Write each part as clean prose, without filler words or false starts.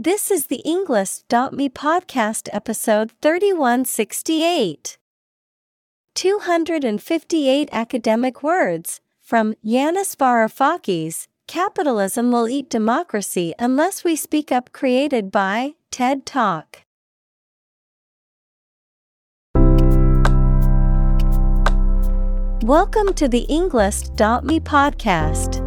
This is the Englist.me podcast episode 3168. 258 academic words from Yanis Varoufakis, Capitalism Will Eat Democracy Unless We Speak Up, created by TED Talk. Welcome to the Englist.me podcast.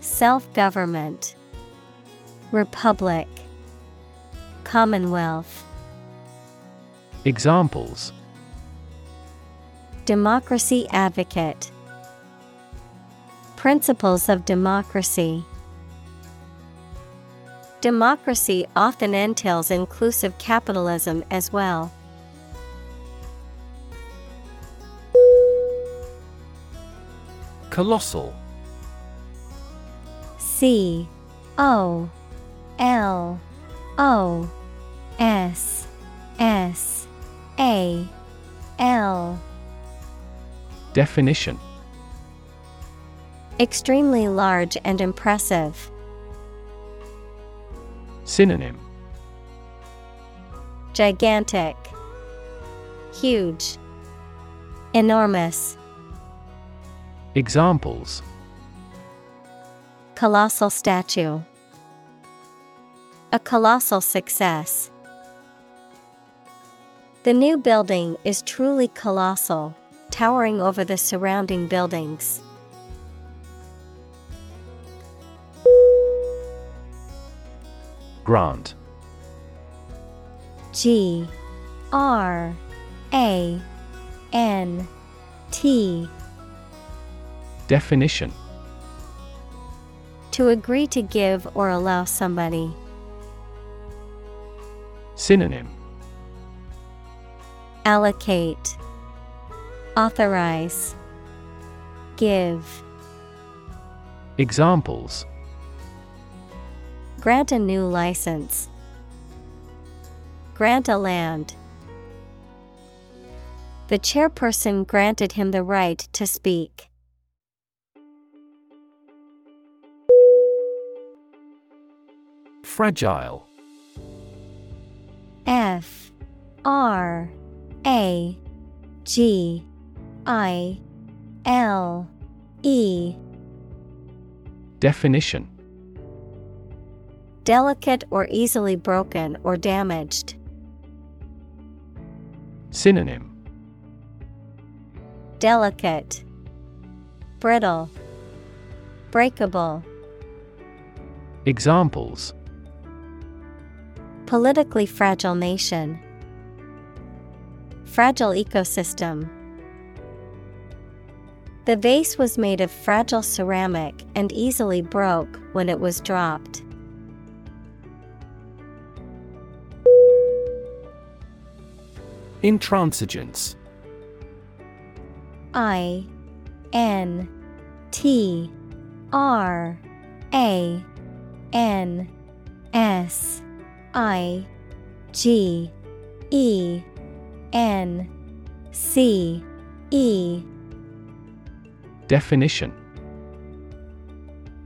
self-government, republic, commonwealth. Examples: democracy advocate, principles of democracy. Democracy often entails inclusive capitalism as well. Colossal. C-O-L-O-S-S-A-L. Definition: extremely large and impressive. Synonym: gigantic, huge, enormous. Examples: colossal statue, a colossal success. The new building is truly colossal, towering over the surrounding buildings. Grant. G-R-A-N-T. Definition: to agree to give or allow somebody. Synonym: allocate, authorize, give. Examples: grant a new license, grant a land. The chairperson granted him the right to speak. Fragile. F-R-A-G-I-L-E. Definition: delicate or easily broken or damaged. Synonym: delicate, brittle, breakable. Examples: politically fragile nation, fragile ecosystem. The vase was made of fragile ceramic and easily broke when it was dropped. Intransigence. I-N-T-R-A-N S-I-G-E-N-C-E. Definition: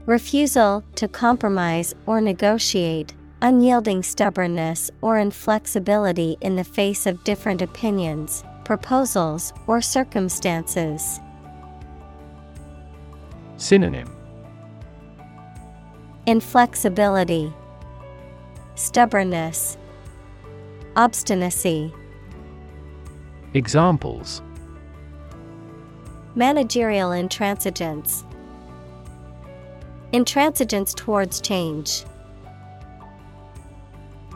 refusal to compromise or negotiate, unyielding stubbornness or inflexibility in the face of different opinions, proposals, or circumstances. Synonym: inflexibility, stubbornness, obstinacy. Examples: managerial intransigence, intransigence towards change.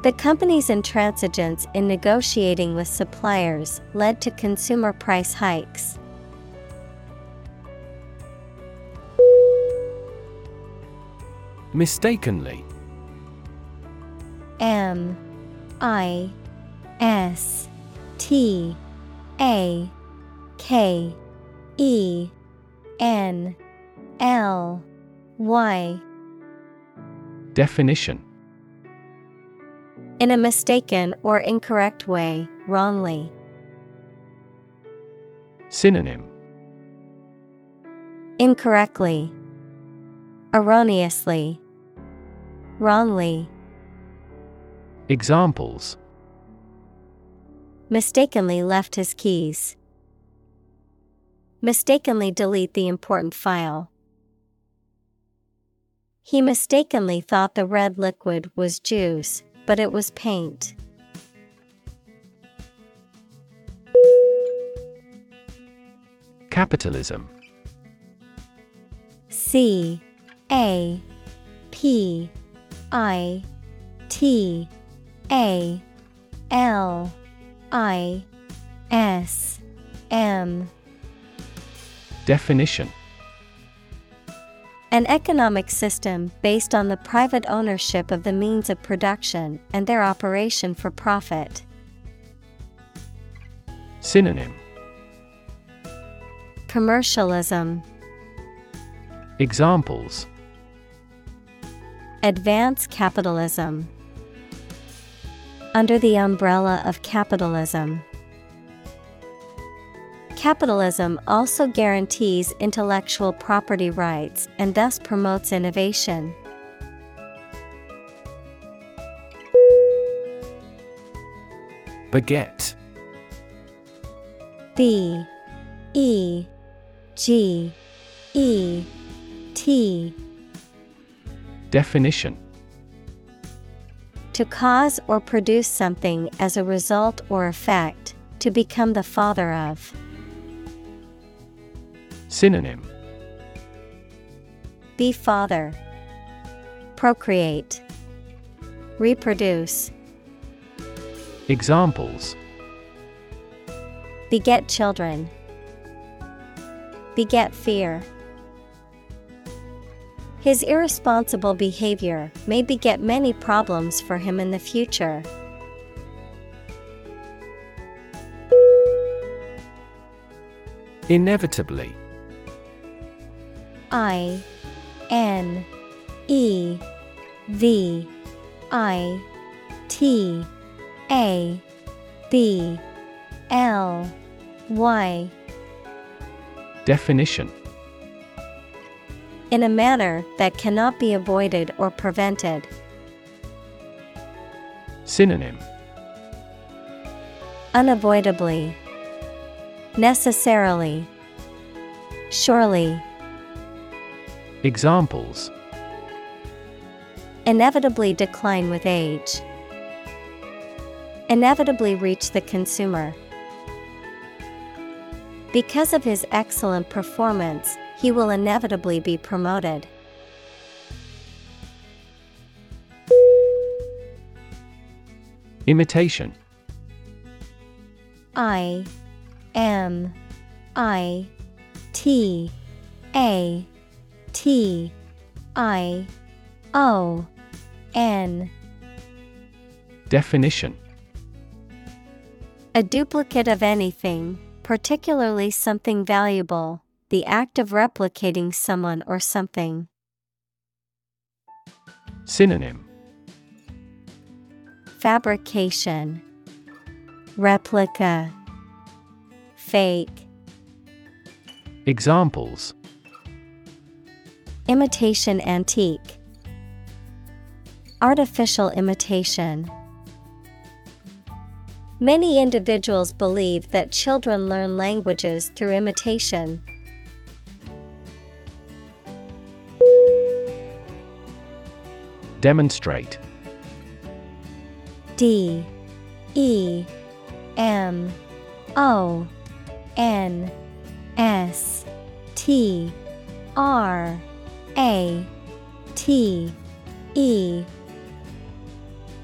The company's intransigence in negotiating with suppliers led to consumer price hikes. Mistakenly. M-I-S-T-A-K-E-N-L-Y. Definition: in a mistaken or incorrect way, wrongly. Synonym: incorrectly, erroneously, wrongly. Examples: mistakenly left his keys. Mistakenly delete the important file. He mistakenly thought the red liquid was juice, but it was paint. Capitalism. C-A-P-I-T-A-L-I-S-M. Definition: an economic system based on the private ownership of the means of production and their operation for profit. Synonym: commercialism. Examples: advance capitalism. Under the umbrella of capitalism. Capitalism also guarantees intellectual property rights and thus promotes innovation. Baguette. B-E-G-E-T. Definition: to cause or produce something as a result or effect, to become the father of. Synonym: be father, procreate, reproduce. Examples: beget children, beget fear. His irresponsible behavior may beget many problems for him in the future. Inevitably. I-N-E-V-I-T-A-B-L-Y. Definition: in a manner that cannot be avoided or prevented. Synonym: unavoidably, necessarily, surely. Examples: inevitably decline with age. Inevitably reach the consumer. Because of his excellent performance, he will inevitably be promoted. Imitation. I-M-I-T-A T-I-O-N. Definition: a duplicate of anything, particularly something valuable, the act of replicating someone or something. Synonym: Fabrication, replica, fake. Examples: imitation antique, artificial imitation. Many individuals believe that children learn languages through imitation. Demonstrate. DEMONSTRATE.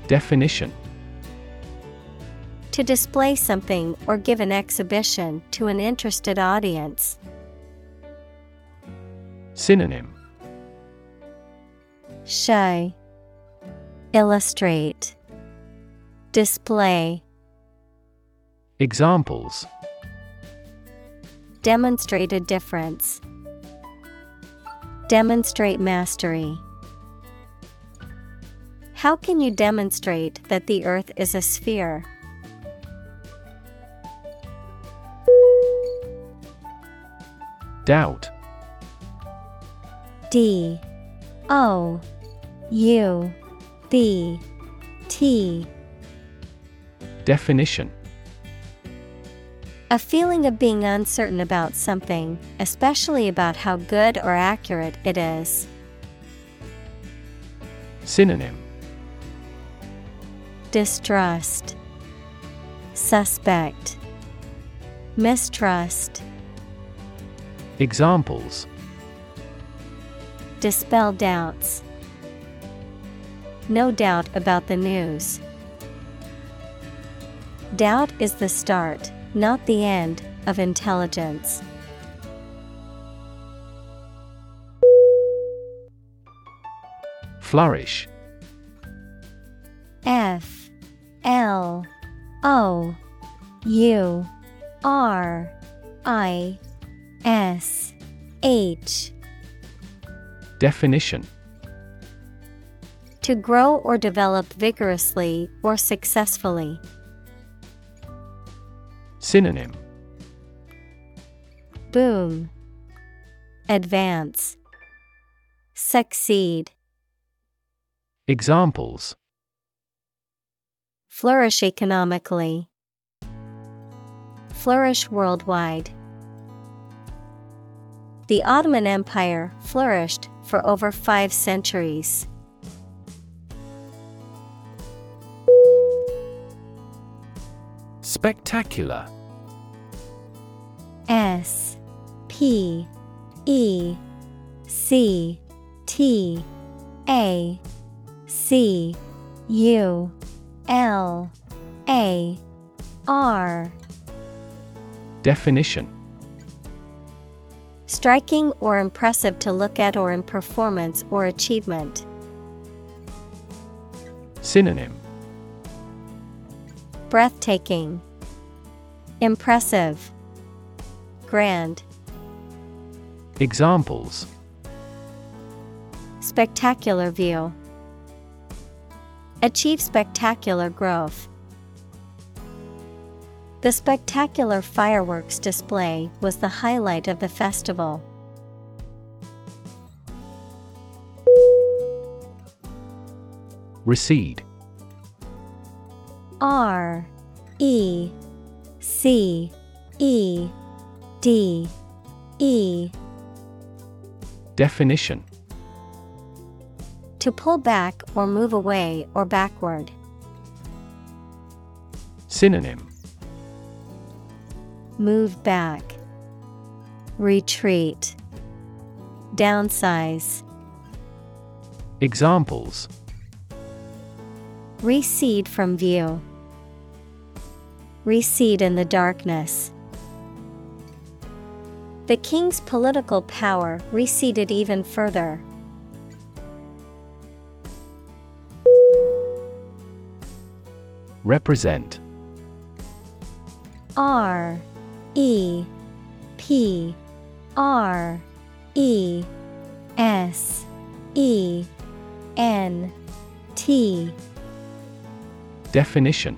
Definition: to display something or give an exhibition to an interested audience. Synonym: show, illustrate, display. Examples: demonstrate a difference, demonstrate mastery. How can you demonstrate that the earth is a sphere? Doubt. DOUBT. Definition: a feeling of being uncertain about something, especially about how good or accurate it is. Synonym: distrust, suspect, mistrust. Examples: dispel doubts, no doubt about the news. Doubt is the start, not the end, of intelligence. Flourish. FLOURISH. Definition: to grow or develop vigorously or successfully. Synonym: boom, advance, succeed. Examples: flourish economically, flourish worldwide. The Ottoman Empire flourished for over 5 centuries. Spectacular. SPECTACULAR. Definition: striking or impressive to look at or in performance or achievement. Synonym: breathtaking, impressive, grand. Examples: spectacular view, achieve spectacular growth. The spectacular fireworks display was the highlight of the festival. Recede. RECEDE. Definition: to pull back or move away or backward. Synonym: move back, retreat, downsize. Examples: recede from view, recede in the darkness. The king's political power receded even further. Represent. REPRESENT. Definition: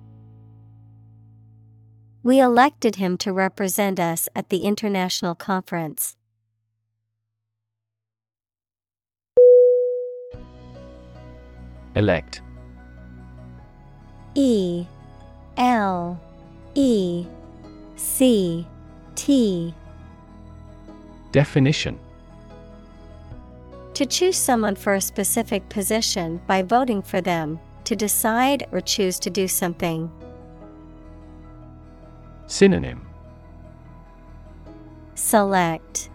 We elected him to represent us at the international conference. Elect. E-L-E-C-T. Definition: to choose someone for a specific position by voting for them, to decide or choose to do something. Synonym: select,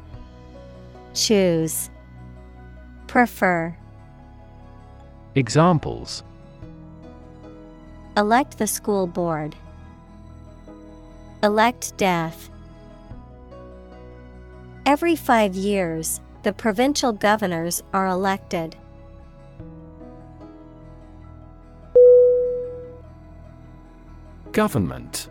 choose, prefer. Examples: elect the school board. Elect death. Every 5 years, the provincial governors are elected. Government. Government.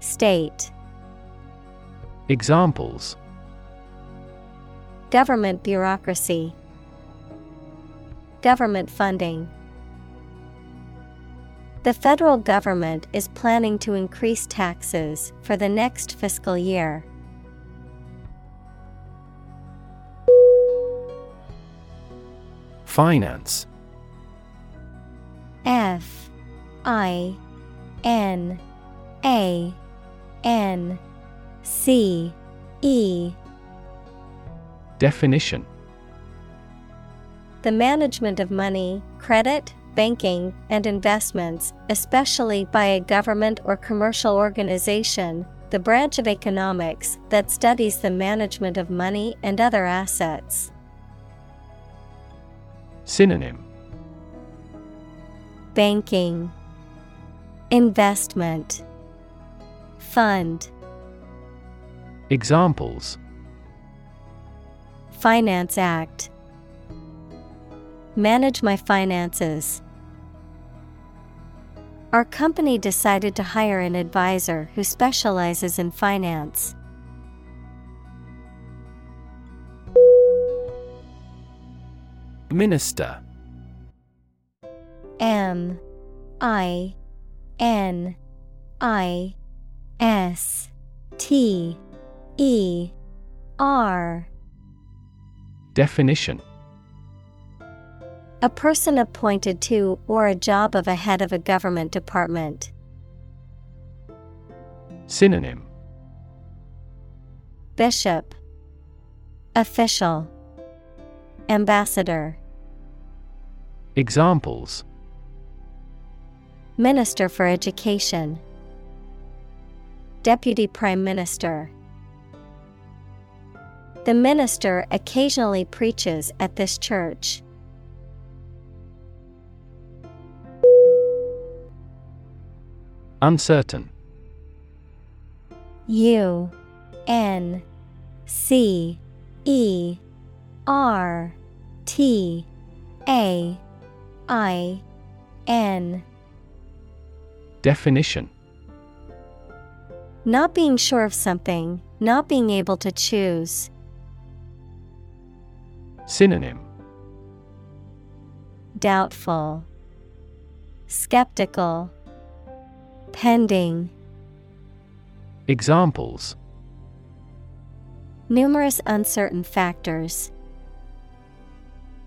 state. Examples: government bureaucracy, government funding. The federal government is planning to increase taxes for the next fiscal year. Finance. F-I-N-A N-C-E. Definition: the management of money, credit, banking, and investments, especially by a government or commercial organization, the branch of economics that studies the management of money and other assets. Synonym: banking, investment, fund. Examples: Finance Act. Manage my finances. Our company decided to hire an advisor who specializes in finance. Minister. M-I-N-I S-T-E-R. Definition: a person appointed to or a job of a head of a government department. Synonym: bishop, official, ambassador. Examples: minister for education, deputy prime minister. The minister occasionally preaches at this church. Uncertain. U-N-C-E-R-T-A-I-N. Definition: not being sure of something, not being able to choose. Synonym: doubtful, skeptical, pending. Examples: numerous uncertain factors.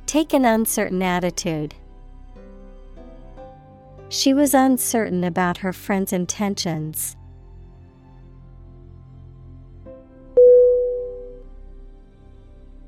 Take an uncertain attitude. She was uncertain about her friend's intentions.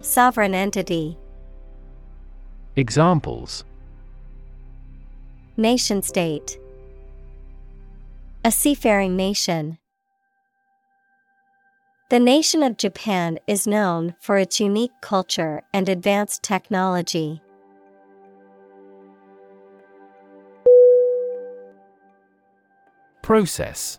sovereign entity. Examples. Nation state. A seafaring nation. The nation of Japan is known for its unique culture and advanced technology. Process.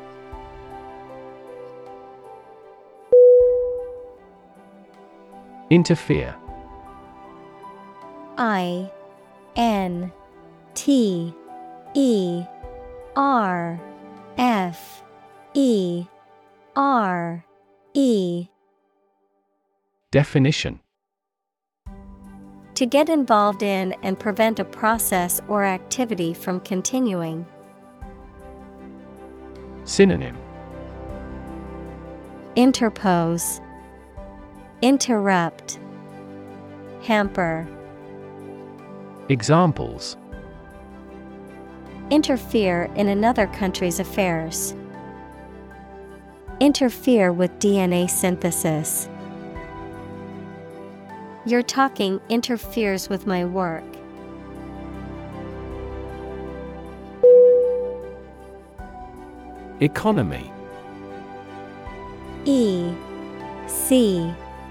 Interfere. I-N-T-E-R-F E-R-E. Definition. To get involved in and prevent a process or activity from continuing. Synonym. Interpose, interrupt, hamper. Examples. Interfere in another country's affairs. Interfere with DNA synthesis. Your talking interferes with my work. Economy. E-C-O-N-O-M-Y.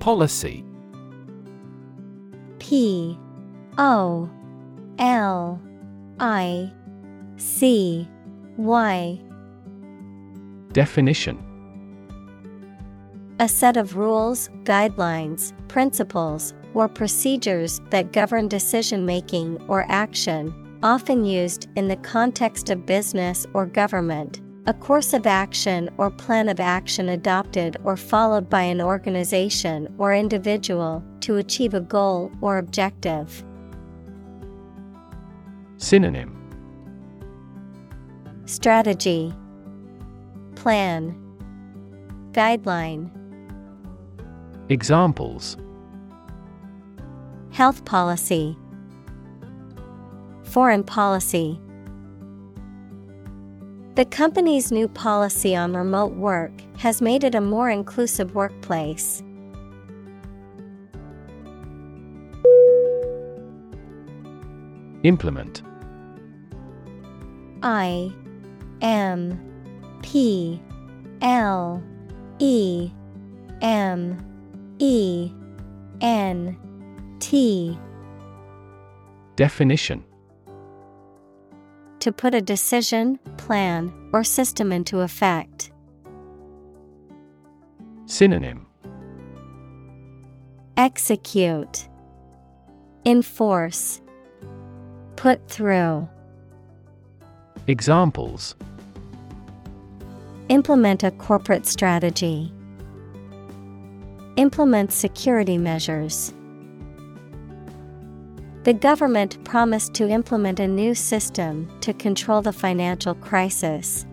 Policy. P-O-L-I-C-Y. Definition. A set of rules, guidelines, principles, or procedures that govern decision-making or action, often used in the context of business or government, a course of action or plan of action adopted or followed by an organization or individual to achieve a goal or objective. Synonym. Strategy, plan, guideline. Examples. Health policy. Foreign policy. The company's new policy on remote work has made it a more inclusive workplace. Implement. I-M-P-L-E-M-E-N-T. Definition. To put a decision, plan, or system into effect. Synonym. Execute, enforce, put through. Examples. Implement a corporate strategy. Implement security measures. The government promised to implement a new system to control the financial crisis.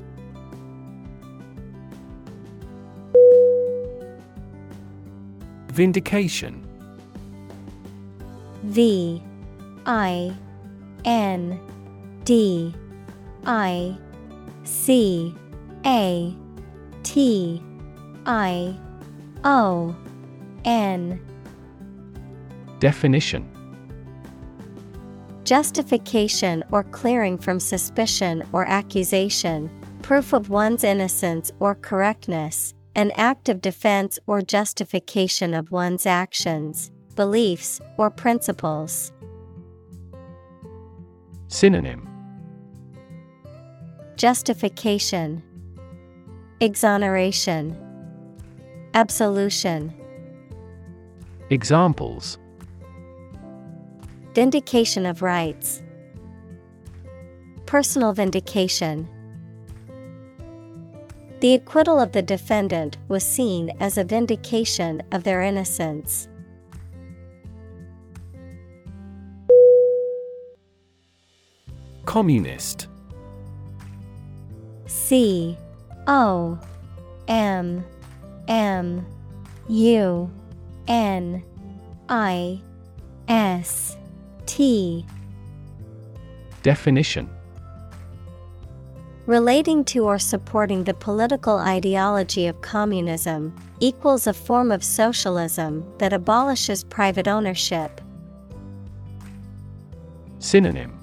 Vindication. V-I-N-D-I-C-A-T-I-O-N. Definition. Justification or clearing from suspicion or accusation, proof of one's innocence or correctness, an act of defense or justification of one's actions, beliefs, or principles. Synonym. Justification, exoneration, absolution. Examples. Vindication of rights. Personal vindication. The acquittal of the defendant was seen as a vindication of their innocence. Communist. C-O-M-M-U-N-I-S T. Definition. Relating to or supporting the political ideology of communism, equals a form of socialism that abolishes private ownership. Synonym.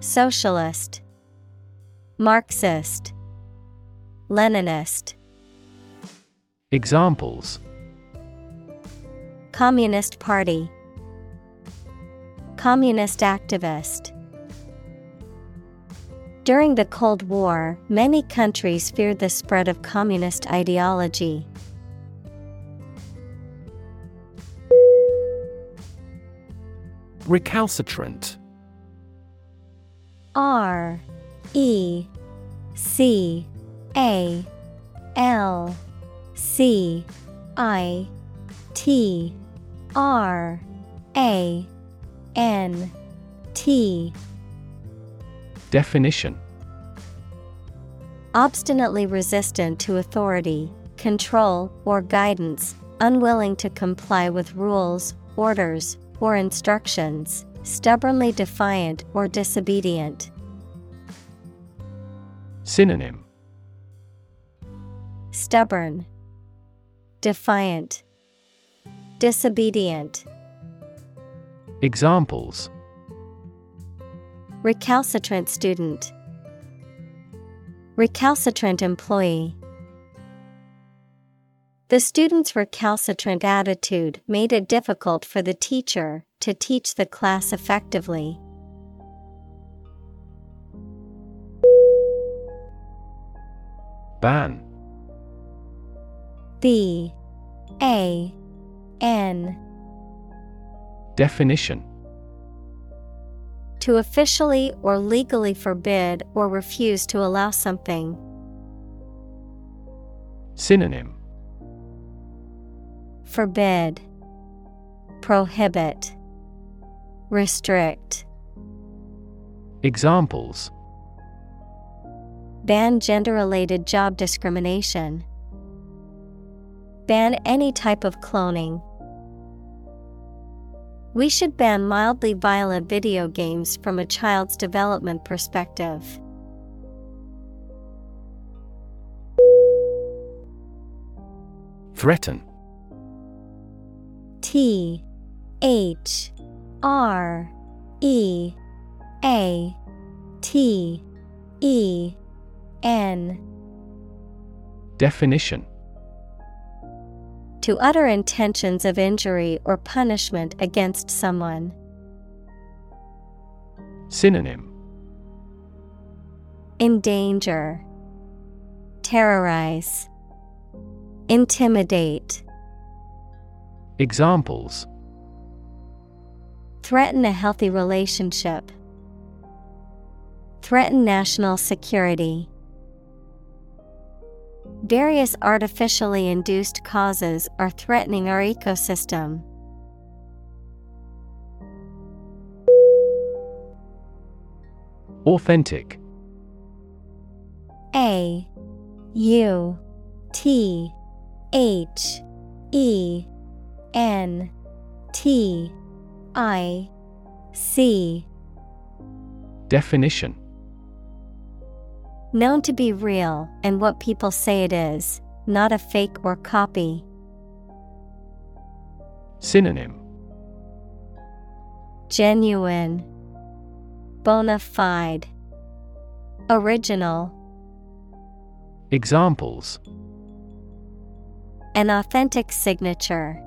Socialist, Marxist, Leninist. Examples. Communist Party. Communist activist. During the Cold War, many countries feared the spread of communist ideology. Recalcitrant. R-E-C-A-L-C-I-T-R-A N-T. Definition. Obstinately resistant to authority, control, or guidance, unwilling to comply with rules, orders, or instructions, stubbornly defiant or disobedient. Synonym. Stubborn, defiant, disobedient. Examples. Recalcitrant student. Recalcitrant employee. The student's recalcitrant attitude made it difficult for the teacher to teach the class effectively. Ban. B-A-N. Definition. To officially or legally forbid or refuse to allow something. Synonym. Forbid, prohibit, restrict. Examples. Ban gender-related job discrimination. Ban any type of cloning. We should ban mildly violent video games from a child's development perspective. Threaten. T-H-R-E-A-T-E-N. Definition. To utter intentions of injury or punishment against someone. Synonym. Endanger, terrorize, intimidate. Examples. Threaten a healthy relationship. Threaten national security. Various artificially induced causes are threatening our ecosystem. Authentic. A-U-T-H-E-N-T-I-C. Definition. Known to be real and what people say it is, not a fake or copy. Synonym. Genuine, bona fide, original. Examples. An authentic signature.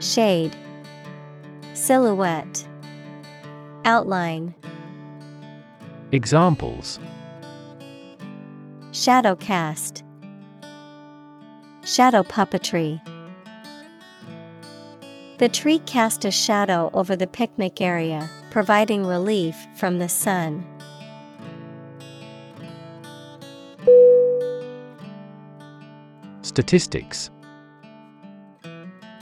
Shade, silhouette, outline. Examples. Shadow cast. Shadow puppetry. The tree cast a shadow over the picnic area, providing relief from the sun. Statistics.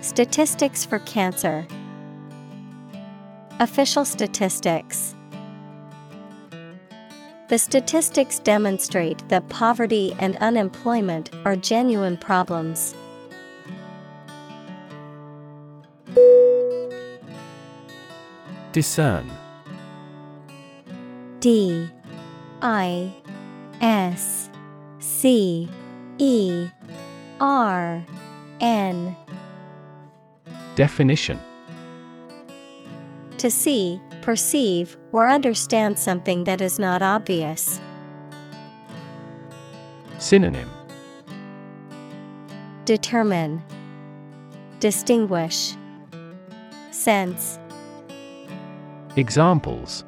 Statistics for cancer. Official statistics. The statistics demonstrate that poverty and unemployment are genuine problems. Discern. D-I-S-C-E-R-N. Definition. To see, perceive, or understand something that is not obvious. Synonym. Determine, distinguish, sense. Examples.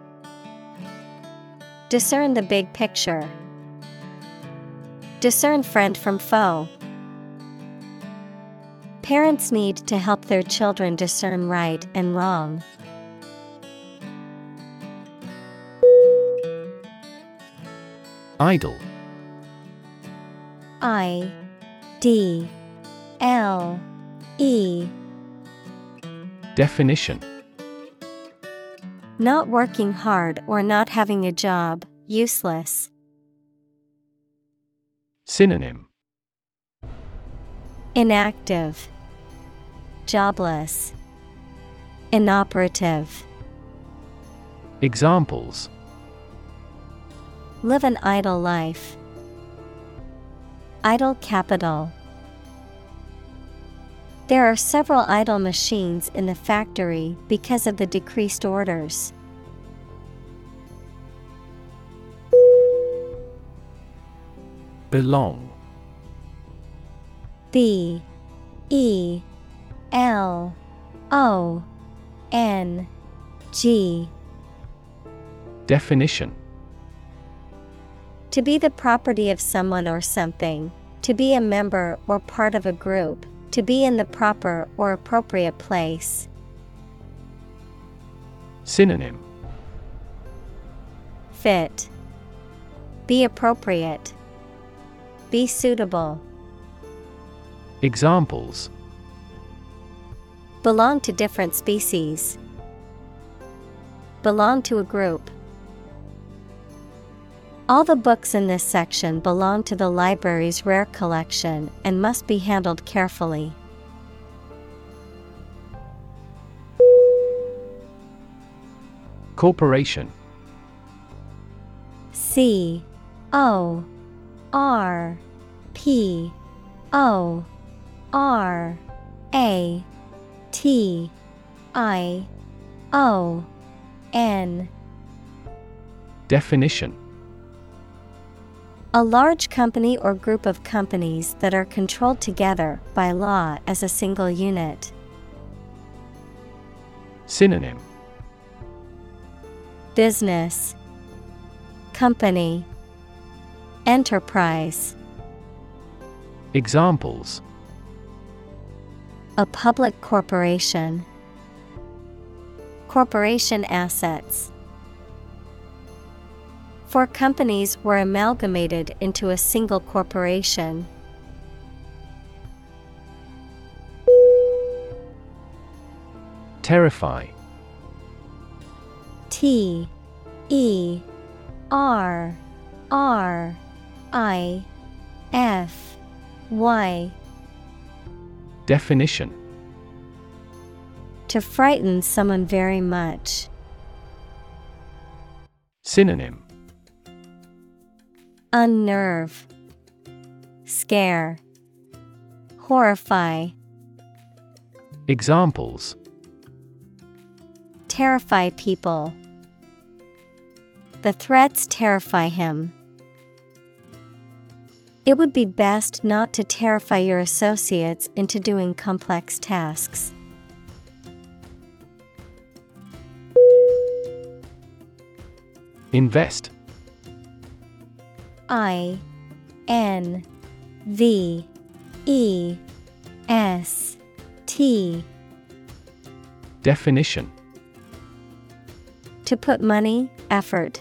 Discern the big picture. Discern friend from foe. Parents need to help their children discern right and wrong. Idle. I-D-L-E. Definition. Not working hard or not having a job, useless. Synonym. Inactive, jobless, inoperative. Examples. Live an idle life. Idle capital. There are several idle machines in the factory because of the decreased orders. Belong. B-E-L-O-N-G. Definition. To be the property of someone or something, to be a member or part of a group, to be in the proper or appropriate place. Synonym. Fit, be appropriate, be suitable. Examples. Belong to different species. Belong to a group. All the books in this section belong to the library's rare collection and must be handled carefully. Corporation. C-O-R-P-O-R-A-T-I-O-N. Definition. A large company or group of companies that are controlled together by law as a single unit. Synonym: business, company, enterprise. Examples: a public corporation, corporation assets. Four companies were amalgamated into a single corporation. Terrify. T-E-R-R-I-F-Y. Definition: to frighten someone very much. Synonym: unnerve, scare, horrify. Examples: terrify people. The threats terrify him. It would be best not to terrify your associates into doing complex tasks. Invest. I-N-V-E-S-T. Definition: to put money, effort,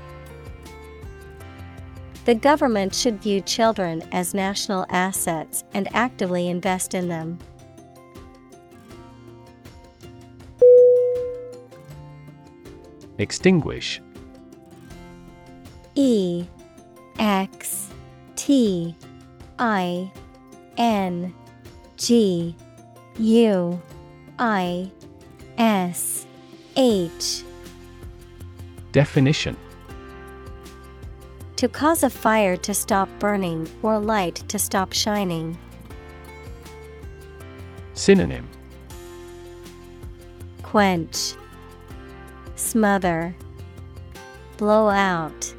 The government should view children as national assets and actively invest in them. Extinguish. E X T I N G U I S H. Definition: to cause a fire to stop burning or light to stop shining. Synonym: quench, smother, blow out.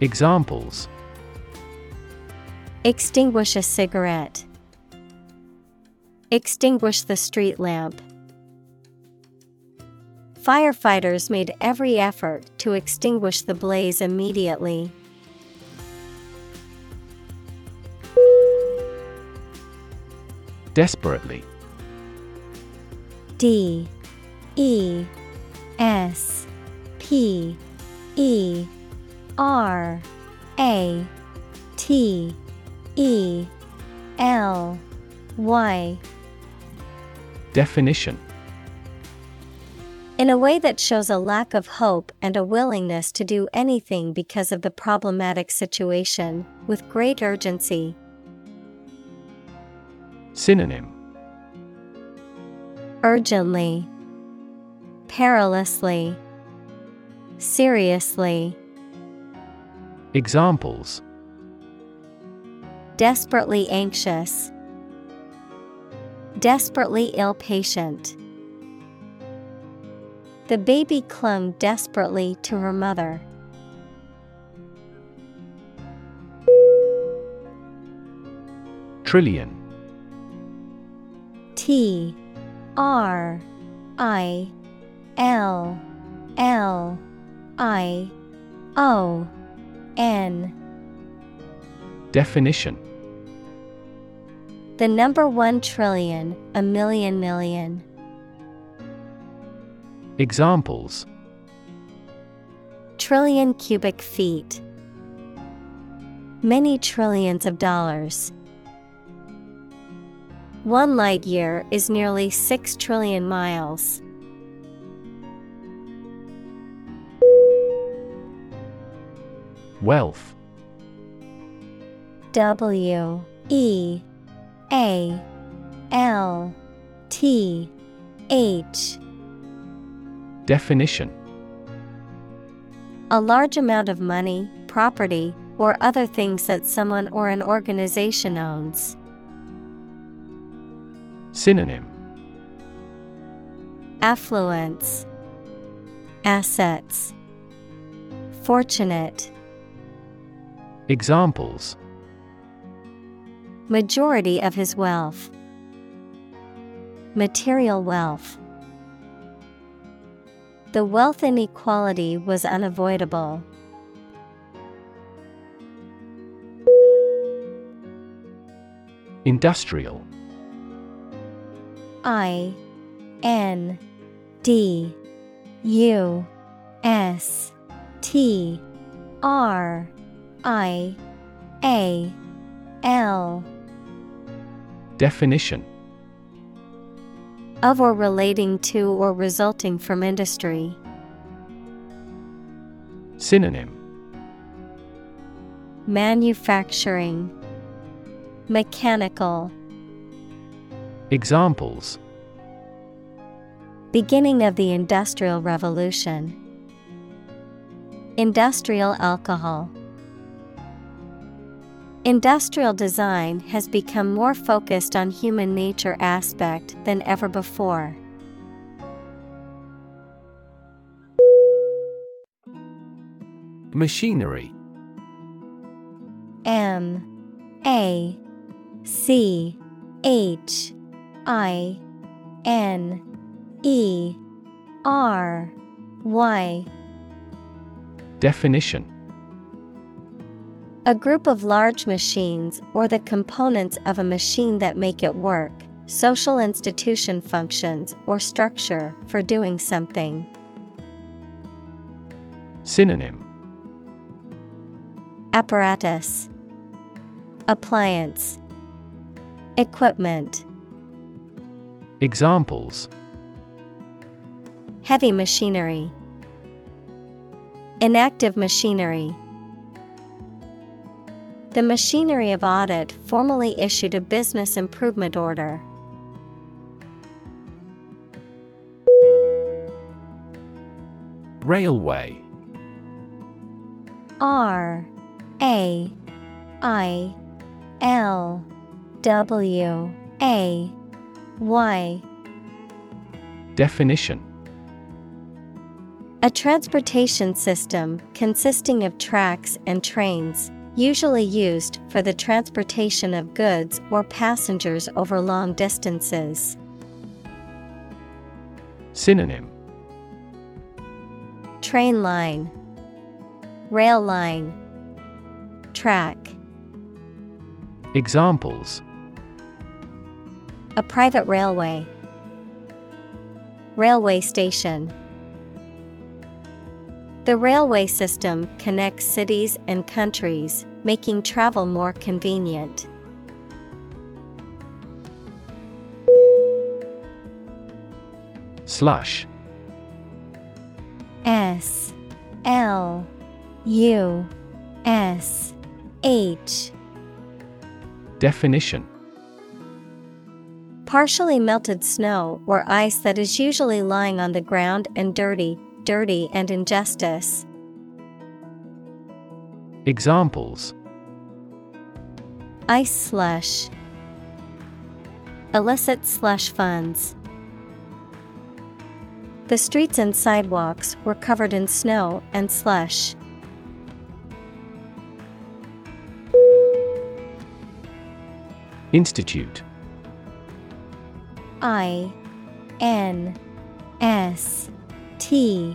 Examples: extinguish a cigarette, extinguish the street lamp. Firefighters made every effort to extinguish the blaze immediately. Desperately. D E S P E R A T E L Y. Definition: in a way that shows a lack of hope and a willingness to do anything because of the problematic situation, with great urgency. Synonym: urgently, perilously, seriously. Examples: desperately anxious, desperately ill patient. The baby clung desperately to her mother. Trillion. T R I L L I O N. Definition: the number 1 trillion, a million million. Examples: trillion cubic feet, many trillions of dollars. 1 light year is nearly 6 trillion miles. Wealth. W E A L T-H. Definition: a large amount of money, property, or other things that someone or an organization owns. Synonym: affluence, assets, fortunate. Examples: majority of his wealth, material wealth. The wealth inequality was unavoidable. Industrial. I-N-D-U-S-T-R-I-A-L. Definition: of or relating to or resulting from industry. Synonym: manufacturing, mechanical. Examples: beginning of the Industrial Revolution, industrial alcohol. Industrial design has become more focused on human nature aspect than ever before. Machinery. M-A-C-H-I-N-E-R-Y. Definition: a group of large machines or the components of a machine that make it work, social institution functions or structure for doing something. Synonym: apparatus, appliance, equipment. Examples: heavy machinery, inactive machinery. The machinery of audit formally issued a business improvement order. Railway. R-A-I-L-W-A-Y. Definition: a transportation system consisting of tracks and trains, usually used for the transportation of goods or passengers over long distances. Synonym: train line, rail line, track. Examples: a private railway, railway station. The railway system connects cities and countries, making travel more convenient. Slush. S-L-U-S-H. Definition: partially melted snow or ice that is usually lying on the ground and dirty and injustice. Examples: ice slush, illicit slush funds. The streets and sidewalks were covered in snow and slush. Institute. I-N-S T-I-T-U-T-E.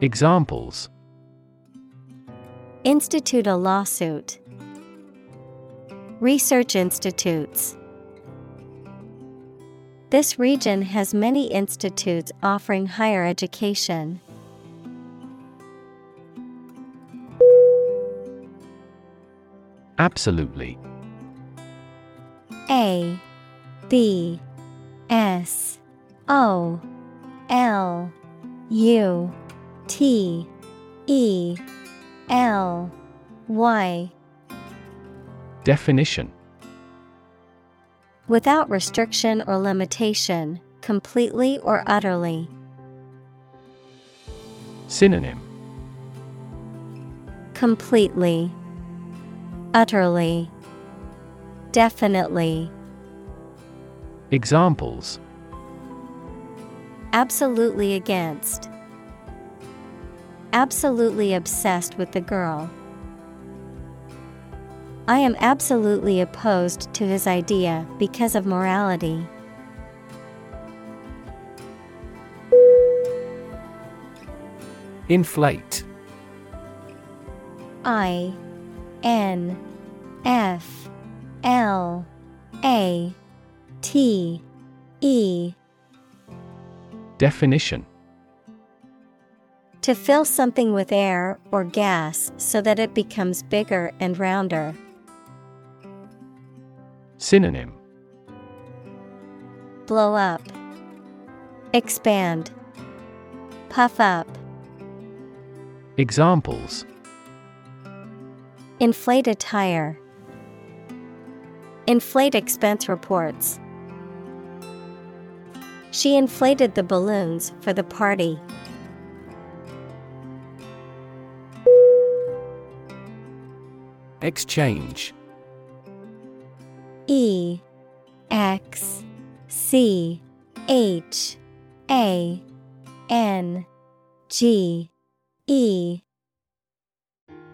Examples: institute a lawsuit, Research institutes. This region has many institutes offering higher education. Absolutely. A. B. S. O. L. U. T. E. L. Y. Definition. Without restriction or limitation, completely or utterly. Synonym. Completely. Utterly. Definitely. Examples. Absolutely against. Absolutely obsessed with the girl. I am absolutely opposed to his idea because of morality. Inflate. I-N-F-L-A-T-E. Definition. To fill something with air or gas so that it becomes bigger and rounder. Synonym. Blow up. Expand. Puff up. Examples. Inflate a tire. Inflate expense reports. She inflated the balloons for the party. Exchange. E-X-C-H-A-N-G-E.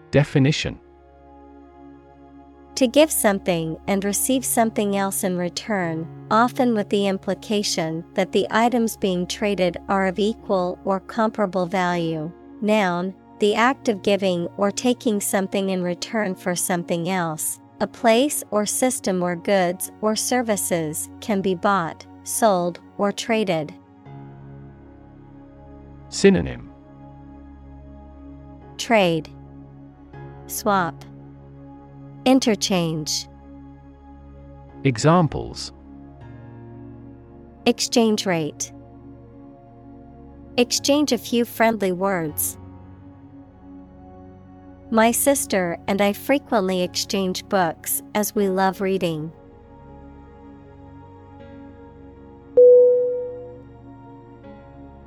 Definition. To give something and receive something else in return, often with the implication that the items being traded are of equal or comparable value. Noun, the act of giving or taking something in return for something else. A place or system where goods or services can be bought, sold, or traded. Synonym. Trade. Swap. Interchange. Examples. Exchange rate. Exchange a few friendly words. My sister and I frequently exchange books as we love reading.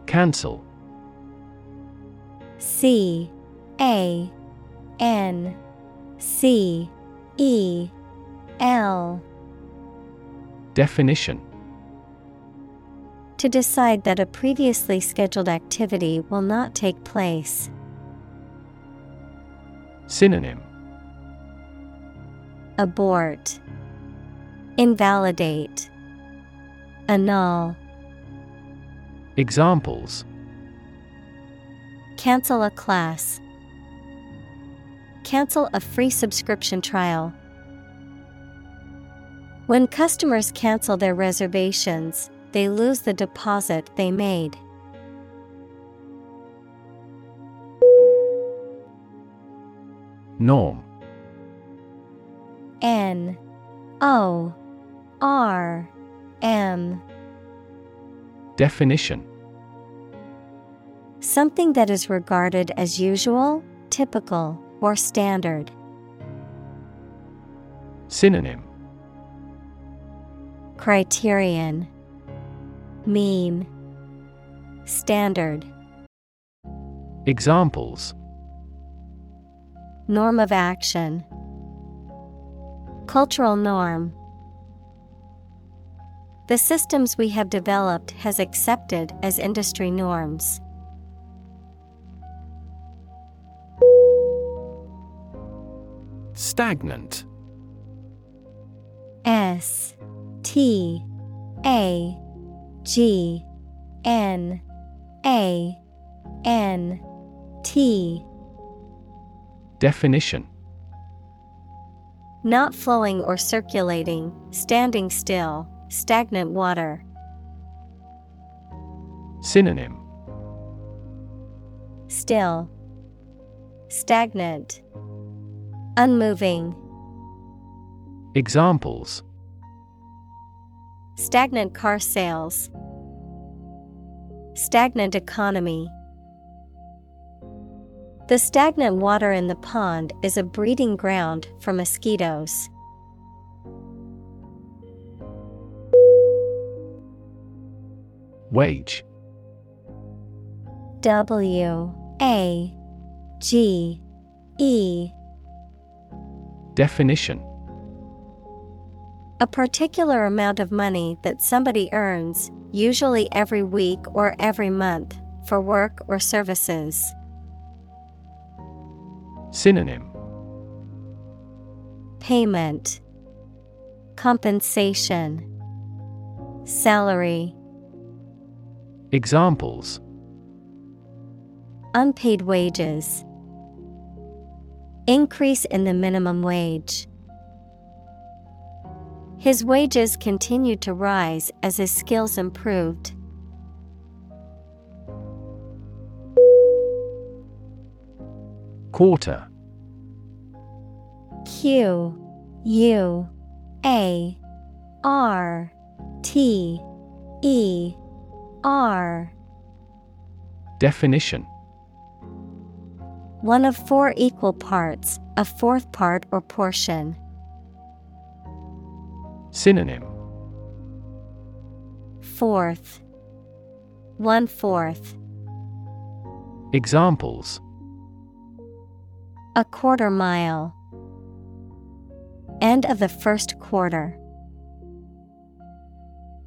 Cancel. C-A-N-C-E-L. Definition. To decide that a previously scheduled activity will not take place. Synonym. Abort. Invalidate. Annul. Examples. Cancel a class. Cancel a free subscription trial. When customers cancel their reservations, they lose the deposit they made. Norm. N-O-R-M. Definition. Something that is regarded as usual, typical, or standard. Synonym. Criterion. Mean. Standard. Examples. Norm of action. Cultural norm. The systems we have developed has accepted as industry norms. Stagnant. S-T-A-G-N-A-N-T. Definition. Not flowing or circulating, standing still, stagnant water. Synonym: still, stagnant, unmoving. Examples: stagnant car sales, stagnant economy. The stagnant water in the pond is a breeding ground for mosquitoes. Wage. W-A-G-E. Definition: a particular amount of money that somebody earns, usually every week or every month, for work or services. Synonym: payment, compensation, salary. Examples: unpaid wages, increase in the minimum wage. His wages continued to rise as his skills improved. Quarter. Q-U-A-R-T-E-R. Definition: one of four equal parts, a fourth part or portion. Synonym: fourth, 1/4. Examples: a quarter mile, end of the first quarter.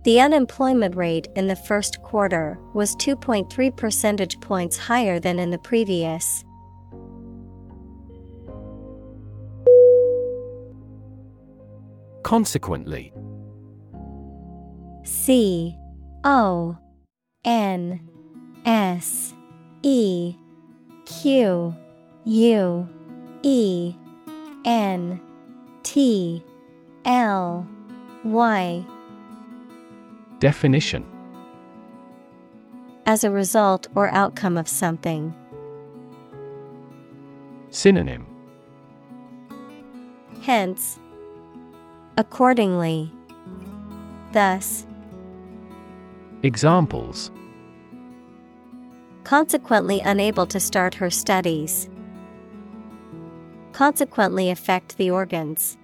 The unemployment rate in the first quarter was 2.3 percentage points higher than in the previous. Consequently. C-O-N-S-E-Q-U E-N-T-L-Y. Definition: as a result or outcome of something. Synonym: hence, accordingly, thus. Examples: consequently unable to start her studies. Consequently affect the organs.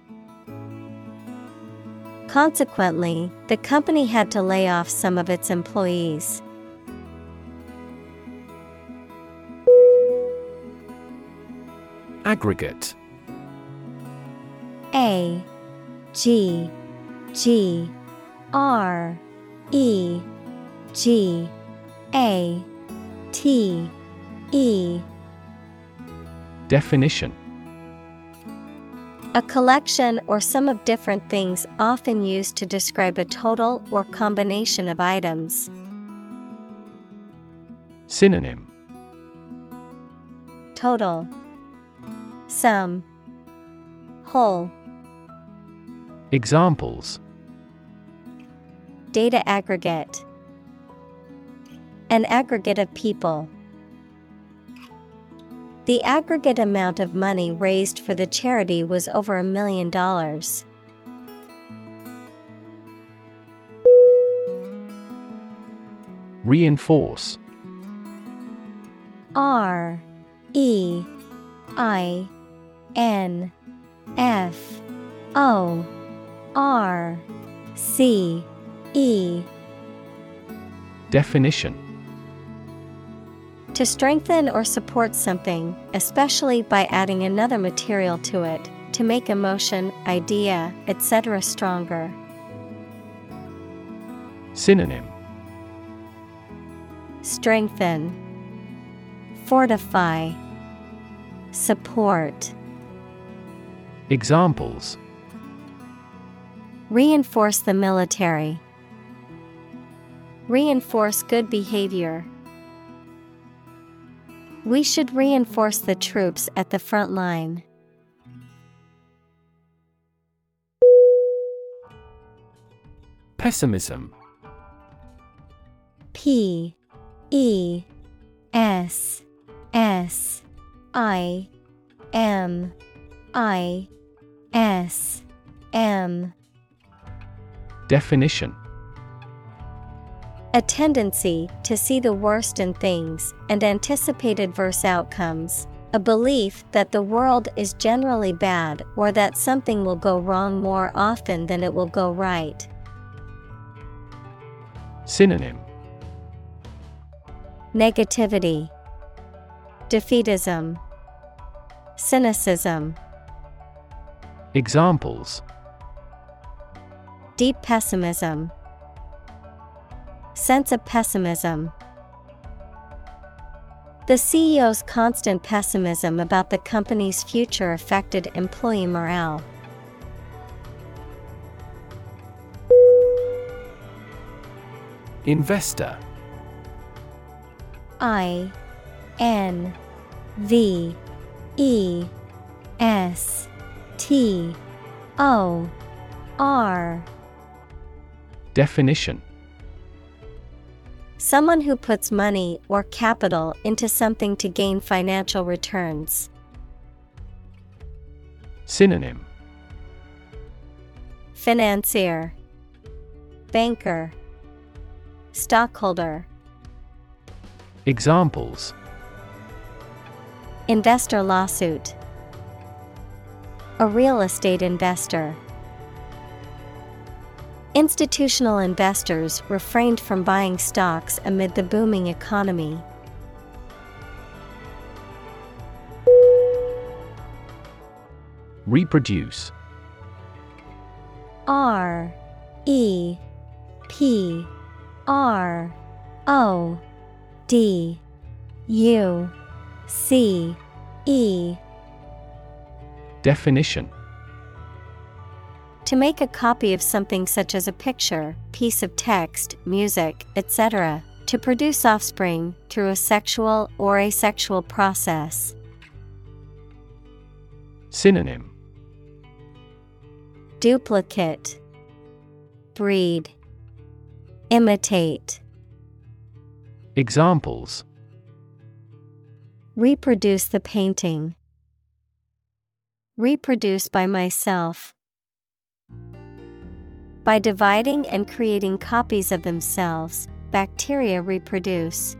Consequently, the company had to lay off some of its employees. Aggregate. A G G R E G A T E. Definition: a collection or sum of different things often used to describe a total or combination of items. Synonym: total, sum, whole. Examples: data aggregate, an aggregate of people. The aggregate amount of money raised for the charity was over $1 million. Reinforce. R-E-I-N-F-O-R-C-E. Definition: to strengthen or support something, especially by adding another material to it, to make a motion, idea, etc. stronger. Synonym: strengthen, fortify, support. Examples: reinforce the military, reinforce good behavior. We should reinforce the troops at the front line. Pessimism. Pessimism. Definition: a tendency to see the worst in things and anticipate adverse outcomes. A belief that the world is generally bad or that something will go wrong more often than it will go right. Synonym: negativity, defeatism, cynicism. Examples: deep pessimism, sense of pessimism. The CEO's constant pessimism about the company's future affected employee morale. Investor. INVESTOR. Definition: someone who puts money or capital into something to gain financial returns. Synonym: financier, banker, stockholder. Examples: investor lawsuit, a real estate investor. Institutional investors refrained from buying stocks amid the booming economy. Reproduce. REPRODUCE. Definition: to make a copy of something such as a picture, piece of text, music, etc., to produce offspring through a sexual or asexual process. Synonym: duplicate, breed, imitate. Examples: reproduce the painting, reproduce by myself. By dividing and creating copies of themselves, bacteria reproduce.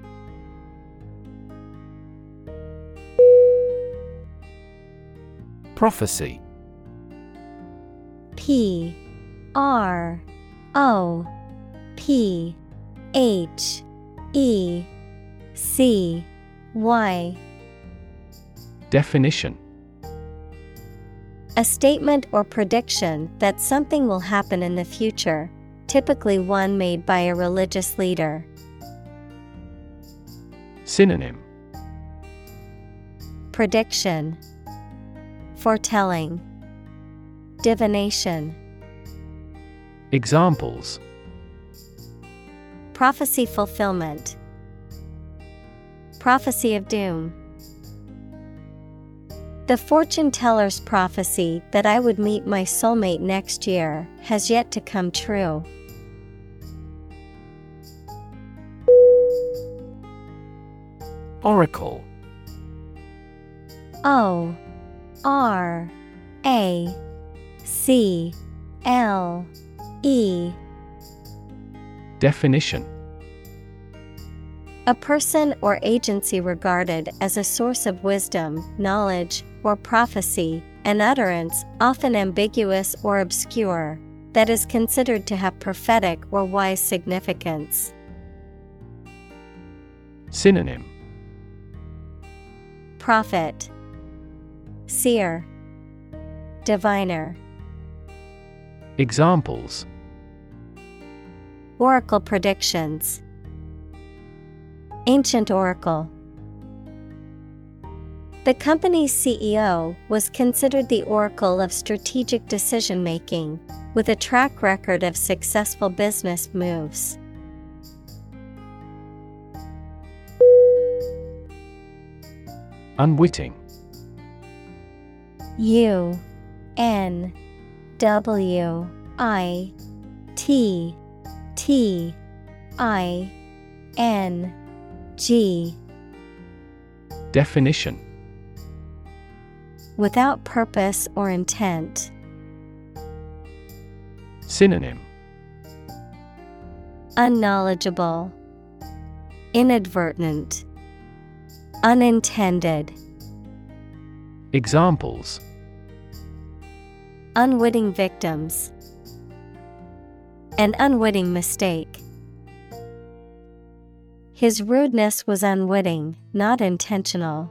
Prophecy. PROPHECY. Definition: a statement or prediction that something will happen in the future, typically one made by a religious leader. Synonym: prediction, foretelling, divination. Examples: prophecy fulfillment, prophecy of doom. The fortune teller's prophecy that I would meet my soulmate next year has yet to come true. Oracle. ORACLE. Definition: a person or agency regarded as a source of wisdom, knowledge, or prophecy, an utterance, often ambiguous or obscure, that is considered to have prophetic or wise significance. Synonym: prophet, seer, diviner. Examples: oracle predictions, ancient oracle. The company's CEO was considered the oracle of strategic decision-making, with a track record of successful business moves. Unwitting. U-N-W-I-T T-I-N-G. Definition: without purpose or intent. Synonym: unknowledgeable, inadvertent, unintended. Examples: unwitting victims, an unwitting mistake. His rudeness was unwitting, not intentional.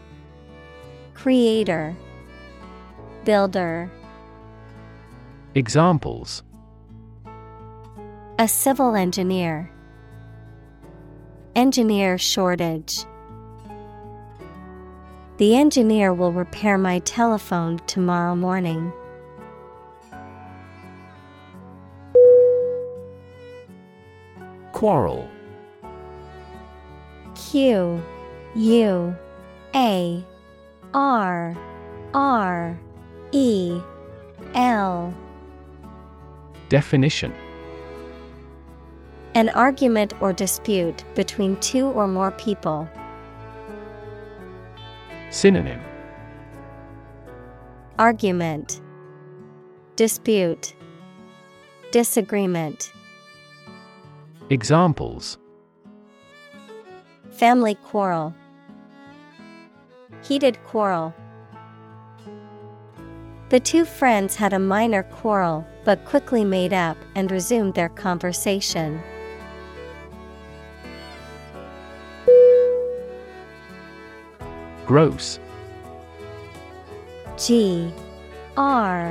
creator, builder. Examples: a civil engineer, engineer shortage. The engineer will repair my telephone tomorrow morning. Quarrel. Q-U-A-R-R-E-L. Definition: an argument or dispute between two or more people. Synonym: argument, dispute, disagreement. Examples: family quarrel, heated quarrel. The two friends had a minor quarrel, but quickly made up and resumed their conversation. Gross. G-R-O-S-S.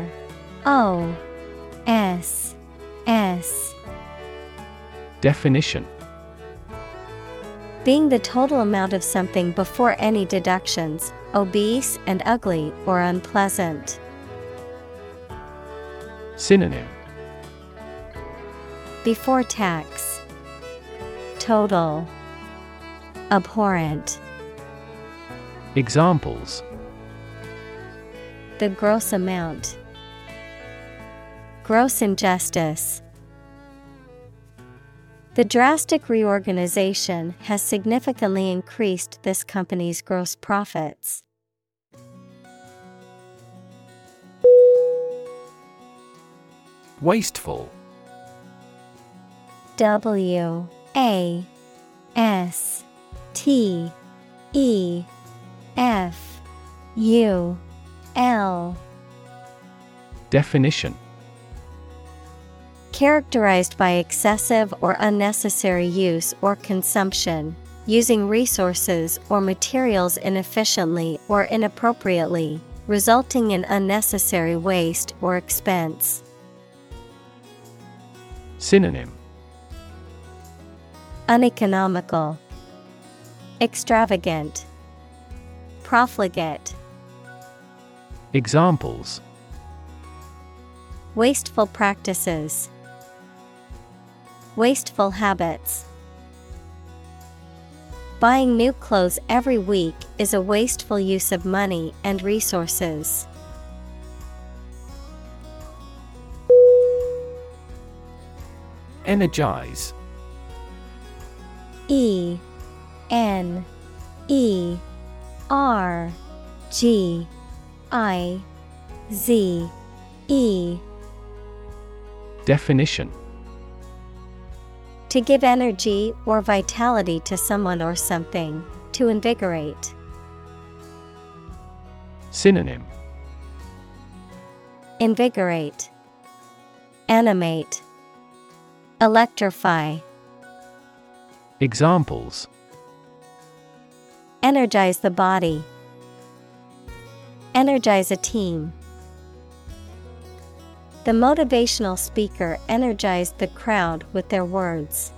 Definition: being the total amount of something before any deductions, obese and ugly or unpleasant. Synonym: before tax, total, abhorrent. Examples: the gross amount, gross injustice. The drastic reorganization has significantly increased this company's gross profits. Wasteful. W-A-S-T-E F-U-L. Definition: characterized by excessive or unnecessary use or consumption, using resources or materials inefficiently or inappropriately, resulting in unnecessary waste or expense. Synonym: uneconomical, extravagant, profligate. Examples: wasteful practices, wasteful habits. Buying new clothes every week is a wasteful use of money and resources. Energize. E N E R-G-I-Z-E. Definition: to give energy or vitality to someone or something, to invigorate. Synonym: invigorate, animate, electrify. Examples: energize the body, energize a team. The motivational speaker energized the crowd with their words.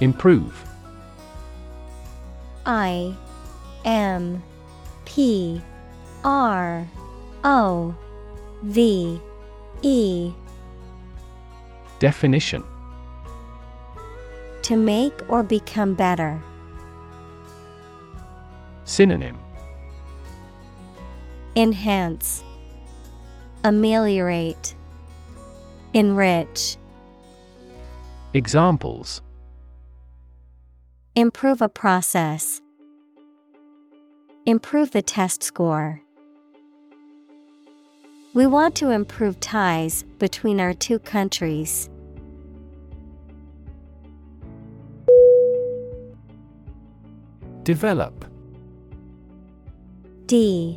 Improve. IMPROVE. Definition: to make or become better. Synonym: enhance, ameliorate, enrich. Examples: improve a process, improve the test score. We want to improve ties between our two countries. Develop. DEVELOP.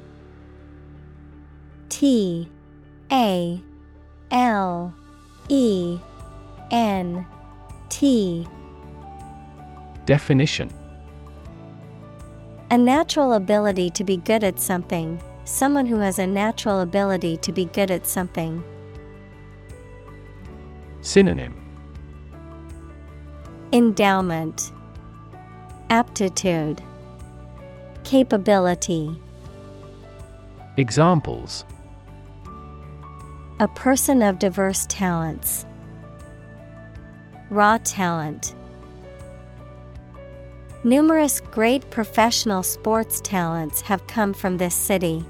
TALENT. Definition: a natural ability to be good at something, someone who has a natural ability to be good at something. Synonym: endowment, aptitude, capability. Examples: a person of diverse talents, raw talent. Numerous great professional sports talents have come from this city.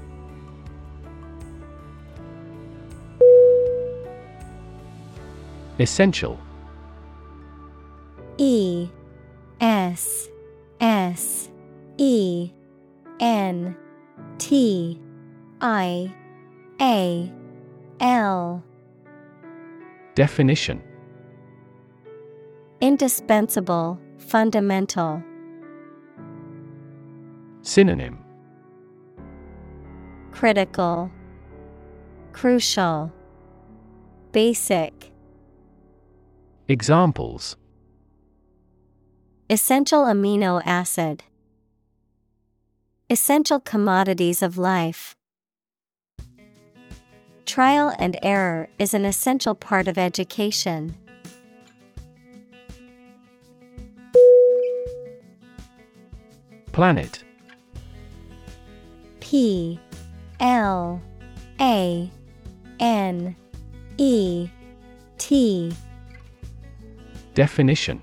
Essential. ESSENTIAL. Definition: indispensable, fundamental. Synonym: critical, crucial, basic. Examples: essential amino acid, essential commodities of life. Trial and error is an essential part of education. Planet. PLANET. Definition: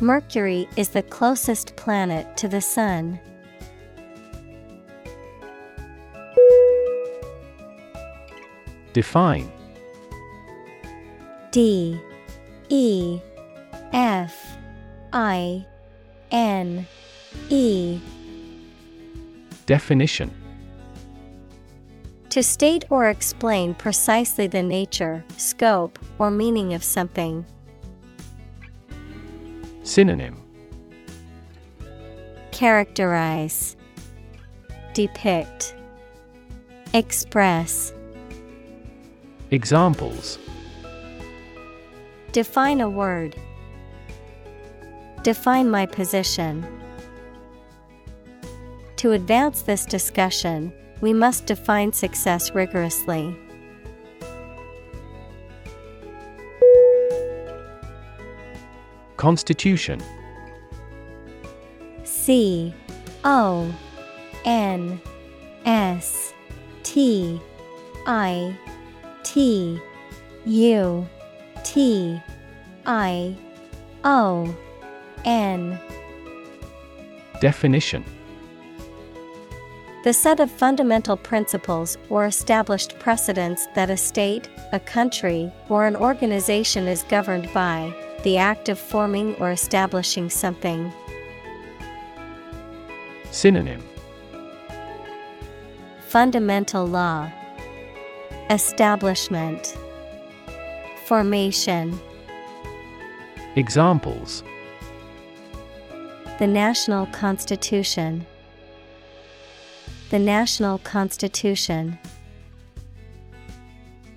Mercury is the closest planet to the Sun. Define. DEFINE. Definition: to state or explain precisely the nature, scope, or meaning of something. Synonym: characterize, Depict, express. Examples: define a word. Define my position. To advance this discussion, we must define success rigorously. Constitution. C-O-N-S-T-I-T-U-T-I-O-N. Definition: the set of fundamental principles or established precedents that a state, a country, or an organization is governed by, the act of forming or establishing something. Synonym: fundamental law, establishment, formation. Examples: the National Constitution. The National Constitution.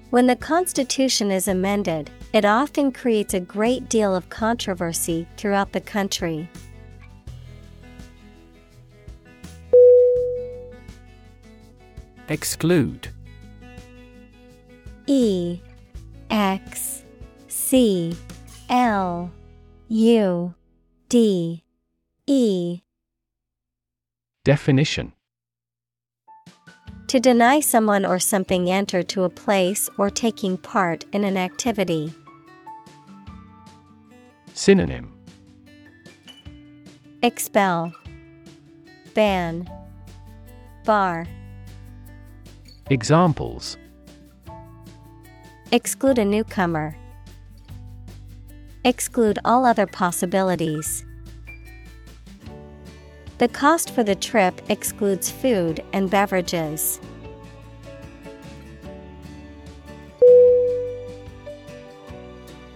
When the Constitution is amended, it often creates a great deal of controversy throughout the country. Exclude. E-X-C-L-U-D-E. Definition: to deny someone or something enter to a place or taking part in an activity. Synonym: expel, ban, bar. Examples: exclude a newcomer. Exclude all other possibilities. The cost for the trip excludes food and beverages.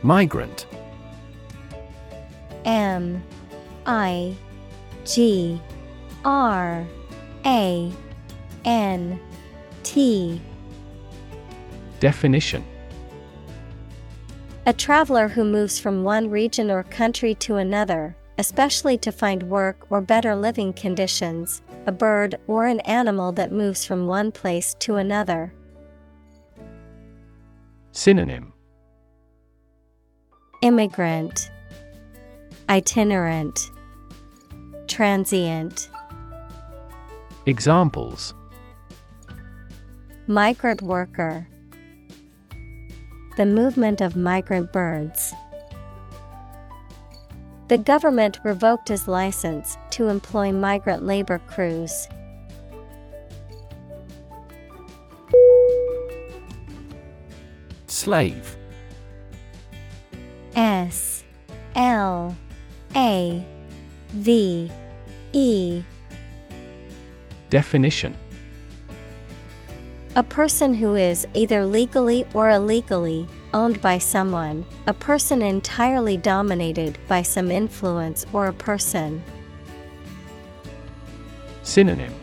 Migrant. M-I-G-R-A-N-T. Definition: a traveler who moves from one region or country to another, especially to find work or better living conditions, a bird or an animal that moves from one place to another. Synonym: immigrant, itinerant, transient. Examples: migrant worker. The movement of migrant birds. The government revoked his license to employ migrant labor crews. Slave. S-L-A-V-E. Definition: a person who is either legally or illegally owned by someone, a person entirely dominated by some influence or a person. Synonym: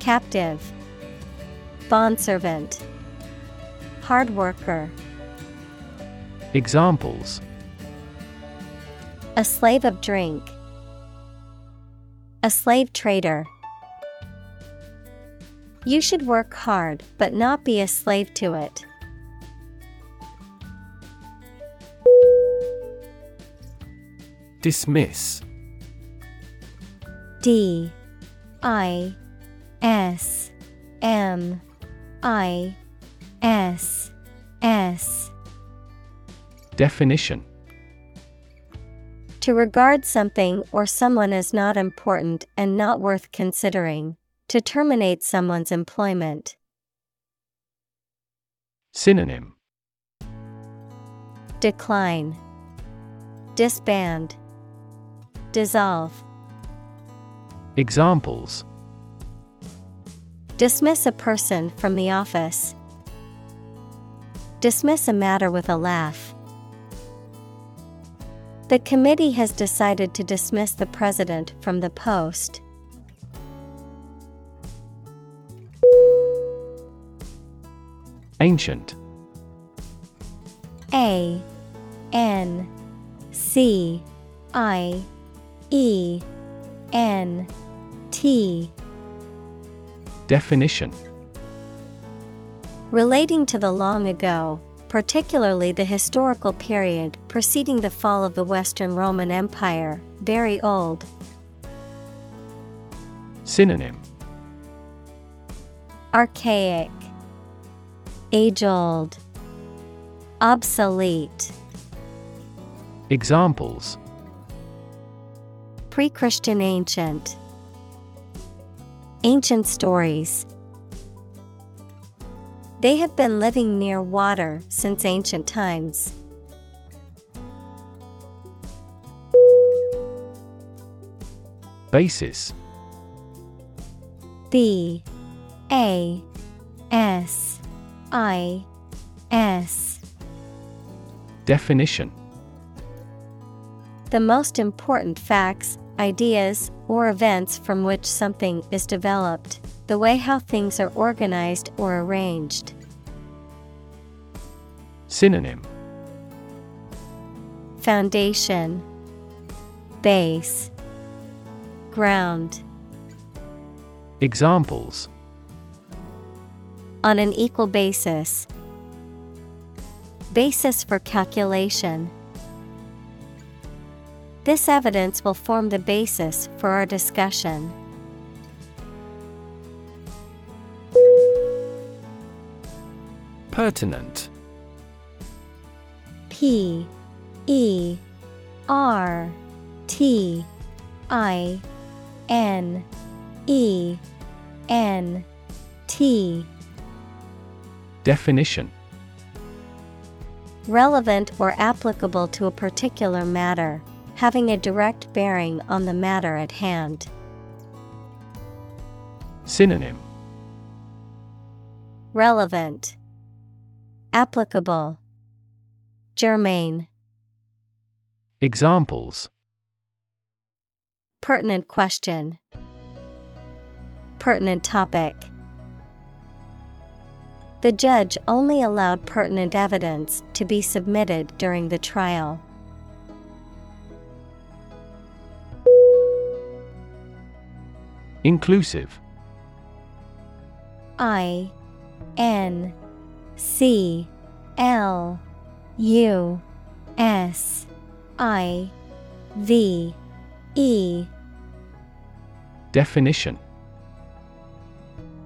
captive, bondservant, hard worker. Examples: a slave of drink. A slave trader. You should work hard, but not be a slave to it. Dismiss. D-I-S-M-I-S-S. Definition: to regard something or someone as not important and not worth considering. To terminate someone's employment. Synonym: decline, disband, dissolve. Examples: dismiss a person from the office. Dismiss a matter with a laugh. The committee has decided to dismiss the president from the post. Ancient. A-N-C-I-E-N-T. Definition. Relating to the long ago, particularly the historical period preceding the fall of the Western Roman Empire, very old. Synonym. Archaic, age-old, obsolete. Examples. Pre-Christian ancient, ancient stories. They have been living near water since ancient times. Basis. B-A-S-I-S. Definition. The most important facts, ideas, or events from which something is developed. The way how things are organized or arranged. Synonym. Foundation, base, ground. Examples. On an equal basis. Basis for calculation. This evidence will form the basis for our discussion. Pertinent. P-E-R-T-I-N-E-N-T. Definition. Relevant or applicable to a particular matter, having a direct bearing on the matter at hand. Synonym. Relevant, applicable, germane. Examples. Pertinent question. Pertinent topic. The judge only allowed pertinent evidence to be submitted during the trial. Inclusive. I N C-L-U-S-I-V-E. Definition.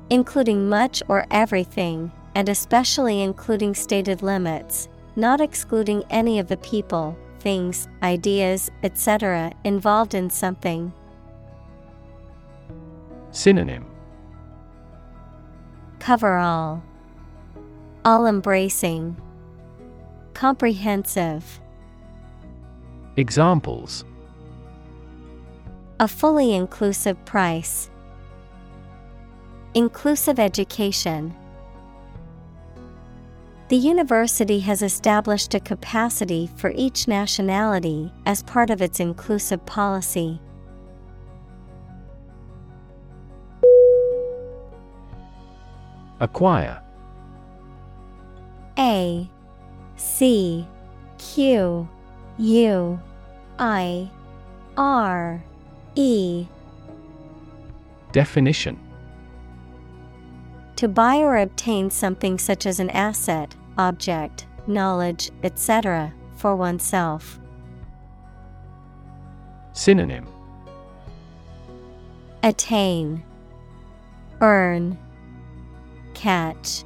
Including much or everything, and especially including stated limits, not excluding any of the people, things, ideas, etc. involved in something. Synonym. Cover all, all-embracing, comprehensive. Examples. A fully inclusive price. Inclusive education. The university has established a capacity for each nationality as part of its inclusive policy. Acquire. A-C-Q-U-I-R-E. Definition. To buy or obtain something such as an asset, object, knowledge, etc., for oneself. Synonym. Attain, earn, catch.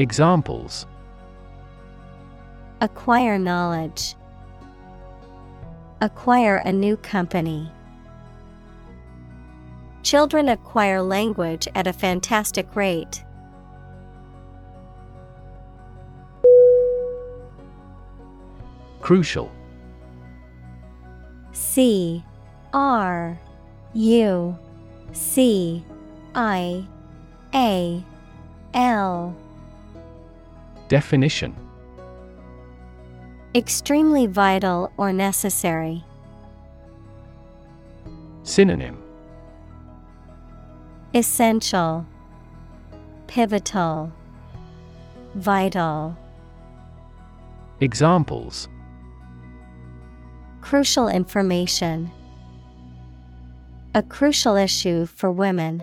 Examples. Acquire knowledge. Acquire a new company. Children acquire language at a fantastic rate. Crucial. C-R-U-C-I-A-L. Definition. Extremely vital or necessary. Synonym. Essential, pivotal, Vital. Examples: Crucial information. A crucial issue for women.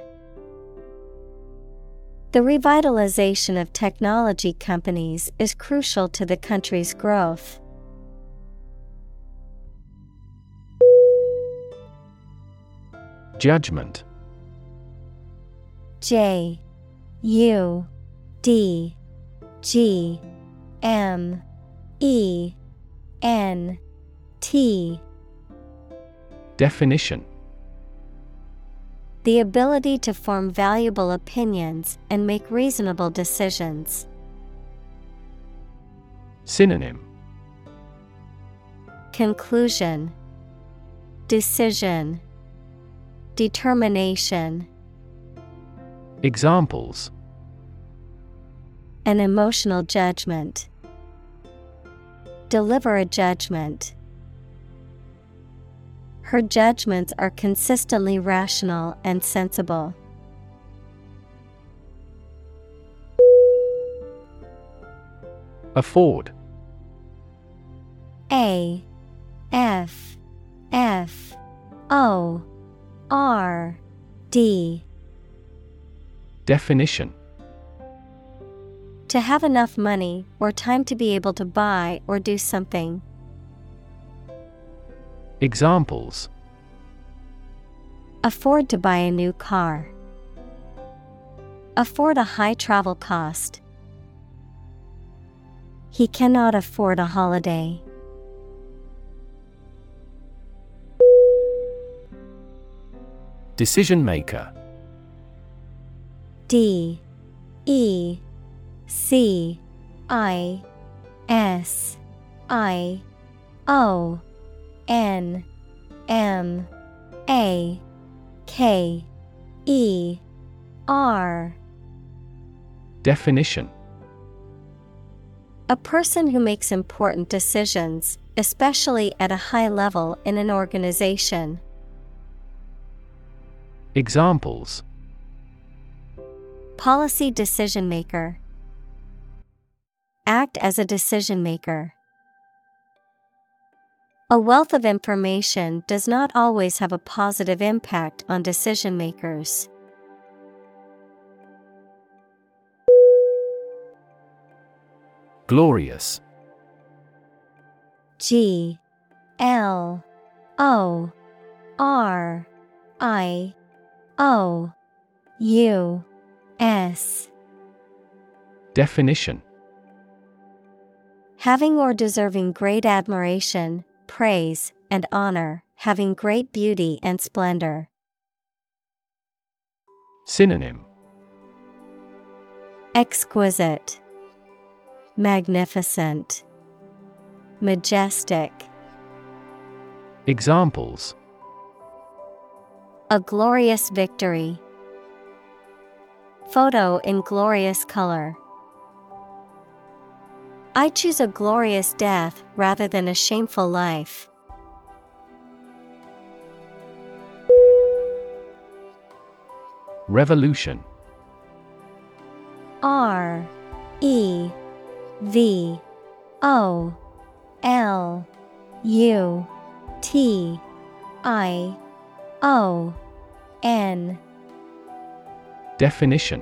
The revitalization of technology companies is crucial to the country's growth. Judgment. J-U-D-G-M-E-N-T. Definition: the ability to form valuable opinions and make reasonable decisions. Synonym: conclusion, decision, determination. Examples: an emotional judgment. Deliver a judgment. Her judgments are consistently rational and sensible. Afford. A-F-F-O-R-D. Definition: to have enough money or time to be able to buy or do something. Examples: afford to buy a new car. Afford a high travel cost. He cannot afford a holiday. Decision maker. D E C I S I O N M A K E R. Definition: a person who makes important decisions, especially at a high level in an organization. Examples: policy decision maker. Act as a decision maker. A wealth of information does not always have a positive impact on decision makers. Glorious. G L O R I O U S. Definition: having or deserving great admiration, praise, and honor, having great beauty and splendor. Synonym: exquisite, magnificent, majestic. Examples: a glorious victory. Photo in glorious color. I choose a glorious death rather than a shameful life. Revolution. R E V O L U T I O N. Definition: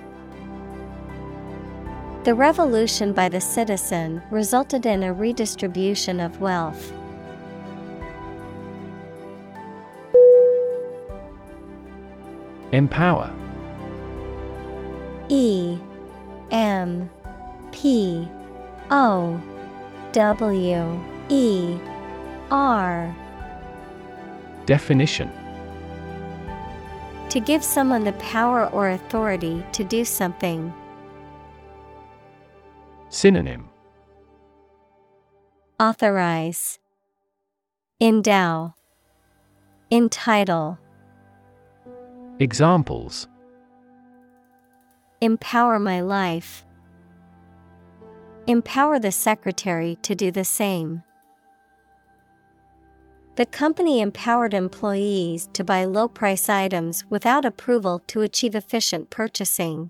The revolution by the citizen resulted in a redistribution of wealth. Empower. E-M-P-O-W-E-R. Definition: to give someone the power or authority to do something. Synonym: Authorize. Endow. Entitle. Examples. Empower my life. Empower the secretary to do the same. The company empowered employees to buy low-price items without approval to achieve efficient purchasing.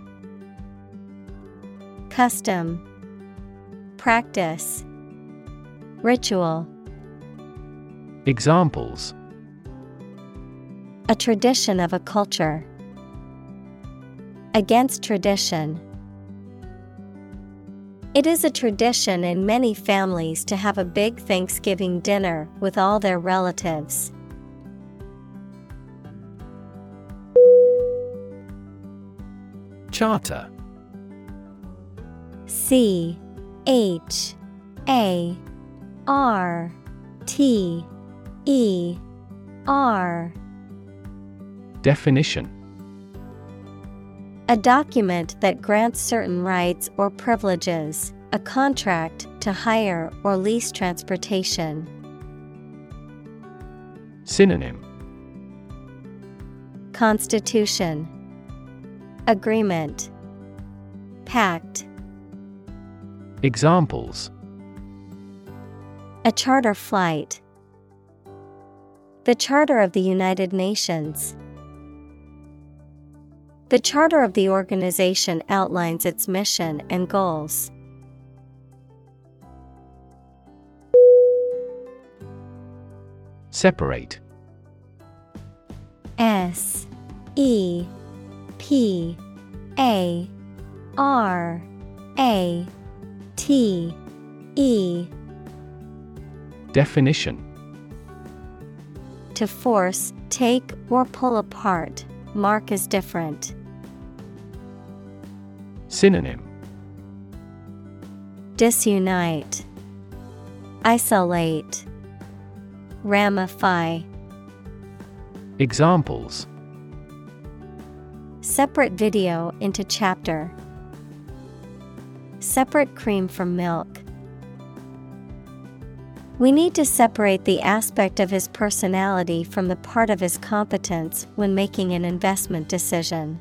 Custom, practice, ritual. Examples. A tradition of a culture. Against tradition. It is a tradition in many families to have a big Thanksgiving dinner with all their relatives. Charter. C-H-A-R-T-E-R. Definition. A document that grants certain rights or privileges, a contract to hire or lease transportation. Synonym. Constitution, agreement, pact. Examples. A charter flight. The Charter of the United Nations. The charter of the organization outlines its mission and goals. Separate. S-E-P-A-R-A-T-E. Definition. To force, take, or pull apart. Mark is different. Synonym. Disunite, isolate, ramify. Examples. Separate video into chapter. Separate cream from milk. We need to separate the aspect of his personality from the part of his competence when making an investment decision.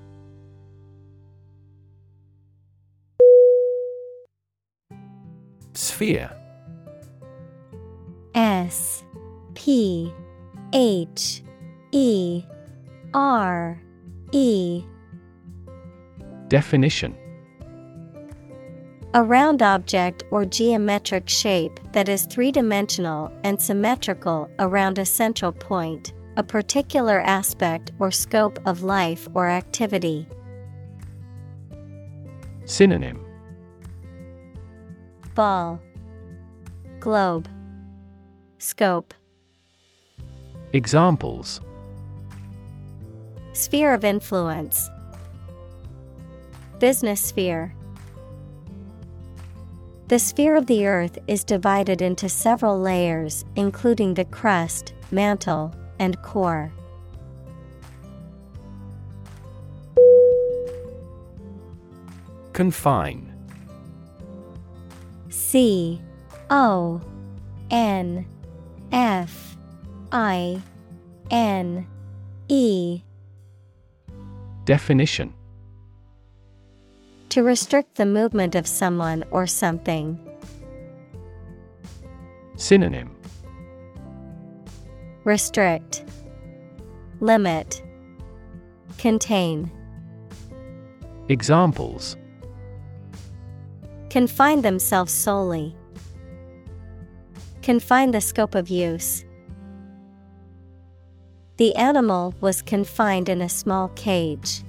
Sphere. S-P-H-E-R-E. Definition. A round object or geometric shape that is three-dimensional and symmetrical around a central point, a particular aspect or scope of life or activity. Synonym. Ball, globe, scope. Examples. Sphere of influence. Business sphere. The sphere of the Earth is divided into several layers, including the crust, mantle, and core. Confine. C-O-N-F-I-N-E. Definition. To restrict the movement of someone or something. Synonym. Restrict, limit, contain. Examples. Confine themselves solely. Confine the scope of use. The animal was confined in a small cage.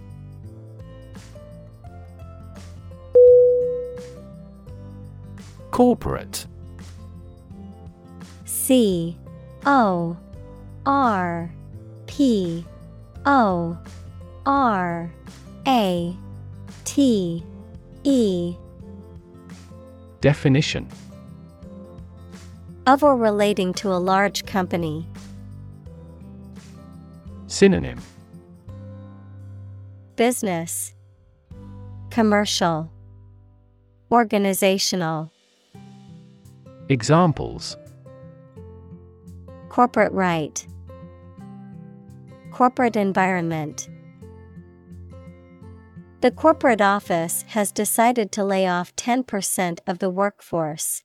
Corporate. C-O-R-P-O-R-A-T-E. Definition. Of or relating to a large company. Synonym. Business, commercial, organizational. Examples. Corporate right. Corporate environment. The corporate office has decided to lay off 10% of the workforce.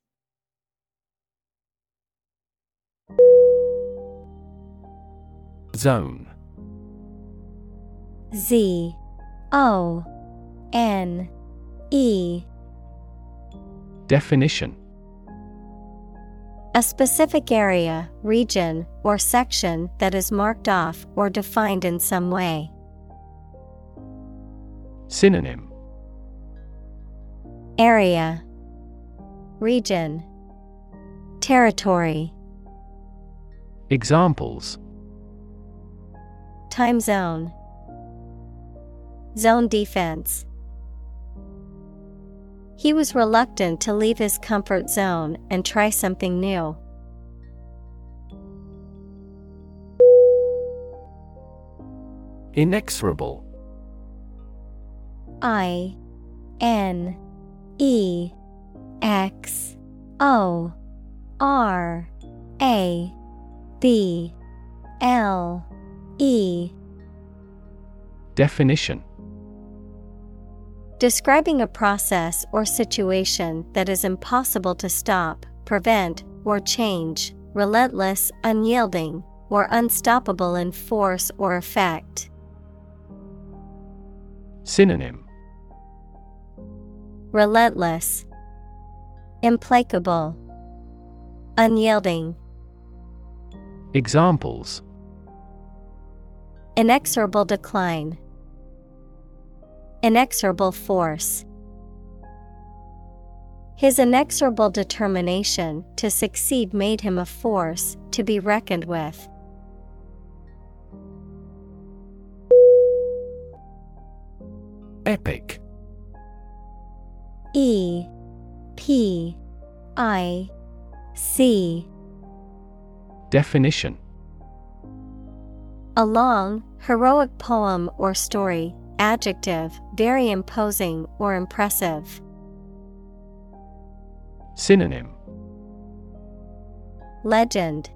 Zone. Z-O-N-E. Definition. A specific area, region, or section that is marked off or defined in some way. Synonym. Area, region, territory. Examples. Time zone. Zone defense. He was reluctant to leave his comfort zone and try something new. Inexorable. I-N-E-X-O-R-A-B-L-E. Definition. Describing a process or situation that is impossible to stop, prevent, or change, relentless, unyielding, or unstoppable in force or effect. Synonym. Relentless, implacable, unyielding. Examples. Inexorable decline. Inexorable force. His inexorable determination to succeed made him a force to be reckoned with. Epic. E-P-I-C. Definition. A long, heroic poem or story. Adjective, very imposing or impressive. Synonym. Legend,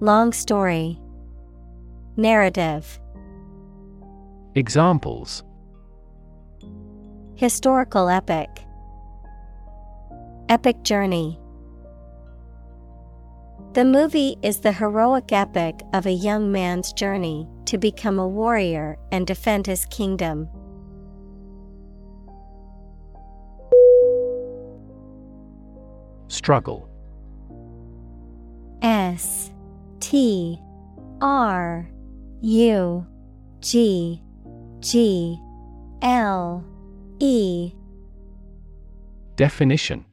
long story, narrative. Examples. Historical epic. Epic journey. The movie is the heroic epic of a young man's journey to become a warrior and defend his kingdom. Struggle. S-T-R-U-G-G-L-E. Definition.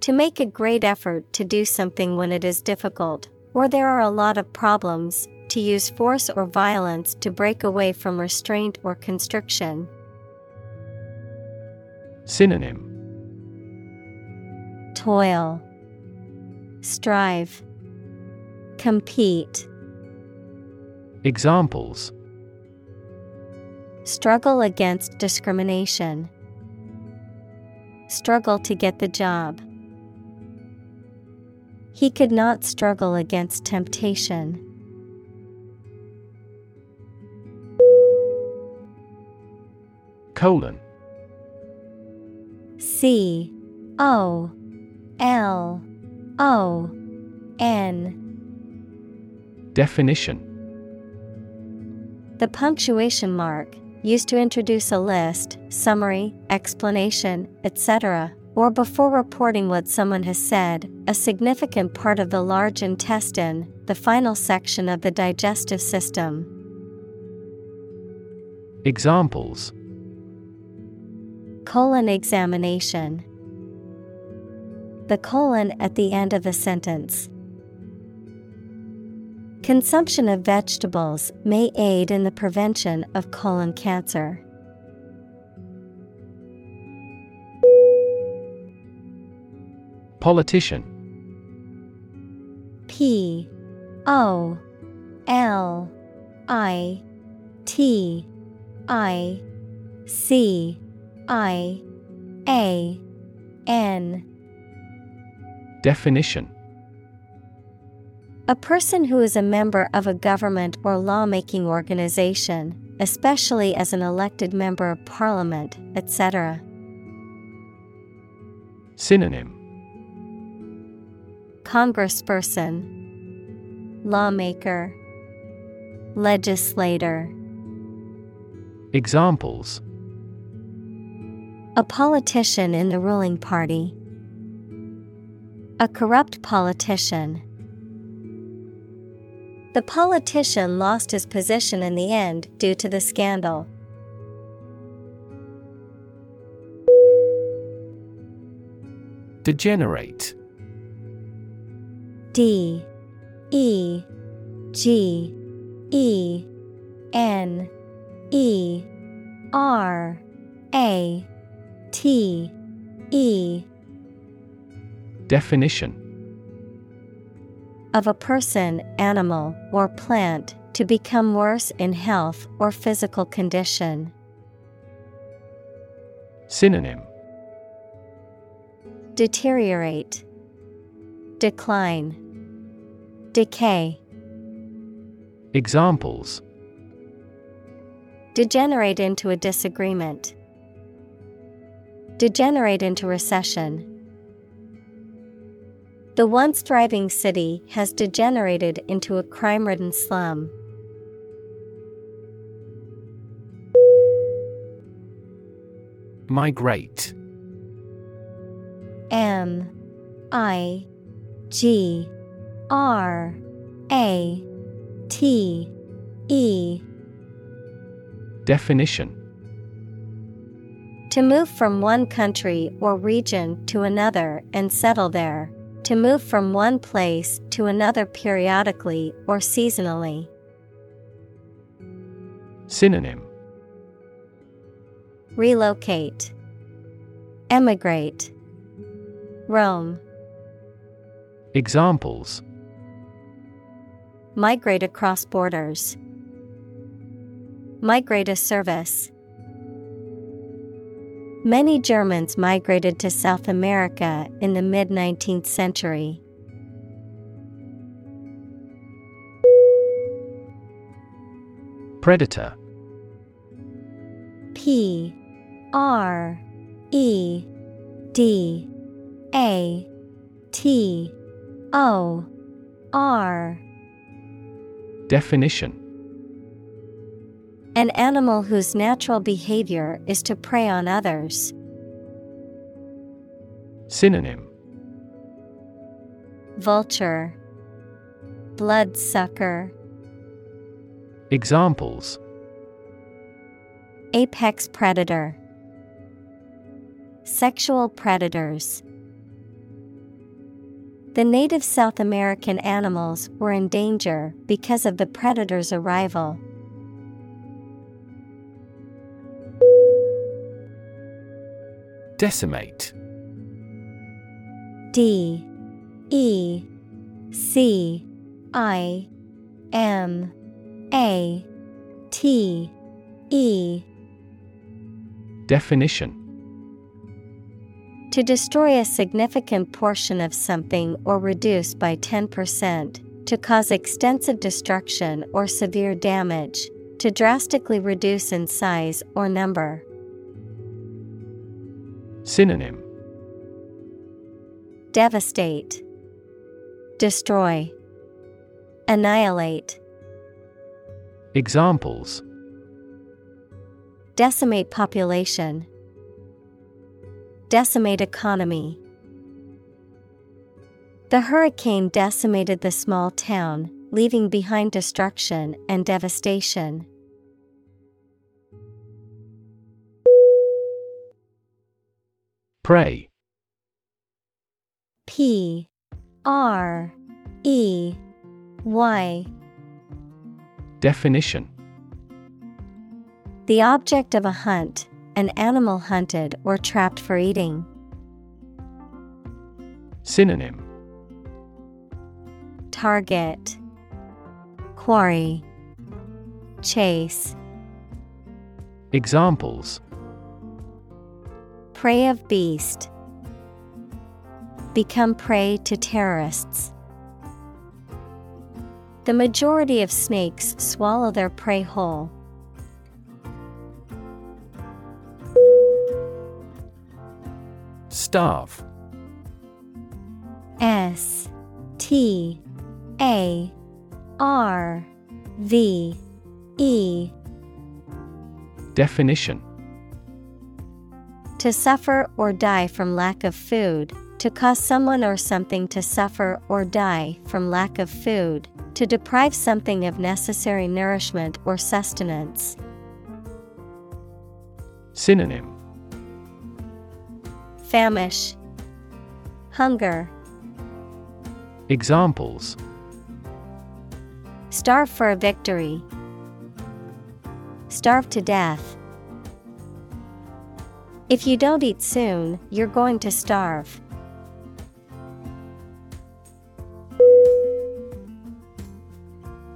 To make a great effort to do something when it is difficult, or there are a lot of problems. To use force or violence to break away from restraint or constriction. Synonym. Toil, strive, compete. Examples. Struggle against discrimination. Struggle to get the job. He could not struggle against temptation. Colon. C-O-L-O-N. Definition. The punctuation mark, used to introduce a list, summary, explanation, etc., or before reporting what someone has said, a significant part of the large intestine, the final section of the digestive system. Examples. Colon examination. the colon at the end of a sentence. Consumption of vegetables may aid in the prevention of colon cancer. Politician. Politician. Definition. A person who is a member of a government or lawmaking organization, especially as an elected member of parliament, etc. Synonym. Congressperson, lawmaker, legislator. Examples. A politician in the ruling party. A corrupt politician. The politician lost his position in the end due to the scandal. Degenerate. D-E-G-E-N-E-R-A-T-E. Definition. Of a person, animal, or plant, to become worse in health or physical condition. Synonym. Deteriorate, decline, decay. Examples. Degenerate into a disagreement. Degenerate into recession. The once thriving city has degenerated into a crime-ridden slum. Migrate. M-I-G-R-A-T-E. Definition. To move from one country or region to another and settle there. To move from one place to another periodically or seasonally. Synonym. Relocate, emigrate, roam. Examples. Migrate across borders. Migrate a service. Many Germans migrated to South America in the mid-19th century. Predator. P-R-E-D-A-T-O-R. Definition. An animal whose natural behavior is to prey on others. Synonym. Vulture, bloodsucker. Examples. Apex predator. Sexual predators. The native South American animals were in danger because of the predator's arrival. Decimate. D-E-C-I-M-A-T-E. Definition. To destroy a significant portion of something or reduce by 10%, to cause extensive destruction or severe damage, to drastically reduce in size or number. Synonym. Devastate, destroy, annihilate. Examples. Decimate population. Decimate economy. The hurricane decimated the small town, leaving behind destruction and devastation. Prey. P-R-E-Y. Definition: the object of a hunt, an animal hunted or trapped for eating. Synonym: target, quarry, chase. Examples: prey of beast, become prey to terrorists. The majority of snakes swallow their prey whole. Starve. S-T-A-R-V-E. Definition: to suffer or die from lack of food, to cause someone or something to suffer or die from lack of food, to deprive something of necessary nourishment or sustenance. Synonym: famish, hunger. Examples: starve for a victory, starve to death. If you don't eat soon, you're going to starve.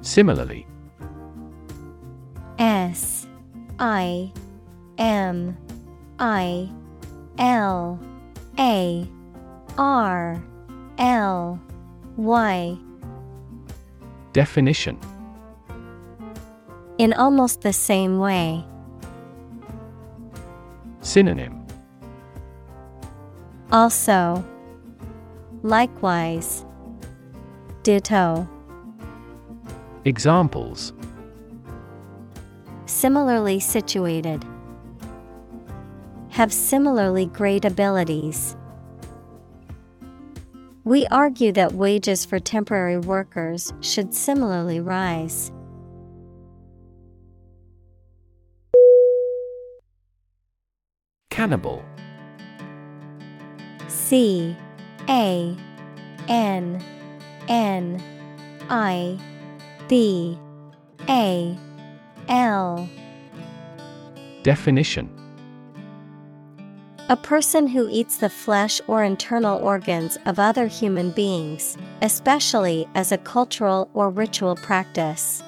Similarly. S-I-M-I-L-A-R-L-Y. Definition: in almost the same way. Synonym: also, likewise, ditto. Examples: similarly situated, have similarly great abilities. We argue that wages for temporary workers should similarly rise. Cannibal. C-A-N-N-I-B-A-L. Definition: a person who eats the flesh or internal organs of other human beings, especially as a cultural or ritual practice.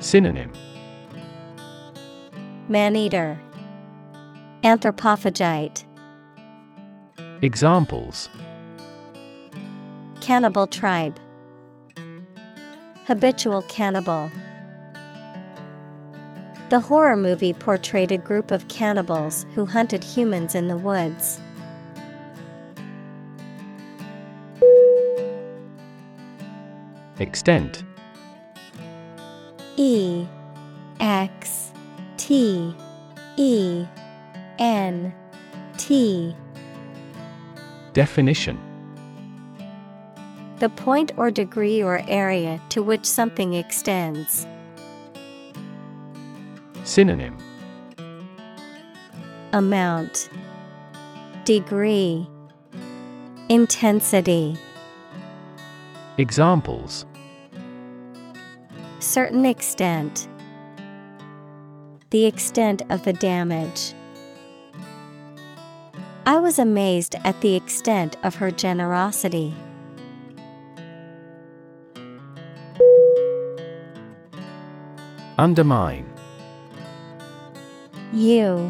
Synonym: man-eater, anthropophagite. Examples: cannibal tribe, habitual cannibal. The horror movie portrayed a group of cannibals who hunted humans in the woods. Extent. E. X. T-E-N-T. Definition: the point or degree or area to which something extends. Synonym: amount, degree, intensity. Examples: certain extent, the extent of the damage. I was amazed at the extent of her generosity. Undermine. U-N-D-E-R-M-I-N-E.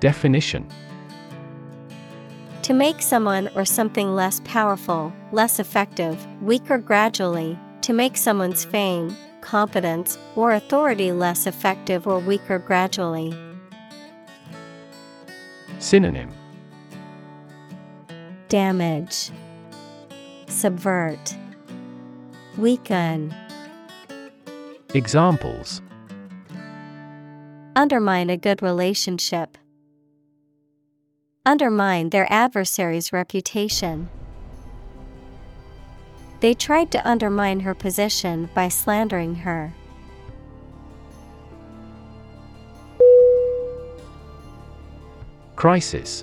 Definition: to make someone or something less powerful, less effective, weaker gradually, to make someone's fame, competence, or authority less effective or weaker gradually. Synonym: damage, subvert, weaken. Examples: undermine a good relationship, undermine their adversary's reputation. They tried to undermine her position by slandering her. Crisis.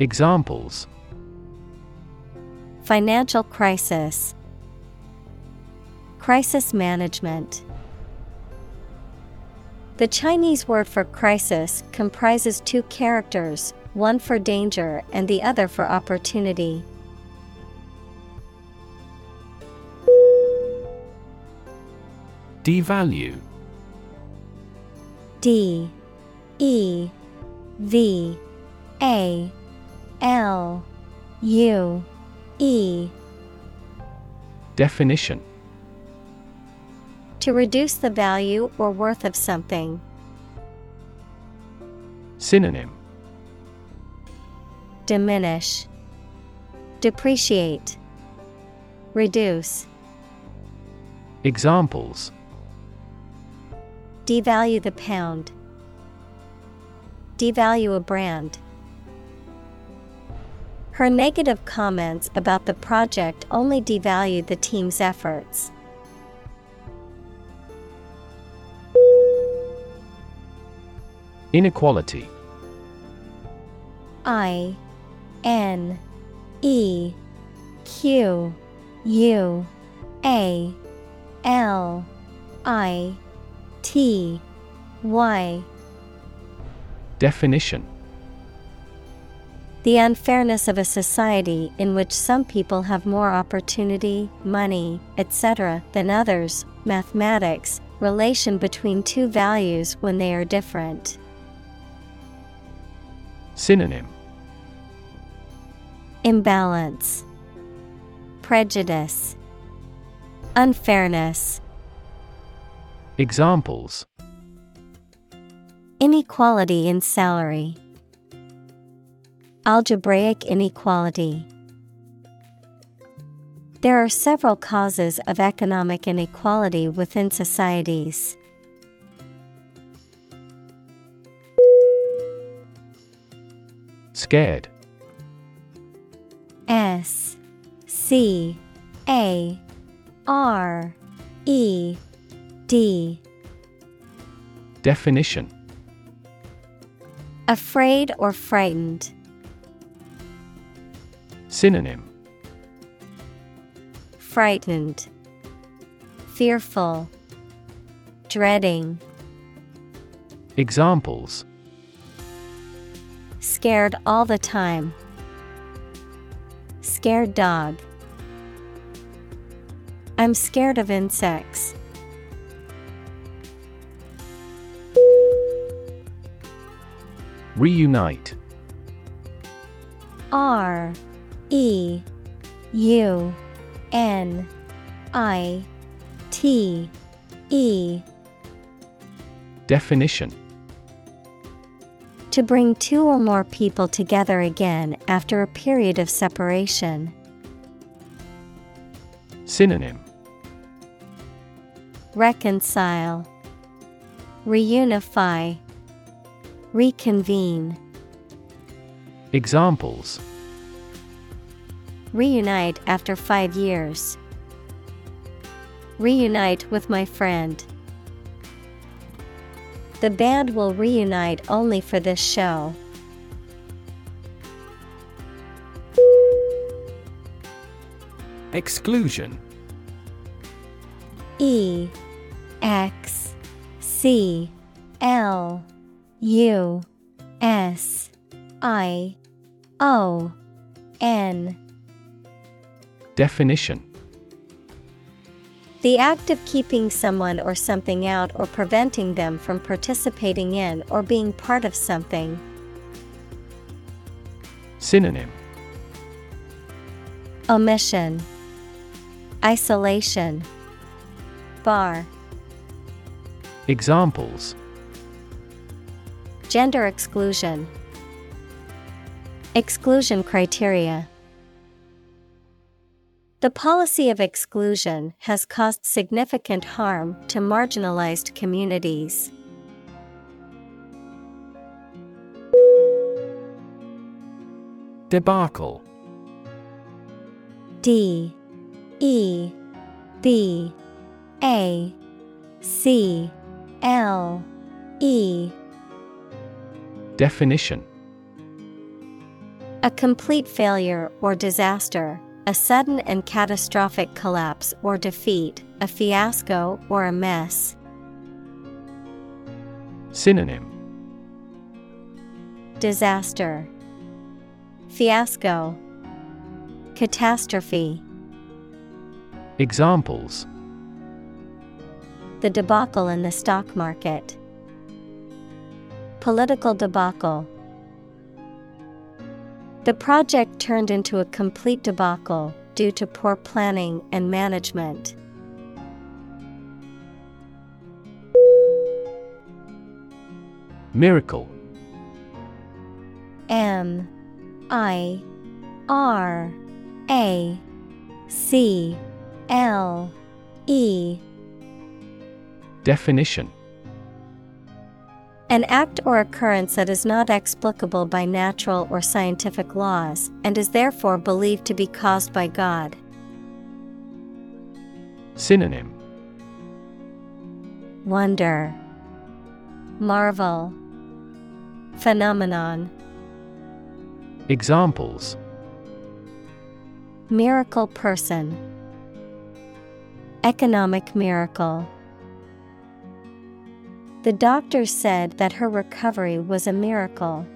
Examples. Financial crisis, crisis management. The Chinese word for crisis comprises two characters, one for danger and the other for opportunity. Devalue. D. E. V. A. L. U. E. Definition. To reduce the value or worth of something. Synonym. Diminish, depreciate, reduce. Examples. Devalue the pound. Devalue a brand. Her negative comments about the project only devalued the team's efforts. Inequality. I-N-E-Q-U-A-L-I-T-Y. Definition. The unfairness of a society in which some people have more opportunity, money, etc. than others. Mathematics, relation between two values when they are different. Synonym. Imbalance, prejudice, unfairness. Examples. Inequality in salary. Algebraic inequality. There are several causes of economic inequality within societies. Scared. S-C-A-R-E-D. Definition. Afraid or frightened. Synonym. Frightened, fearful, dreading. Examples. Scared all the time. Scared dog. I'm scared of insects. Reunite. R. E. U. N. I. T. E. Definition. To bring two or more people together again after a period of separation. Synonym. Reconcile, reunify, reconvene. Examples. Reunite after 5 years. Reunite with my friend. The band will reunite only for this show. Exclusion. E. X. C. L. U. S. I. O. N. Definition. The act of keeping someone or something out or preventing them from participating in or being part of something. Synonym. Omission, isolation, bar. Examples: gender exclusion, exclusion criteria. The policy of exclusion has caused significant harm to marginalized communities. Debacle. D-E-B-A-C-L-E. Definition: a complete failure or disaster, a sudden and catastrophic collapse or defeat, a fiasco or a mess. Synonym: disaster, fiasco, catastrophe. Examples: the debacle in the stock market, political debacle. The project turned into a complete debacle due to poor planning and management. Miracle. M I R A C L E. Definition: an act or occurrence that is not explicable by natural or scientific laws and is therefore believed to be caused by God. Synonym: wonder, marvel, phenomenon. Examples: miracle person, economic miracle. The doctor said that her recovery was a miracle.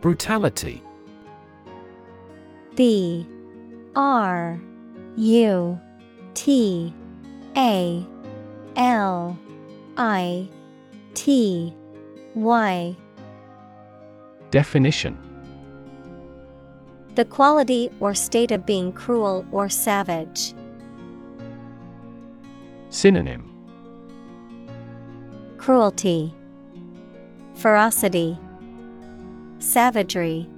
Brutality. B R U T A L I T Y. Definition: the quality or state of being cruel or savage. Synonym: cruelty, ferocity, savagery.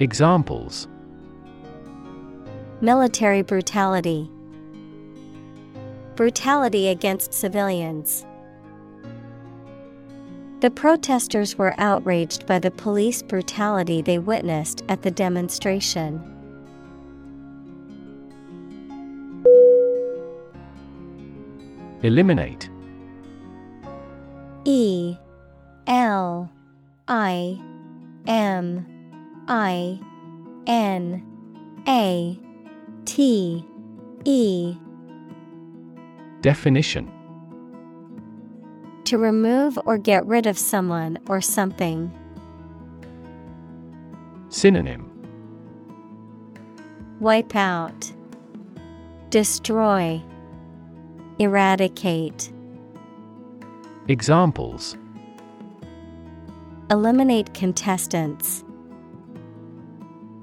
Examples: military brutality, brutality against civilians. The protesters were outraged by the police brutality they witnessed at the demonstration. Eliminate. E L I M I N A T E. Definition: to remove or get rid of someone or something. Synonym: wipe out, destroy, eradicate. Examples: eliminate contestants,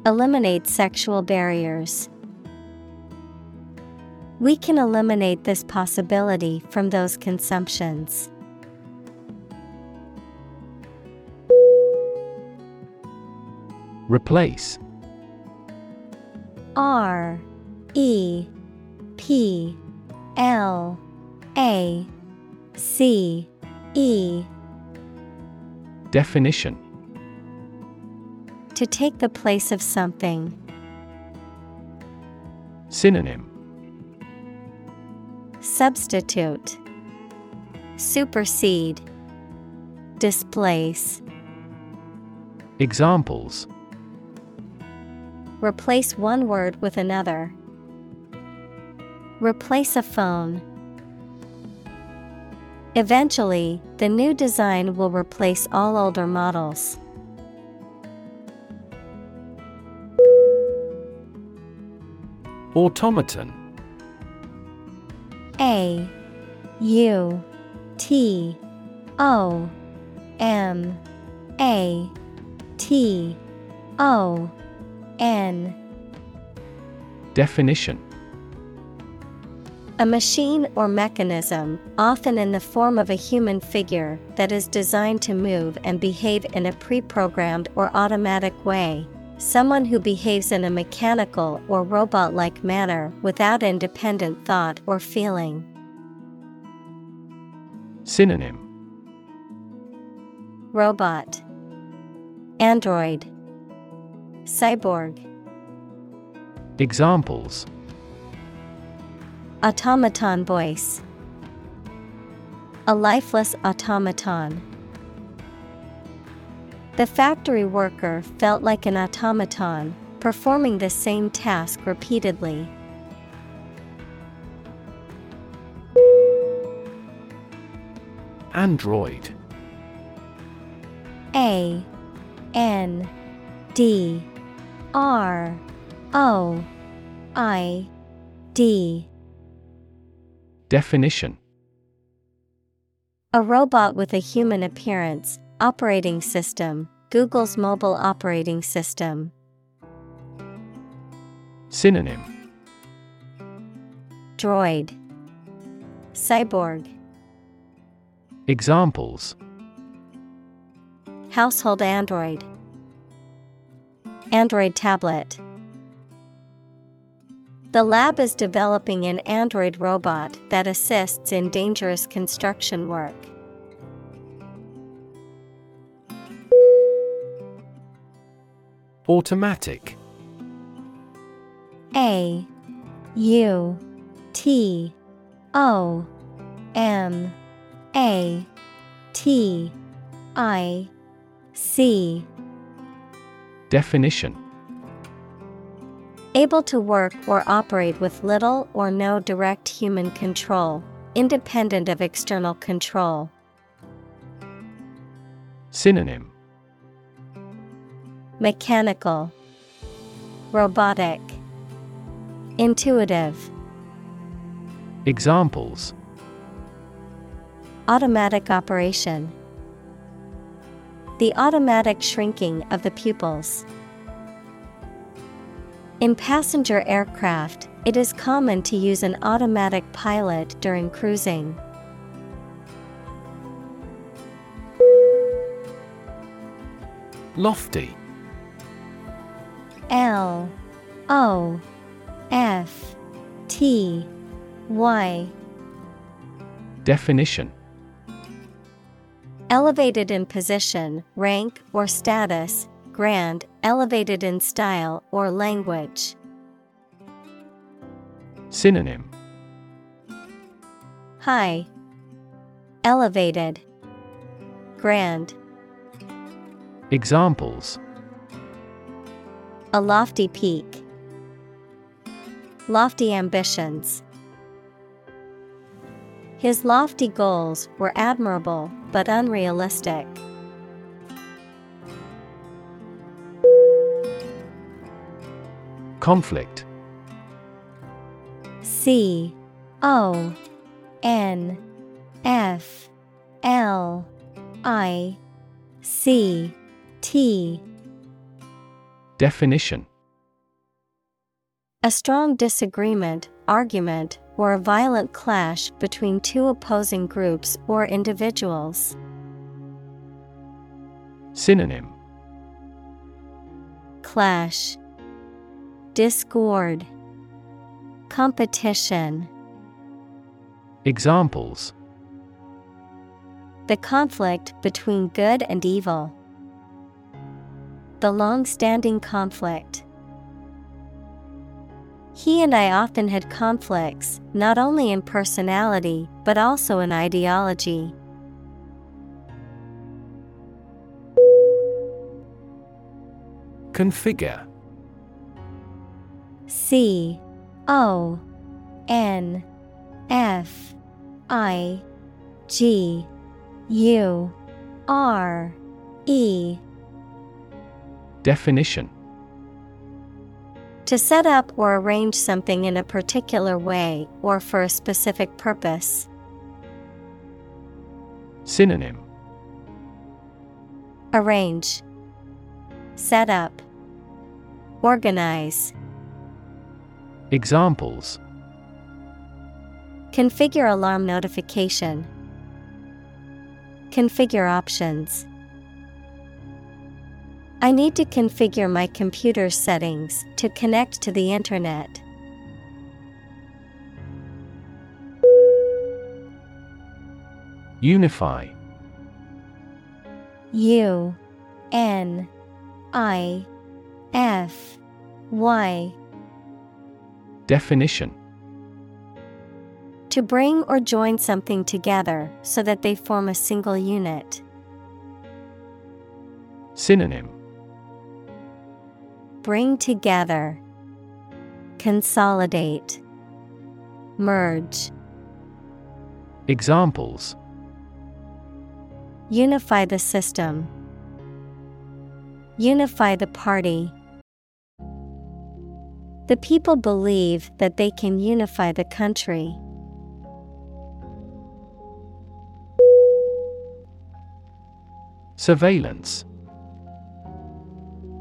eliminate sexual barriers. We can eliminate this possibility from those consumptions. Replace. R E P L A C E. Definition: to take the place of something. Synonym: substitute, supersede, displace. Examples: replace one word with another. Replace a phone. Eventually, the new design will replace all older models. Automaton. A U T O M A-T-O-N. Definition: a machine or mechanism, often in the form of a human figure, that is designed to move and behave in a pre-programmed or automatic way. Someone who behaves in a mechanical or robot-like manner without independent thought or feeling. Synonym: robot, android, cyborg. Examples: automaton voice, a lifeless automaton. The factory worker felt like an automaton, performing the same task repeatedly. Android. A-N-D-R-O-I-D. Definition: a robot with a human appearance. Operating system, Google's mobile operating system. Synonym: droid, cyborg. Examples: household android, android tablet. The lab is developing an android robot that assists in dangerous construction work. Automatic. A-U-T-O-M-A-T-I-C. Definition: able to work or operate with little or no direct human control, independent of external control. Synonym: mechanical, robotic, intuitive. Examples: automatic operation, the automatic shrinking of the pupils. In passenger aircraft, it is common to use an automatic pilot during cruising. Lofty. L-O-F-T-Y. Definition: elevated in position, rank, or status, grand, elevated in style or language. Synonym: high, elevated, grand. Examples: a lofty peak, lofty ambitions. His lofty goals were admirable but unrealistic. Conflict. C-O-N-F-L-I-C-T. Definition: a strong disagreement, argument, or a violent clash between two opposing groups or individuals. Synonym: clash, discord, competition. Examples: the conflict between good and evil, the long-standing conflict. He and I often had conflicts, not only in personality, but also in ideology. Configure. C-O-N-F-I-G-U-R-E. Definition: to set up or arrange something in a particular way or for a specific purpose. Synonym: Arrange, set up, organize. Examples: configure alarm notification, configure options. I need to configure my computer settings to connect to the internet. Unify. U-N-I-F-Y. Definition: to bring or join something together so that they form a single unit. Synonym: bring together, consolidate, merge. Examples: unify the system, unify the party. The people believe that they can unify the country. Surveillance.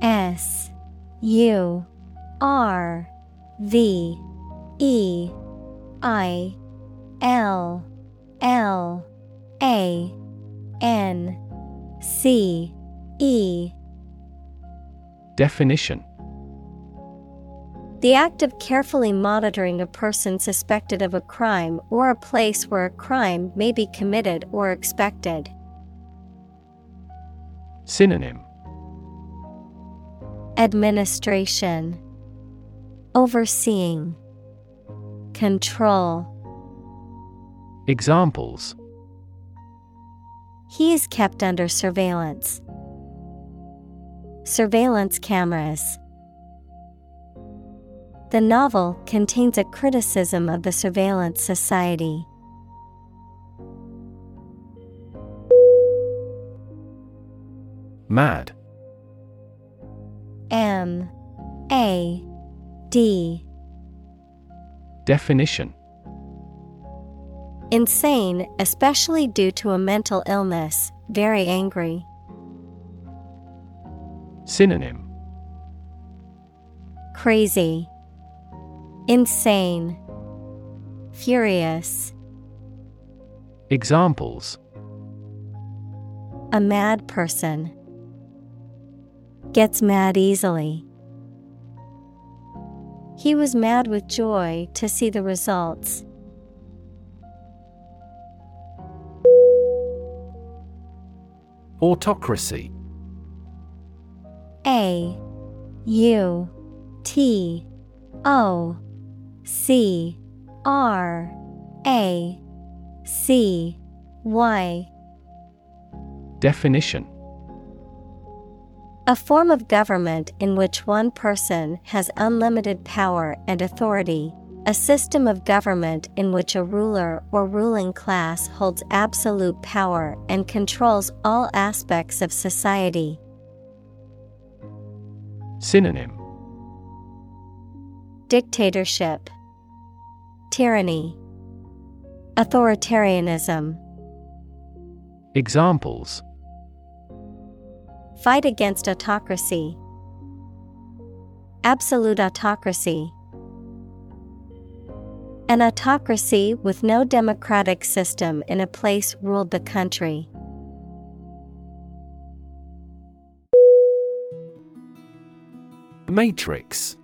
S-U-R-V-E-I-L-L-A-N-C-E. Definition: the act of carefully monitoring a person suspected of a crime or a place where a crime may be committed or expected. Synonym: administration, overseeing, control. Examples: he is kept under surveillance, surveillance cameras. The novel contains a criticism of the surveillance society. Mad. M-A-D. Definition: insane, especially due to a mental illness, very angry. Synonym: crazy, insane, furious. Examples: a mad person, gets mad easily. He was mad with joy to see the results. Autocracy. A-U-T-O-C-R-A-C-Y. Definition: a form of government in which one person has unlimited power and authority, a system of government in which a ruler or ruling class holds absolute power and controls all aspects of society. Synonym: dictatorship, tyranny, authoritarianism. Examples: fight against autocracy, absolute autocracy. An autocracy with no democratic system in a place ruled the country. Matrix.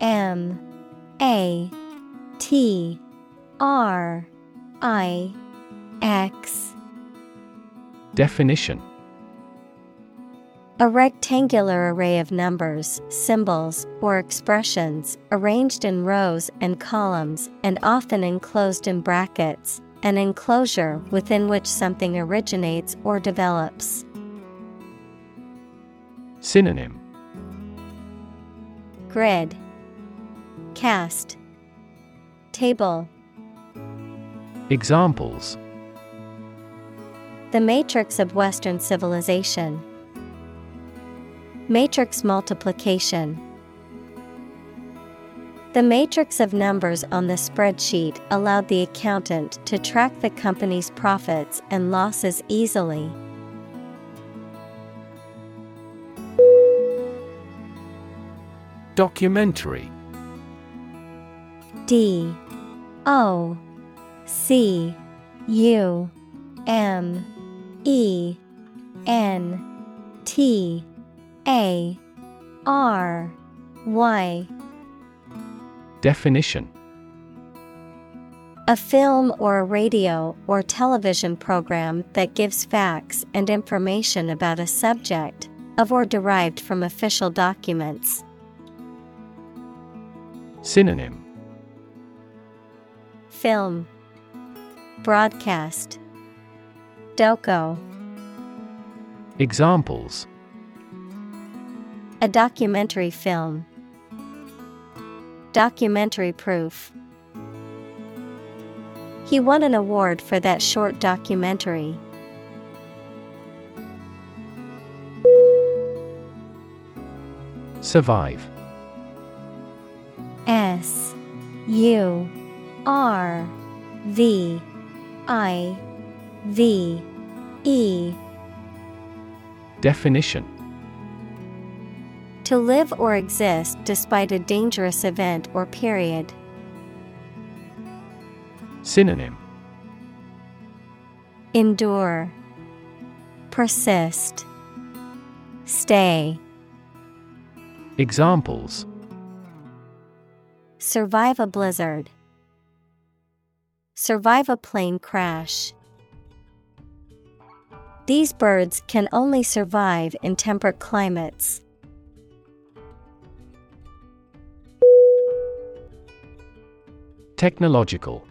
M-A-T-R-I-X. Definition: a rectangular array of numbers, symbols, or expressions arranged in rows and columns and often enclosed in brackets, an enclosure within which something originates or develops. Synonym: grid, cast, table. Examples: the matrix of Western civilization, matrix multiplication. The matrix of numbers on the spreadsheet allowed the accountant to track the company's profits and losses easily. Documentary. D-O-C-U-M-E-N-T-A-R-Y. Definition. A film or a radio or television program that gives facts and information about a subject, of or derived from official documents. Synonym. Film, broadcast, doco. Examples. A documentary film. Documentary proof. He won an award for that short documentary. Survive. S-U-R-V-I-V-E. Definition. To live or exist despite a dangerous event or period. Synonym. Endure, persist, stay. Examples. Survive a blizzard. Survive a plane crash. These birds can only survive in temperate climates. Technological.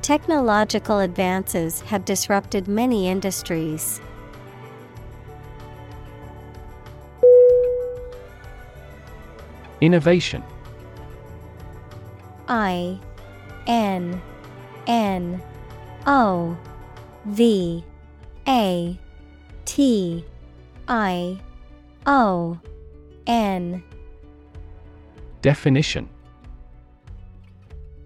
Technological advances have disrupted many industries. Innovation. I-N-N-O-V-A-T-I-O-N. Definition.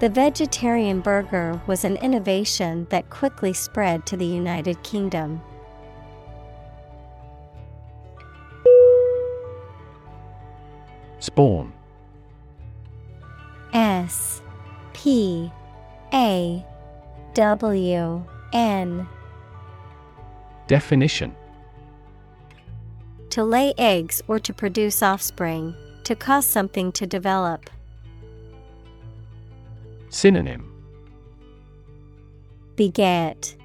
The vegetarian burger was an innovation that quickly spread to the United Kingdom. Spawn. S-P-A-W-N. Definition. To lay eggs or to produce offspring, to cause something to develop. Synonym. Beget,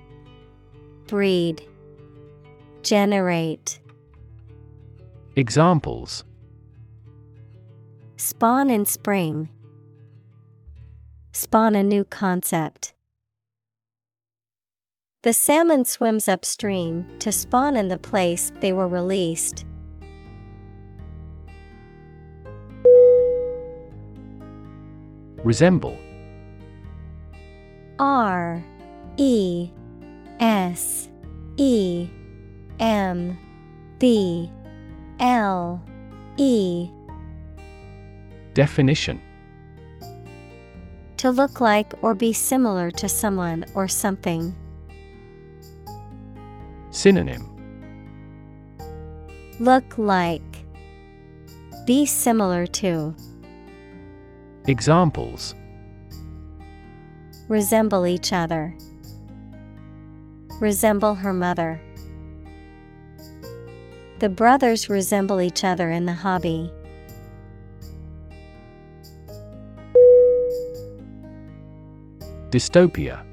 breed, generate. Examples. Spawn in spring. Spawn a new concept. The salmon swims upstream to spawn in the place they were released. Resemble. R-E-S-E-M-B-L-E. Definition. To look like or be similar to someone or something. Synonym. Look like, be similar to. Examples. Resemble each other. Resemble her mother. The brothers resemble each other in the hobby. Dystopia.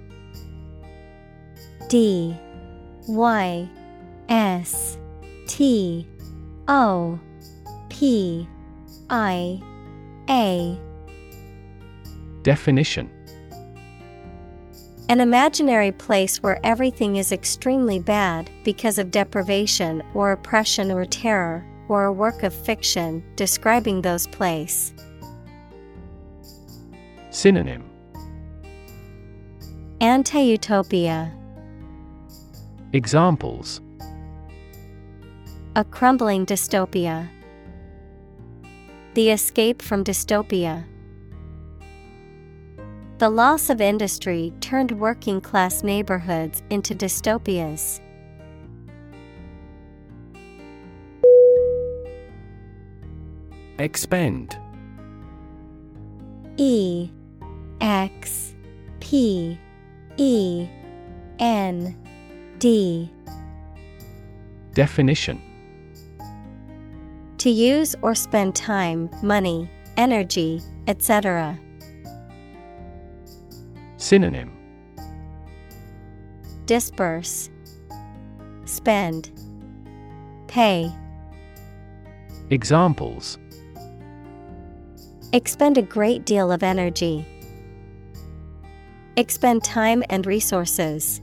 D-Y-S-T-O-P-I-A. Definition: an imaginary place where everything is extremely bad because of deprivation or oppression or terror, or a work of fiction describing those place. Synonym: anti-utopia. Examples: a crumbling dystopia. The escape from dystopia. The loss of industry turned working-class neighborhoods into dystopias. Expend. E-X-P-E-N-D. Definition: to use or spend time, money, energy, etc. Synonym: disperse, spend, pay. Examples: expend a great deal of energy. Expend time and resources.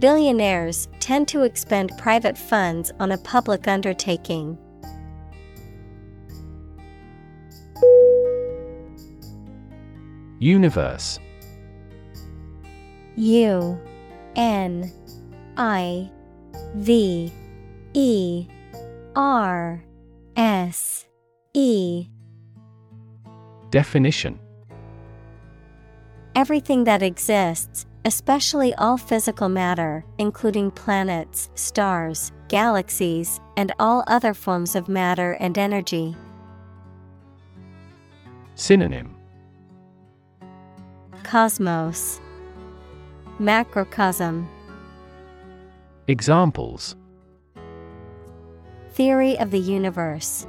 Billionaires tend to expend private funds on a public undertaking. Universe. U-N-I-V-E-R-S-E. Definition: everything that exists, especially all physical matter, including planets, stars, galaxies, and all other forms of matter and energy. Synonym: cosmos, macrocosm. Examples: theory of the universe.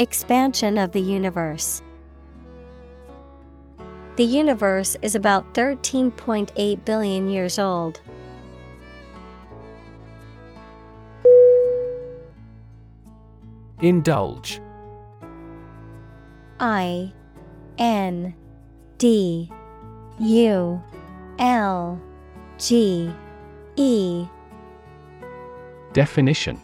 Expansion of the universe. The universe is about 13.8 billion years old. Indulge. I N D U L G E. Definition: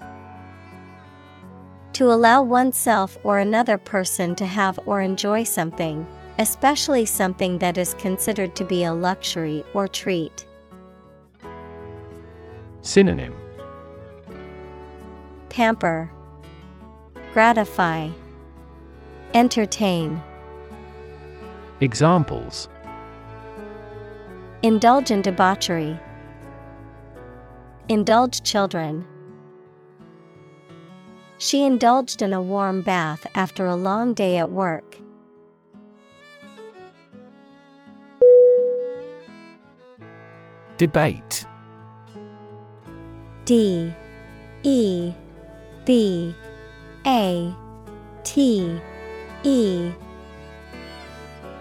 to allow oneself or another person to have or enjoy something, especially something that is considered to be a luxury or treat. Synonym: pamper, gratify, entertain. Examples: indulge in debauchery. Indulge children. She indulged in a warm bath after a long day at work. Debate. D E B A T E.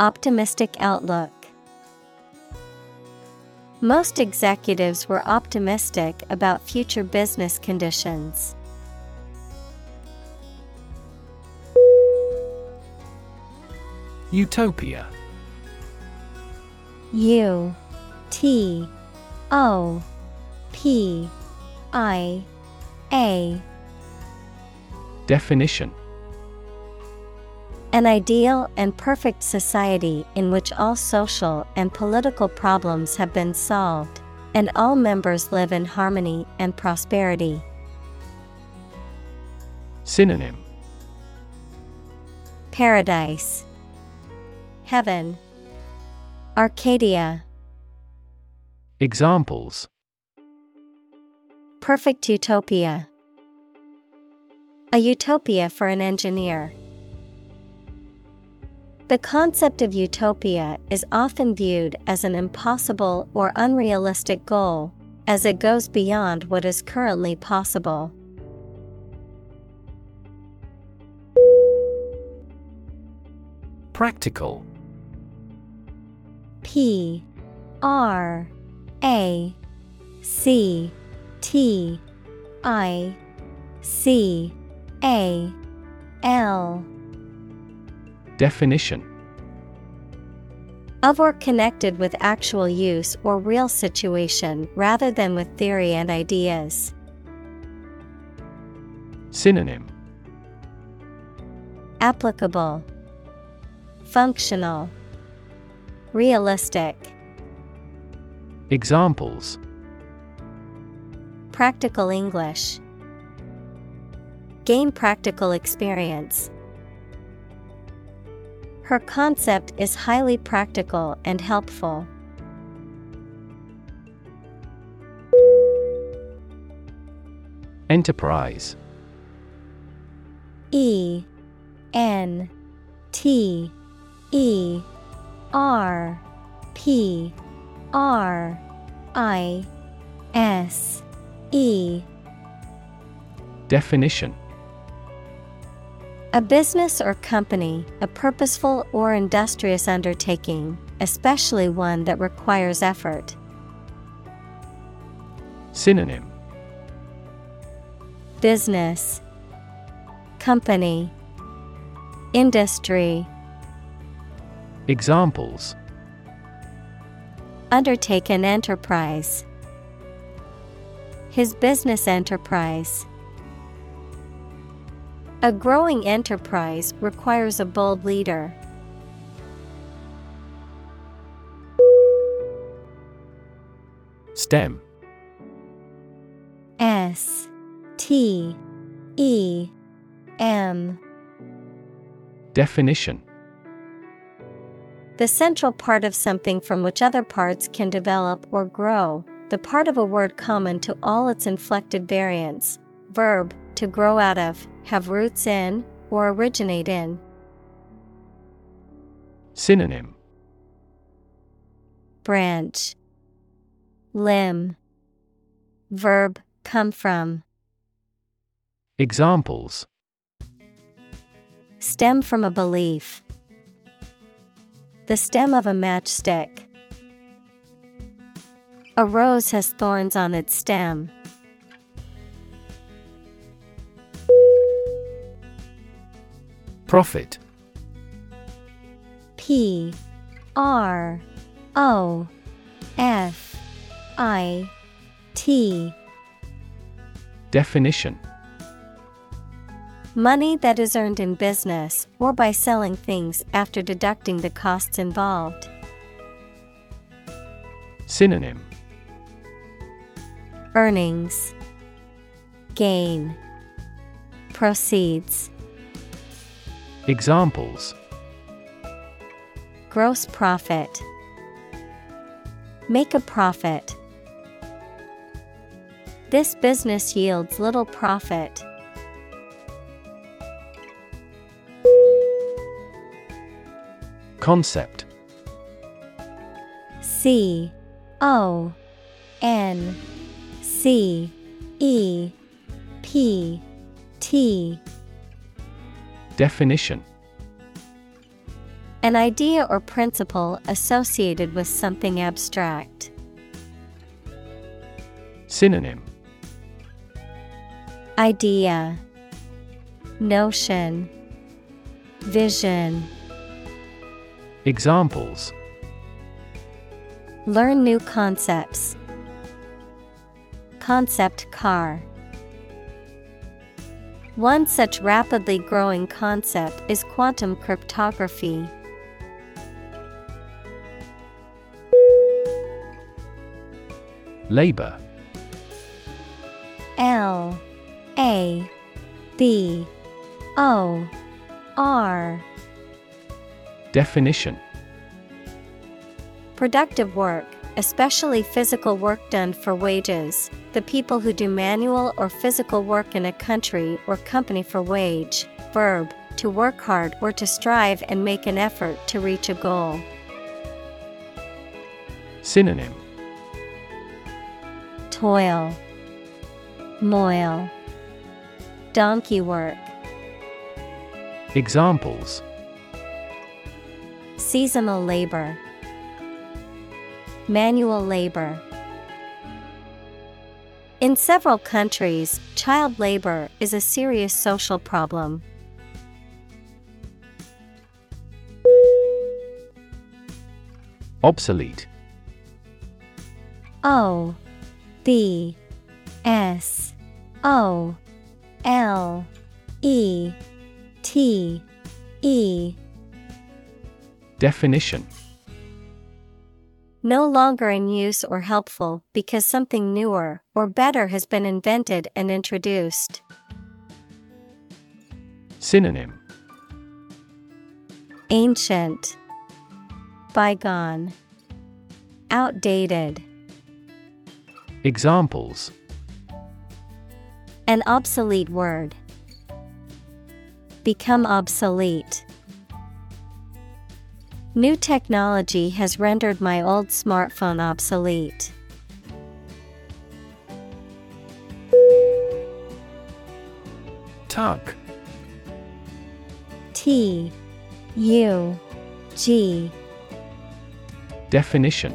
Optimistic outlook. Most executives were optimistic about future business conditions. Utopia. U-T-O-P-I-A. Definition. An ideal and perfect society in which all social and political problems have been solved, and all members live in harmony and prosperity. Synonym: paradise, heaven, Arcadia. Examples: perfect utopia, a utopia for an engineer. The concept of utopia is often viewed as an impossible or unrealistic goal, as it goes beyond what is currently possible. Practical. P-R-A-C-T-I-C-A-L. Definition. Of or connected with actual use or real situation rather than with theory and ideas. Synonym: applicable, functional, realistic. Examples: practical English. Gain practical experience. Her concept is highly practical and helpful. Enterprise. E-N-T-E-R-P-R-I-S-E. Definition. A business or company, a purposeful or industrious undertaking, especially one that requires effort. Synonym: business, company, industry. Examples: undertake an enterprise. His business enterprise. A growing enterprise requires a bold leader. STEM. S-T-E-M. Definition. The central part of something from which other parts can develop or grow, the part of a word common to all its inflected variants. Verb, to grow out of, have roots in, or originate in. Synonym: Branch. Limb. Verb, come from. Examples. Stem from a belief. The stem of a matchstick. A rose has thorns on its stem. Profit. P-R-O-F-I-T. Definition. Money that is earned in business or by selling things after deducting the costs involved. Synonym. Earnings. Gain. Proceeds. Examples. Gross profit. Make a profit. This business yields little profit. Concept. C-O-N-C-E-P-T. Definition. An idea or principle associated with something abstract. Synonym. Idea. Notion. Vision. Examples. Learn new concepts. Concept car. One such rapidly growing concept is quantum cryptography. Labor. L. A. B. O. R. Definition. Productive work, especially physical work done for wages, the people who do manual or physical work in a country or company for wage. Verb, to work hard or to strive and make an effort to reach a goal. Synonym. Toil. Moil. Donkey work. Examples. Seasonal labor. Manual labor. In several countries, child labor is a serious social problem. Obsolete. O. B. S. O. L. E. T. E. Definition. No longer in use or helpful because something newer or better has been invented and introduced. Synonym. Ancient. Bygone. Outdated. Examples. An obsolete word. Become obsolete. New technology has rendered my old smartphone obsolete. Tug. T-U-G. Definition.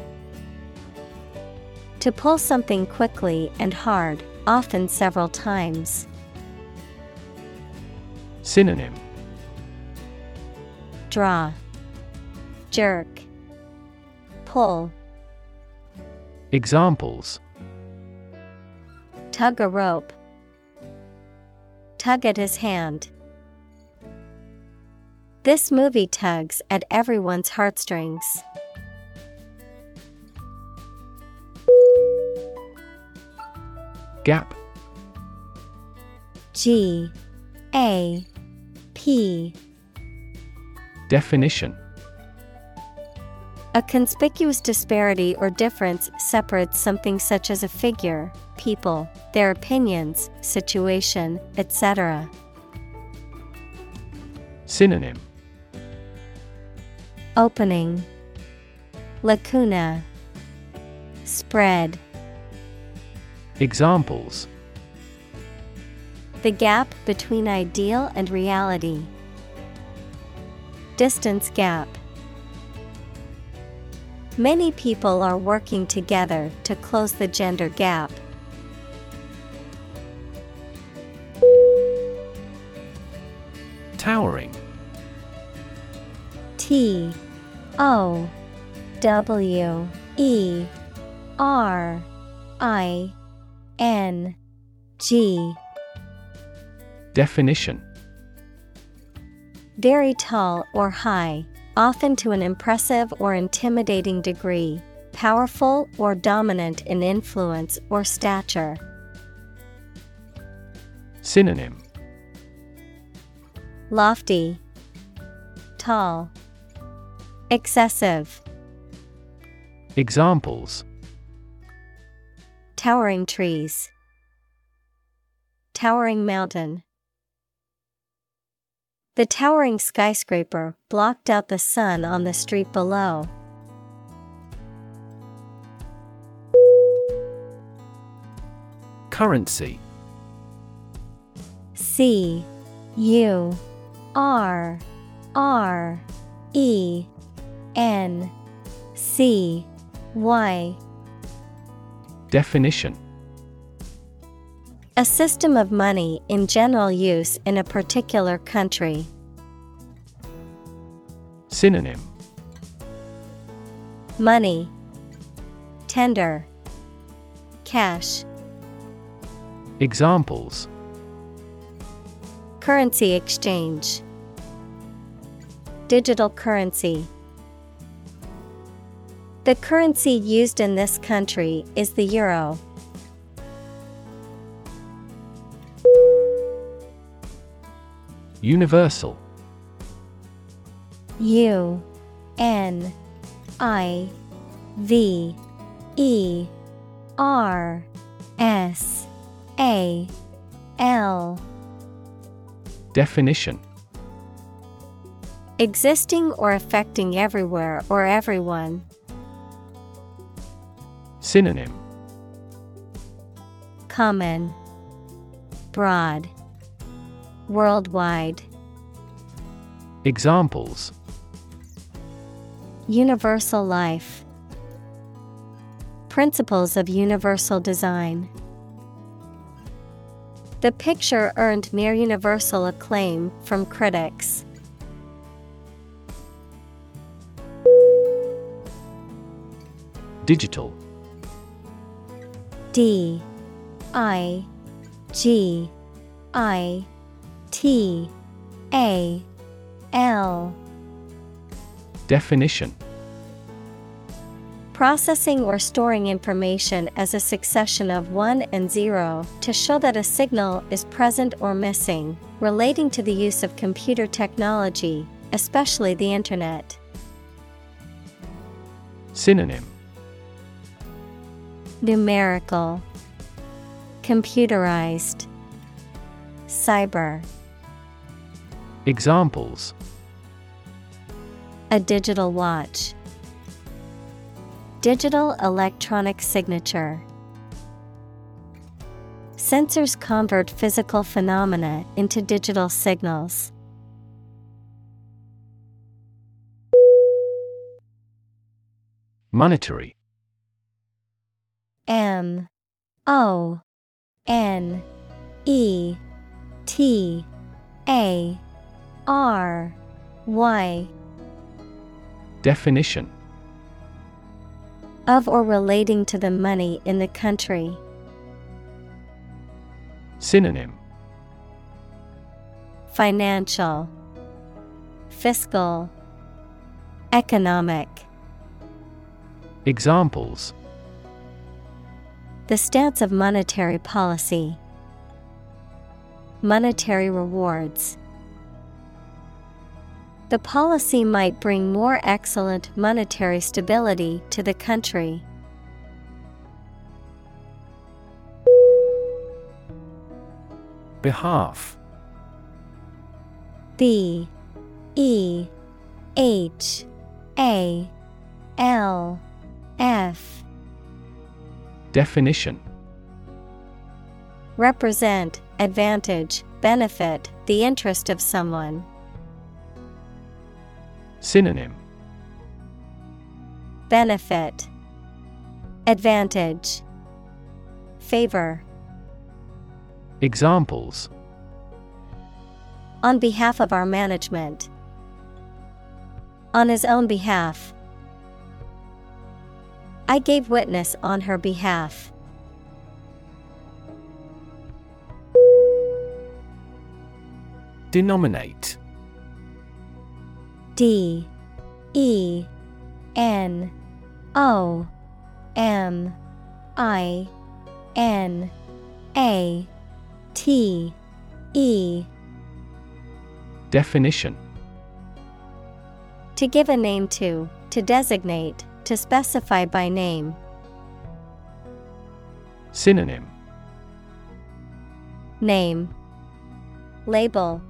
To pull something quickly and hard, often several times. Synonym. Draw. Jerk. Pull. Examples. Tug a rope. Tug at his hand. This movie tugs at everyone's heartstrings. Gap. G. A. P. Definition. A conspicuous disparity or difference separates something such as a figure, people, their opinions, situation, etc. Synonym. Opening. Lacuna. Spread. Examples: the gap between ideal and reality. Distance gap. Many people are working together to close the gender gap. Towering. T-O-W-E-R-I-N-G. Definition: very tall or high, often to an impressive or intimidating degree, powerful or dominant in influence or stature. Synonym: lofty, tall, excessive. Examples: towering trees, towering mountain. The towering skyscraper blocked out the sun on the street below. Currency. C-U-R-R-E-N-C-Y. Definition: a system of money in general use in a particular country. Synonym: money, tender, cash. Examples: currency exchange, digital currency. The currency used in this country is the euro. Universal. U-N-I-V-E-R-S-A-L. Definition: existing or affecting everywhere or everyone. Synonym: common, broad, worldwide. Examples: universal life, principles of universal design. The picture earned near universal acclaim from critics. Digital. D-I-G-I T-A-L. Definition: processing or storing information as a succession of 1 and 0 to show that a signal is present or missing, relating to the use of computer technology, especially the Internet. Synonym: numerical, computerized, cyber. Examples: a digital watch, digital electronic signature. Sensors convert physical phenomena into digital signals. Monetary. M-O-N-E T-A-R-Y. Definition: of or relating to the money in the country. Synonym: financial, fiscal, economic. Examples: the stance of monetary policy, monetary rewards. The policy might bring more excellent monetary stability to the country. Behalf. B-E-H-A-L-F. Definition: represent, advantage, benefit, the interest of someone. Synonym: benefit, advantage, favor. Examples: on behalf of our management. On his own behalf. I gave witness on her behalf. Denominate. D-E-N-O-M-I-N-A-T-E. Definition: to give a name to designate, to specify by name. Synonym: name, label,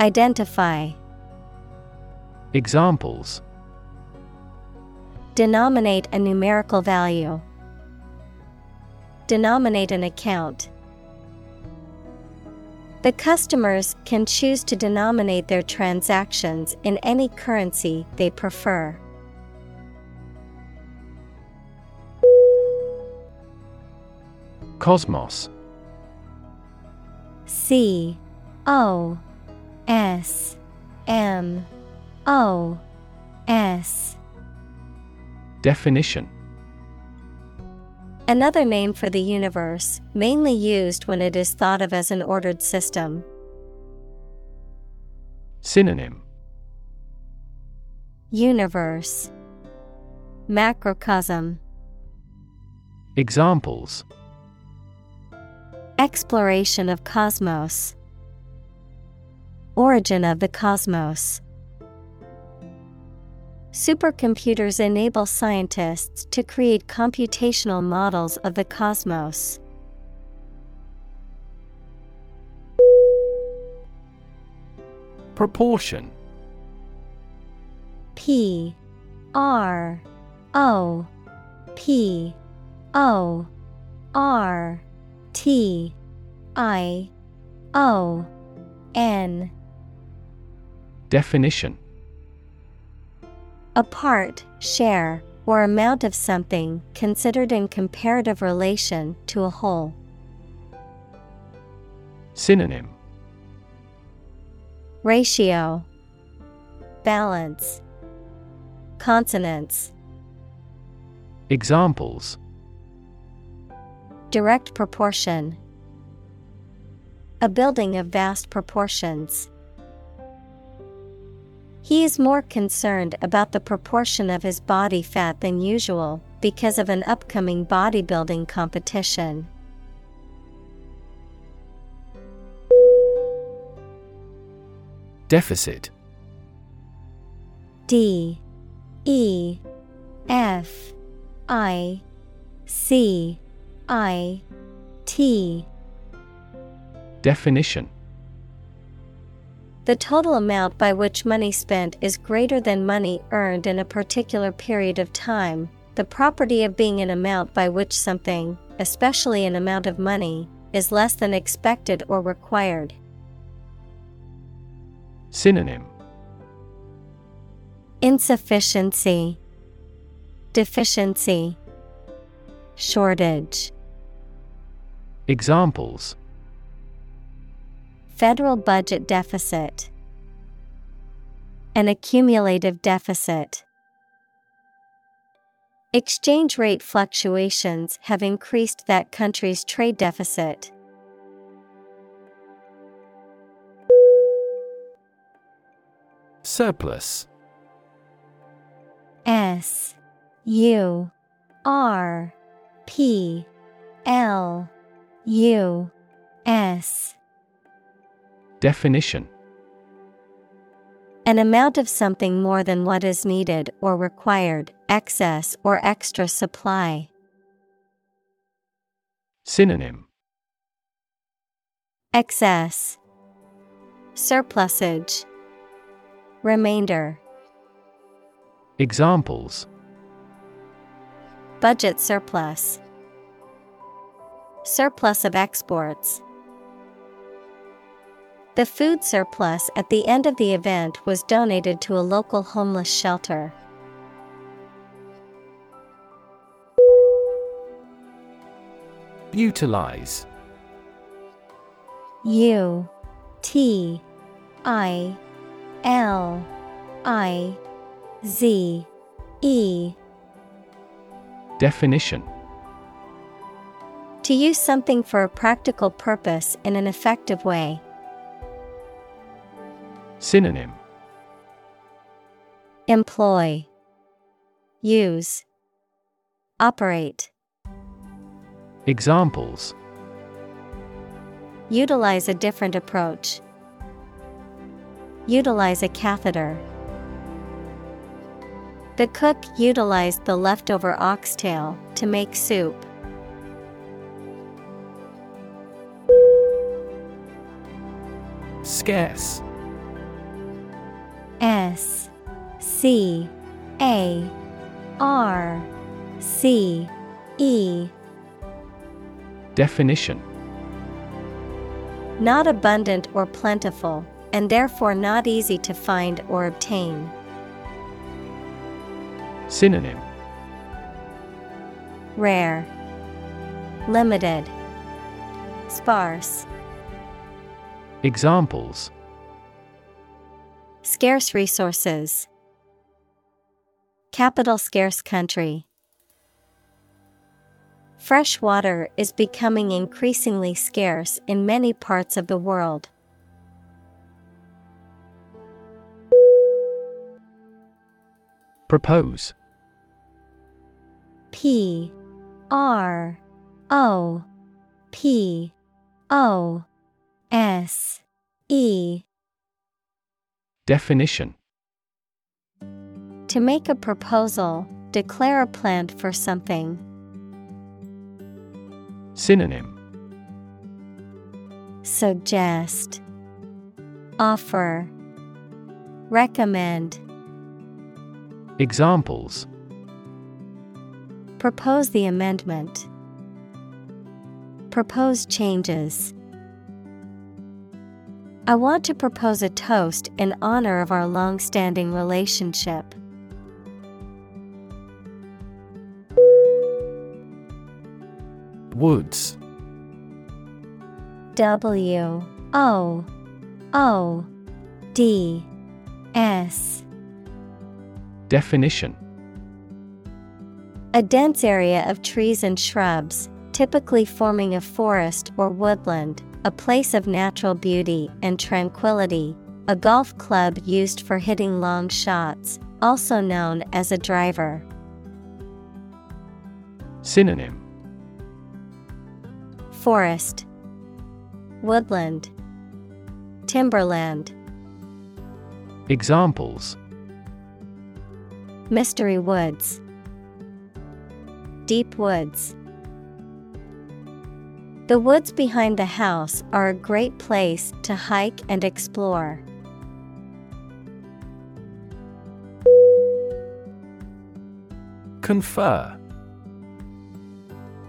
identify. Examples: denominate a numerical value. Denominate an account. The customers can choose to denominate their transactions in any currency they prefer. Cosmos. C-O-S-M-O-S. Definition: another name for the universe, mainly used when it is thought of as an ordered system. Synonym: universe, macrocosm. Examples: exploration of cosmos. Origin of the cosmos. Supercomputers enable scientists to create computational models of the cosmos. Proportion. P-R-O-P-O-R-T-I-O-N. Definition: a part, share, or amount of something considered in comparative relation to a whole. Synonym: ratio, balance, consonance. Examples: direct proportion. A building of vast proportions. He is more concerned about the proportion of his body fat than usual because of an upcoming bodybuilding competition. Deficit. D-E-F-I-C-I-T. Definition: the total amount by which money spent is greater than money earned in a particular period of time, the property of being an amount by which something, especially an amount of money, is less than expected or required. Synonym: insufficiency, deficiency, shortage. Examples: federal budget deficit. An accumulative deficit. Exchange rate fluctuations have increased that country's trade deficit. Surplus. S-U-R-P-L-U-S. Definition: an amount of something more than what is needed or required, excess or extra supply. Synonym: excess, surplusage, remainder. Examples: budget surplus. Surplus of exports. The food surplus at the end of the event was donated to a local homeless shelter. Utilize. U-T-I-L-I-Z-E. Definition. To use something for a practical purpose in an effective way. Synonym. Employ, use, operate. Examples. Utilize a different approach. Utilize a catheter. The cook utilized the leftover oxtail to make soup. Scarce. S-C-A-R-C-E. Definition. Not abundant or plentiful, and therefore not easy to find or obtain. Synonym. Rare, limited, sparse. Examples. Scarce resources. Capital scarce country. Fresh water is becoming increasingly scarce in many parts of the world. Propose. P-R-O-P-O-S-E. Definition. To make a proposal, declare a plan for something. Synonym. Suggest, offer, recommend. Examples. Propose the amendment. Propose changes. I want to propose a toast in honor of our long-standing relationship. Woods. W-O-O-D-S. Definition. A dense area of trees and shrubs, typically forming a forest or woodland, a place of natural beauty and tranquility, a golf club used for hitting long shots, also known as a driver. Synonym. Forest, woodland, timberland. Examples. Mystery woods. Deep woods. The woods behind the house are a great place to hike and explore. Confer.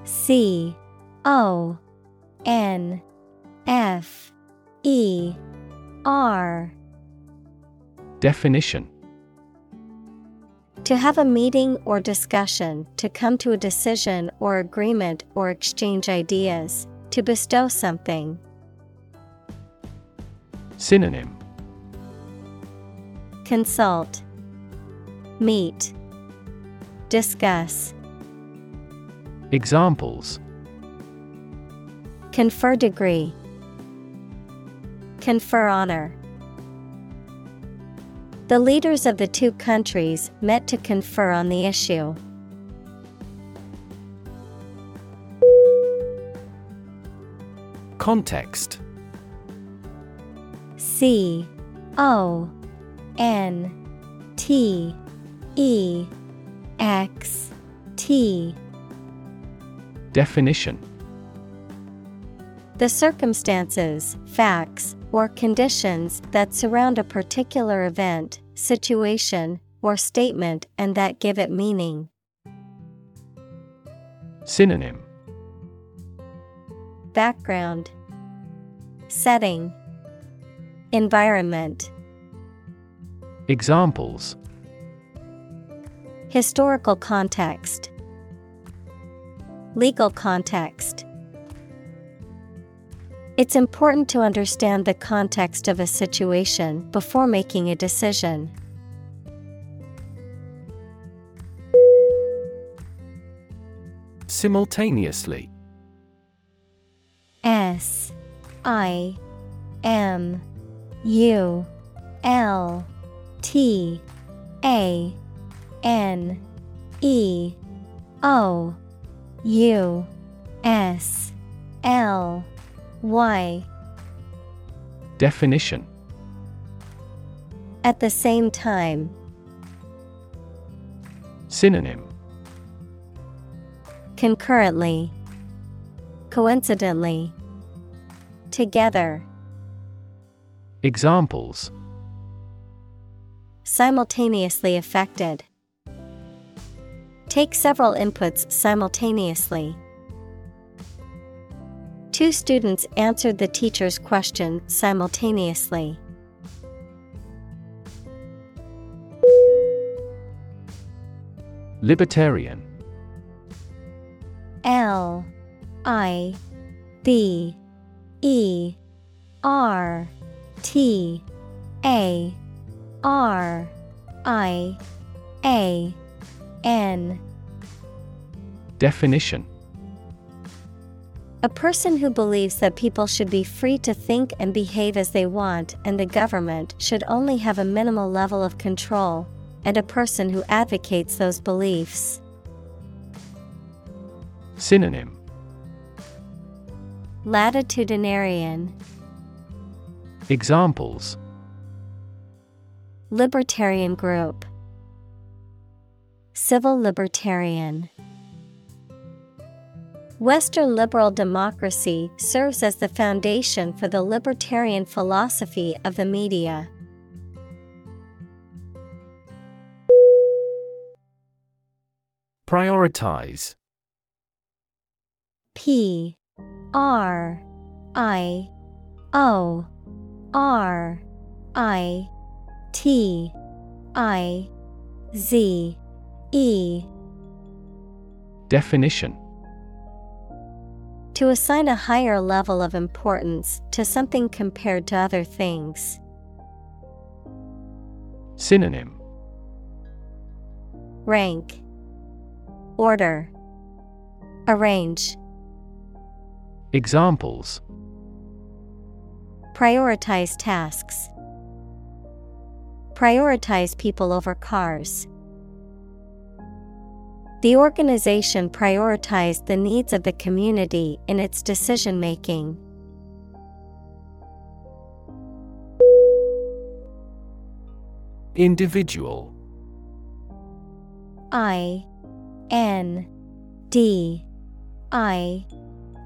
C O N F E R. Definition. To have a meeting or discussion, to come to a decision or agreement or exchange ideas, to bestow something. Synonym. Consult, meet, discuss. Examples. Confer degree. Confer honor. The leaders of the two countries met to confer on the issue. Context. C-O-N-T-E-X-T. Definition. The circumstances, facts, or conditions that surround a particular event, situation, or statement and that give it meaning. Synonym. background, setting, environment. Examples: historical context, legal context. It's important to understand the context of a situation before making a decision. Simultaneously. simultaneously. Definition: at the same time. Synonym: concurrently, coincidentally, together. Examples: simultaneously affected. Take several inputs simultaneously. Two students answered the teacher's question simultaneously. Libertarian. Libertarian. Definition: a person who believes that people should be free to think and behave as they want, and the government should only have a minimal level of control, and a person who advocates those beliefs. Synonym: latitudinarian. Examples: libertarian group, civil libertarian. Western liberal democracy serves as the foundation for the libertarian philosophy of the media. Prioritize. Prioritize. Definition: to assign a higher level of importance to something compared to other things. Synonym: rank, order, arrange. Examples: prioritize tasks, prioritize people over cars. The organization prioritized the needs of the community in its decision-making. Individual. INDIVIDUAL.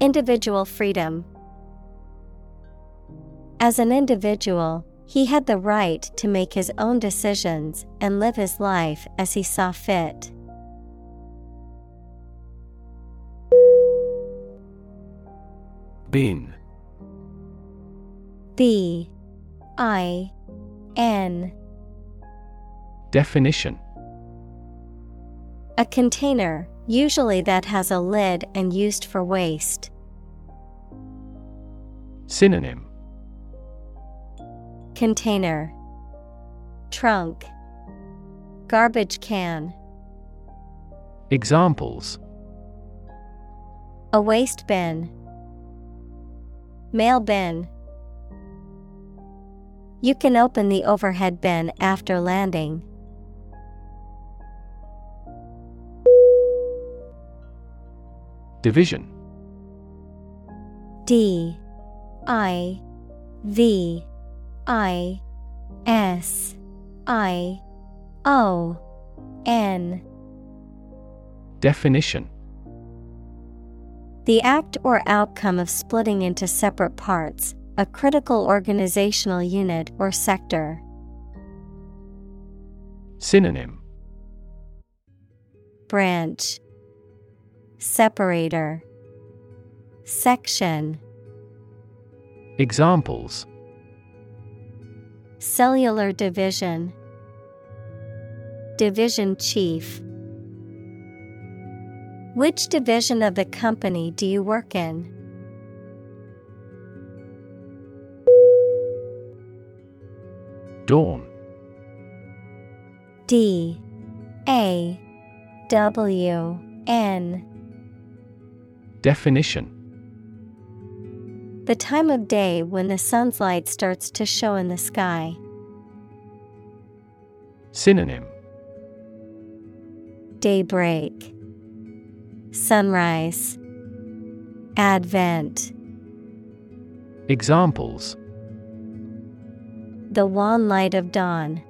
individual freedom. As an individual, he had the right to make his own decisions and live his life as he saw fit. Bin. B-I-N. Definition: a container, usually that has a lid and used for waste. Synonym: container, trunk, garbage can. Examples: a waste bin, mail bin. You can open the overhead bin after landing. Division. D-I-V-I-S-I-O-N. Definition: the act or outcome of splitting into separate parts, a critical organizational unit or sector. Synonym: branch, separator, section. Examples: cellular division, division chief. Which division of the company do you work in? Dawn. D-A-W-N. Definition: the time of day when the sun's light starts to show in the sky. Synonym: daybreak, sunrise, advent. Examples: the wan light of dawn,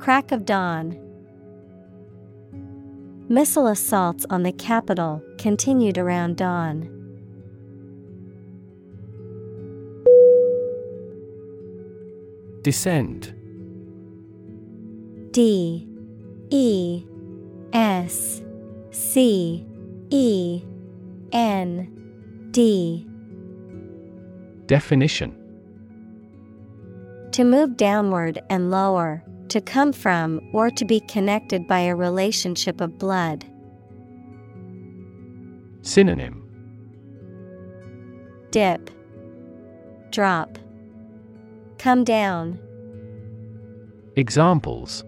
crack of dawn. Missile assaults on the capital continued around dawn. Descend. D E S C-E-N-D. Definition: to move downward and lower, to come from or to be connected by a relationship of blood. Synonym: dip, drop, come down. Examples: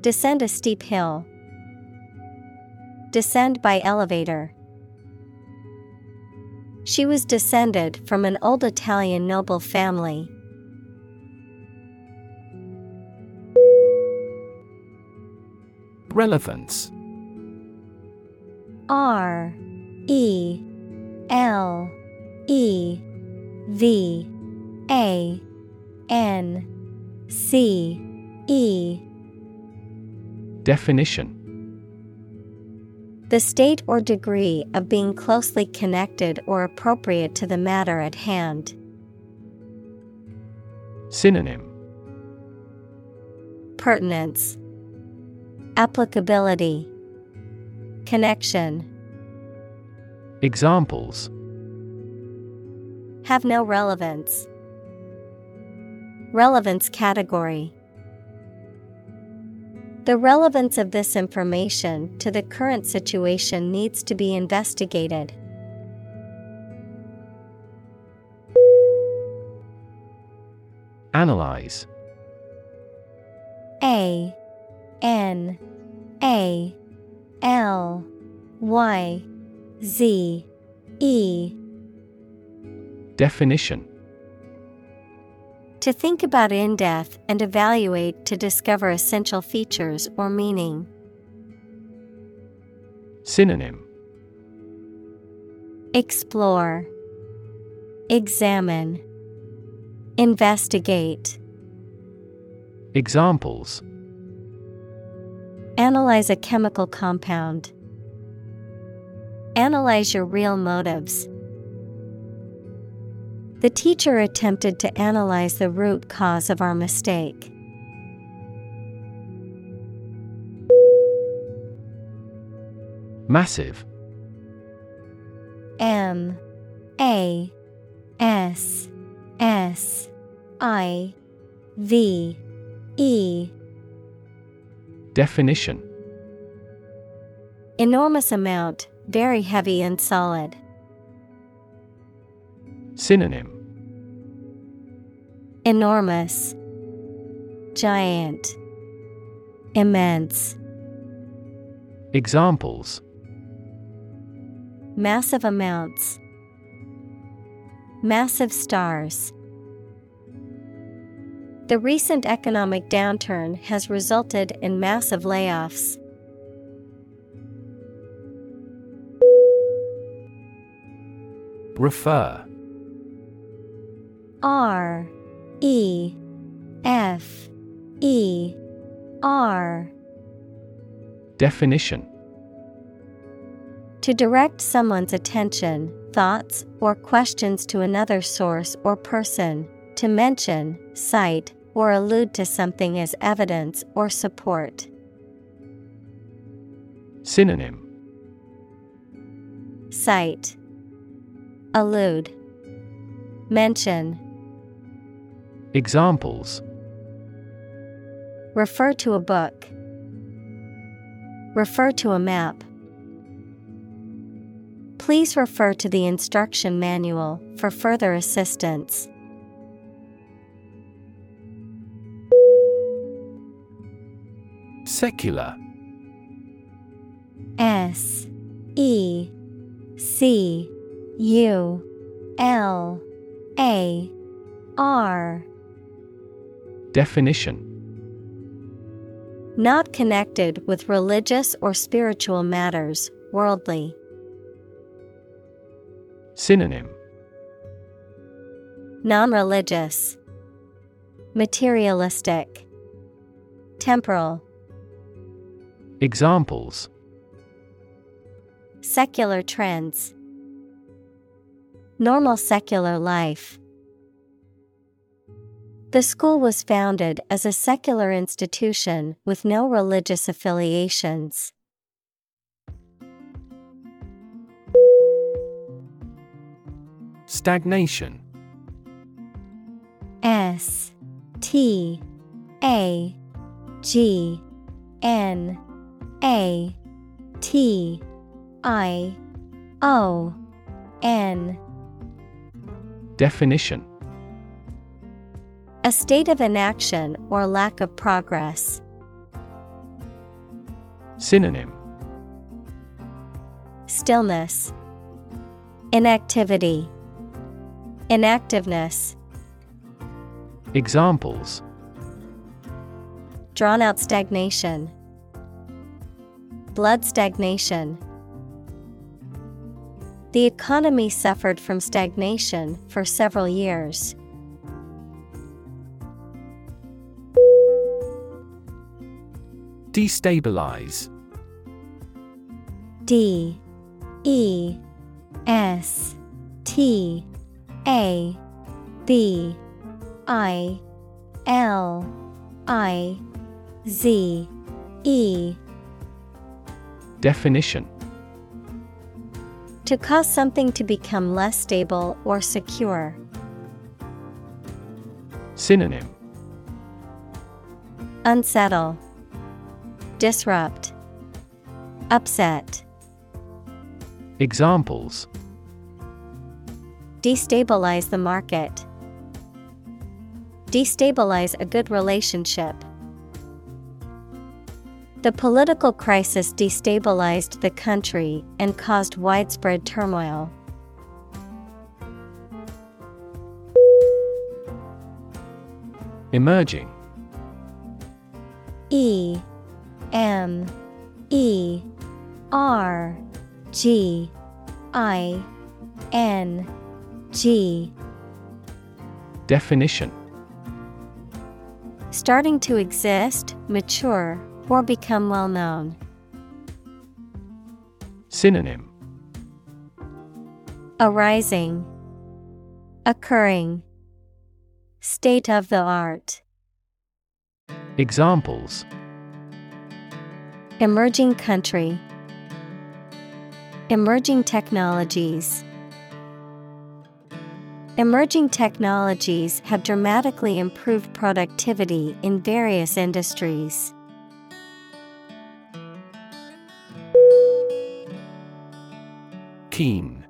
descend a steep hill, descend by elevator. She was descended from an old Italian noble family. Relevance. R-E-L-E-V-A-N-C-E. Definition: the state or degree of being closely connected or appropriate to the matter at hand. Synonym: pertinence, applicability, connection. Examples: have no relevance, relevance category. The relevance of this information to the current situation needs to be investigated. Analyze. A-N-A-L-Y-Z-E. Definition: to think about in depth and evaluate to discover essential features or meaning. Synonym: explore, examine, investigate. Examples: analyze a chemical compound, analyze your real motives. The teacher attempted to analyze the root cause of our mistake. Massive. M-A-S-S-I-V-E. Definition: enormous amount, very heavy and solid. Synonym: enormous, giant, immense. Examples: massive amounts, massive stars. The recent economic downturn has resulted in massive layoffs. Refer. R-E-F-E-R. Definition. To direct someone's attention, thoughts, or questions to another source or person, to mention, cite, or allude to something as evidence or support. Synonym. Cite, allude, mention. Examples. Refer to a book. Refer to a map. Please refer to the instruction manual for further assistance. Secular. S-E-C-U-L-A-R. Definition. Not connected with religious or spiritual matters, worldly. Synonym. Non-religious, materialistic, temporal. Examples. Secular trends. Normal secular life. The school was founded as a secular institution with no religious affiliations. Stagnation. S-T-A-G-N-A-T-I-O-N. Definition. A state of inaction or lack of progress. Synonym. Stillness, inactivity, inactiveness. Examples. Drawn out stagnation. Blood stagnation. The economy suffered from stagnation for several years. Destabilize. D-E-S-T-A-B-I-L-I-Z-E. Definition. To cause something to become less stable or secure. Synonym. Unsettle, disrupt, upset. Examples. Destabilize the market. Destabilize a good relationship. The political crisis destabilized the country and caused widespread turmoil. Emerging. E-M-E-R-G-I-N-G. Definition. Starting to exist, mature, or become well known. Synonym. Arising, occurring, state of the art. Examples. Emerging country. Emerging technologies. Emerging technologies have dramatically improved productivity in various industries. Keen.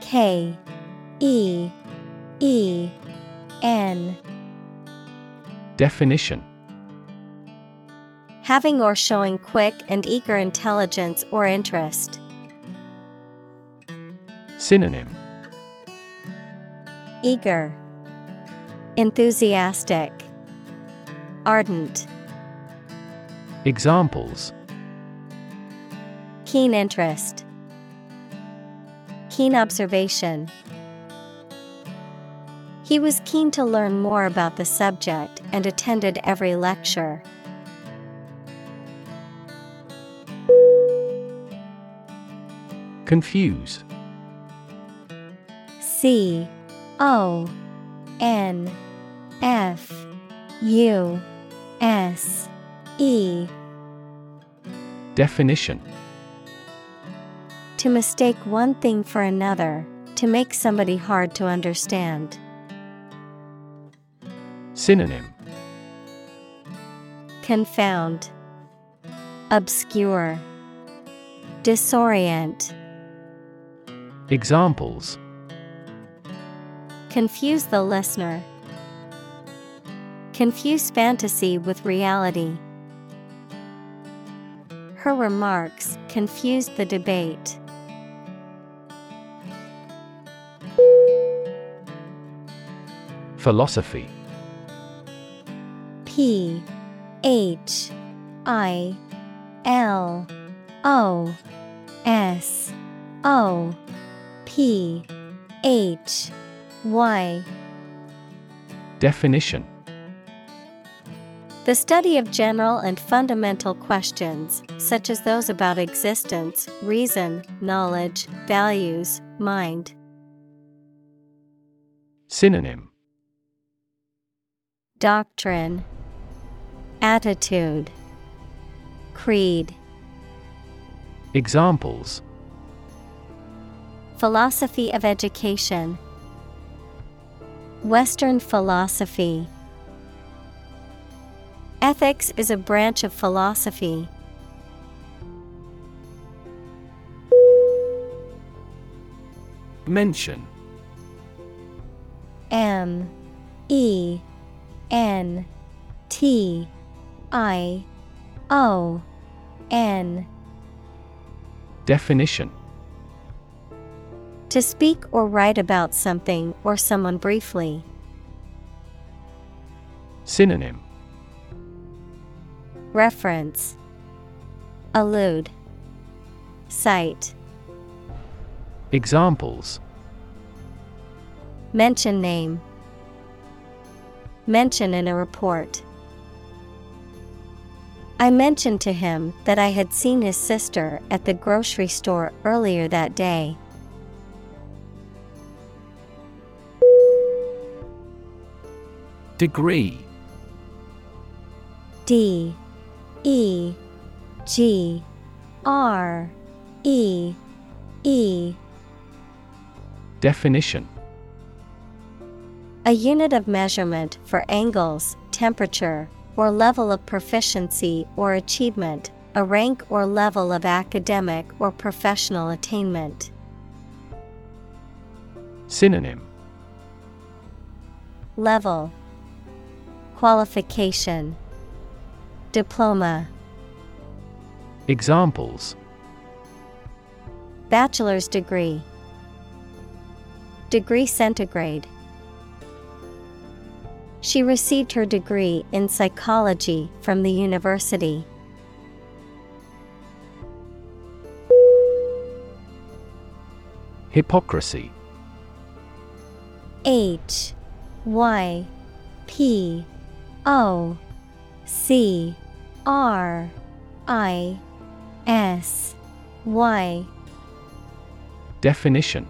K-E-E-N. Definition. Having or showing quick and eager intelligence or interest. Synonym. Eager, enthusiastic, ardent. Examples. Keen interest. Keen observation. He was keen to learn more about the subject and attended every lecture. Confuse. C-O-N-F-U-S-E. Definition. To mistake one thing for another, to make somebody hard to understand. Synonym. Confound, obscure, disorient. Examples. Confuse the listener. Confuse fantasy with reality. Her remarks confused the debate. Philosophy. Philosophy. Definition. The study of general and fundamental questions, such as those about existence, reason, knowledge, values, mind. Synonym. Doctrine, attitude, creed. Examples. Philosophy of education. Western philosophy. Ethics is a branch of philosophy. Mention. M-E-N-T-I-O-N. Definition. To speak or write about something or someone briefly. Synonym. Reference. Allude. Cite. Examples. Mention name. Mention in a report. I mentioned to him that I had seen his sister at the grocery store earlier that day. Degree. D-E-G-R-E-E. Definition. A unit of measurement for angles, temperature, or level of proficiency or achievement, a rank or level of academic or professional attainment. Synonym. Level. Qualification. Diploma. Examples. Bachelor's degree. Degree centigrade. She received her degree in psychology from the university. Hypocrisy. H. Y. P. O-C-R-I-S-Y. Definition.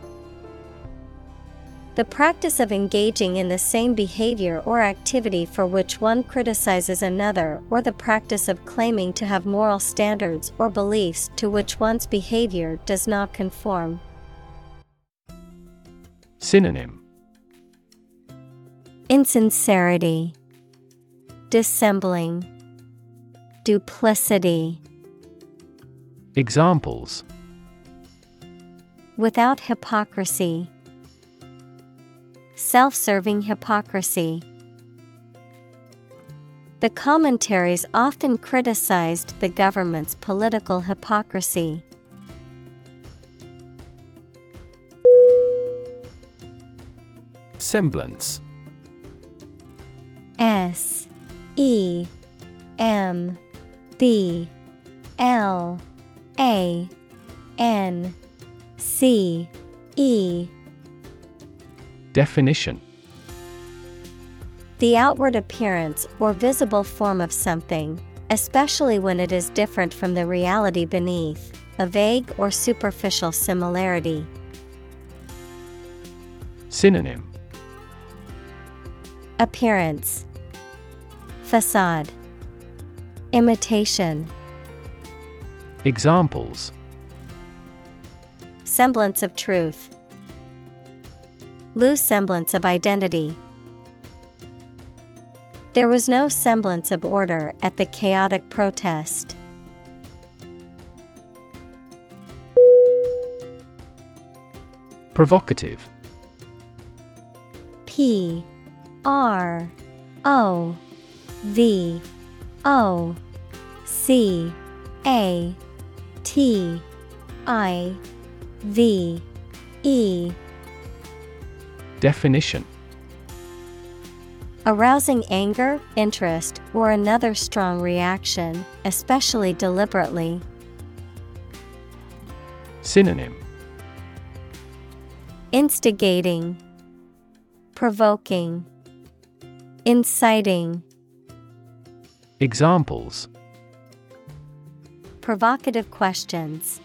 The practice of engaging in the same behavior or activity for which one criticizes another, or the practice of claiming to have moral standards or beliefs to which one's behavior does not conform. Synonym. Insincerity, dissembling, duplicity. Examples. Without hypocrisy. Self-serving hypocrisy. The commentaries often criticized the government's political hypocrisy. Semblance. S. E. M. B. L. A. N. C. E. Definition: the outward appearance or visible form of something, especially when it is different from the reality beneath, a vague or superficial similarity. Synonym: appearance, facade, imitation. Examples: semblance of truth, loose semblance of identity. There was no semblance of order at the chaotic protest. Provocative. P-R-O-V-O-C-A-T-I-V-E. Definition: arousing anger, interest, or another strong reaction, especially deliberately. Synonym: instigating, provoking, inciting. Examples: provocative questions,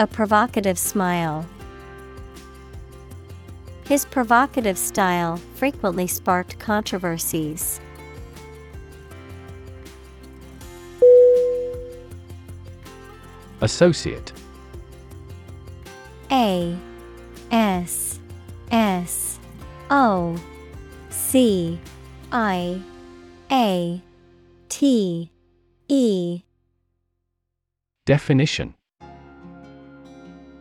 a provocative smile. His provocative style frequently sparked controversies. Associate. A-S-S-O-C-I-A-T-E. Definition: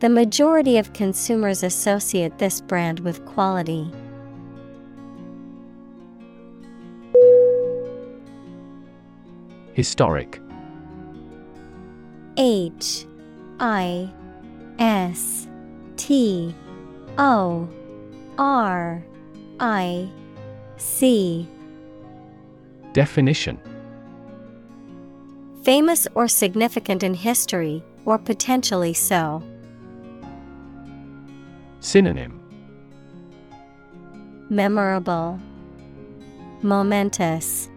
The majority of consumers associate this brand with quality. Historic. H-I-S-T-O-R-I-C. Definition: famous or significant in history, or potentially so. Synonym: memorable, momentous,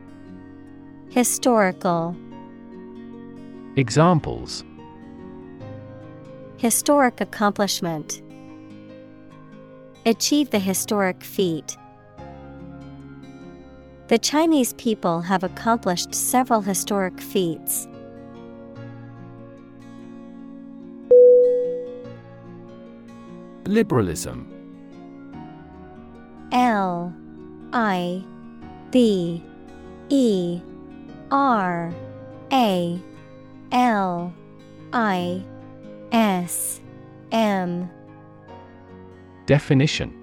historical. Examples: historic accomplishment, achieve the historic feat. The Chinese people have accomplished several historic feats. Liberalism. L-I-B-E-R-A-L-I-S-M. Definition: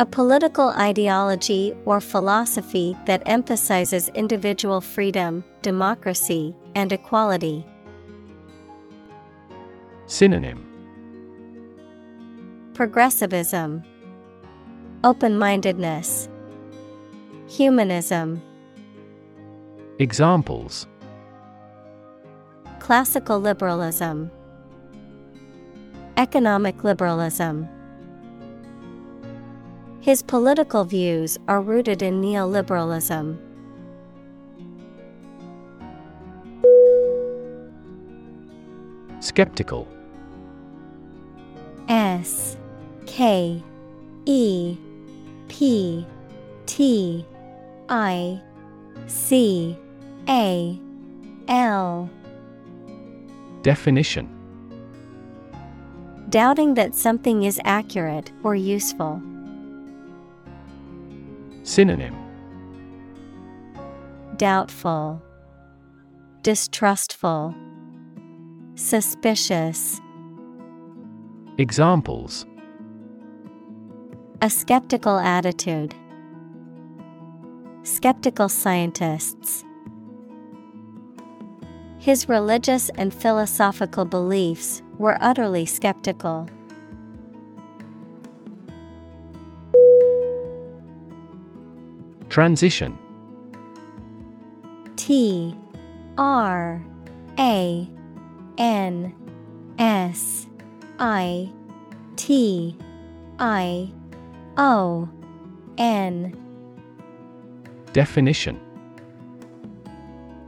a political ideology or philosophy that emphasizes individual freedom, democracy, and equality. Synonym: progressivism, open-mindedness, humanism. Examples: classical liberalism, economic liberalism. His political views are rooted in neoliberalism. Skeptical. S K-E-P-T-I-C-A-L. Definition: doubting that something is accurate or useful. Synonym: doubtful, distrustful, suspicious. Examples: A skeptical attitude. Skeptical scientists. His religious and philosophical beliefs were utterly skeptical. Transition. Transition. Definition.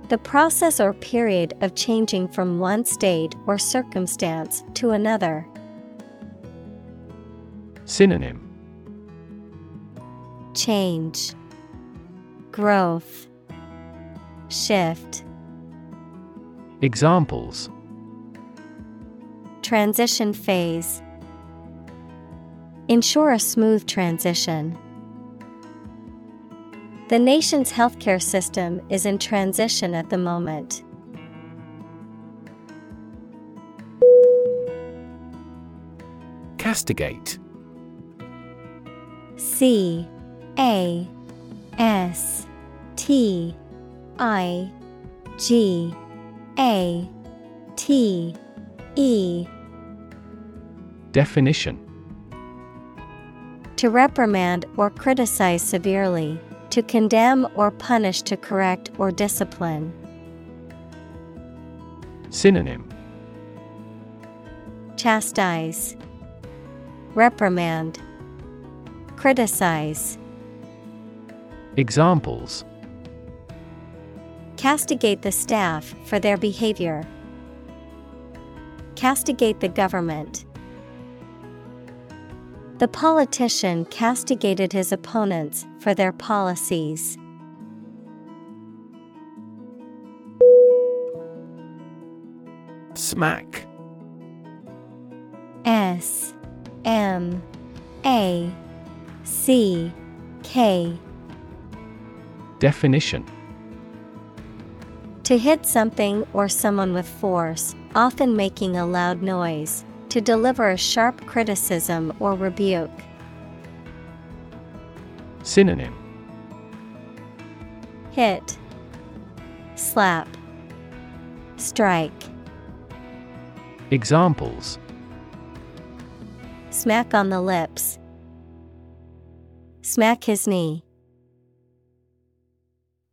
The process or period of changing from one state or circumstance to another. Synonym. Change, growth, shift. Examples. Transition phase. Ensure a smooth transition. The nation's healthcare system is in transition at the moment. Castigate. C-A-S-T-I-G-A-T-E. Definition. To reprimand or criticize severely. To condemn or punish to correct or discipline. Synonym. Chastise, reprimand, criticize. Examples. Castigate the staff for their behavior. Castigate the government. The politician castigated his opponents for their policies. Smack. S-M-A-C-K. Definition. To hit something or someone with force, often making a loud noise. To deliver a sharp criticism or rebuke. Synonym. Hit, slap, strike. Examples. Smack on the lips. Smack his knee.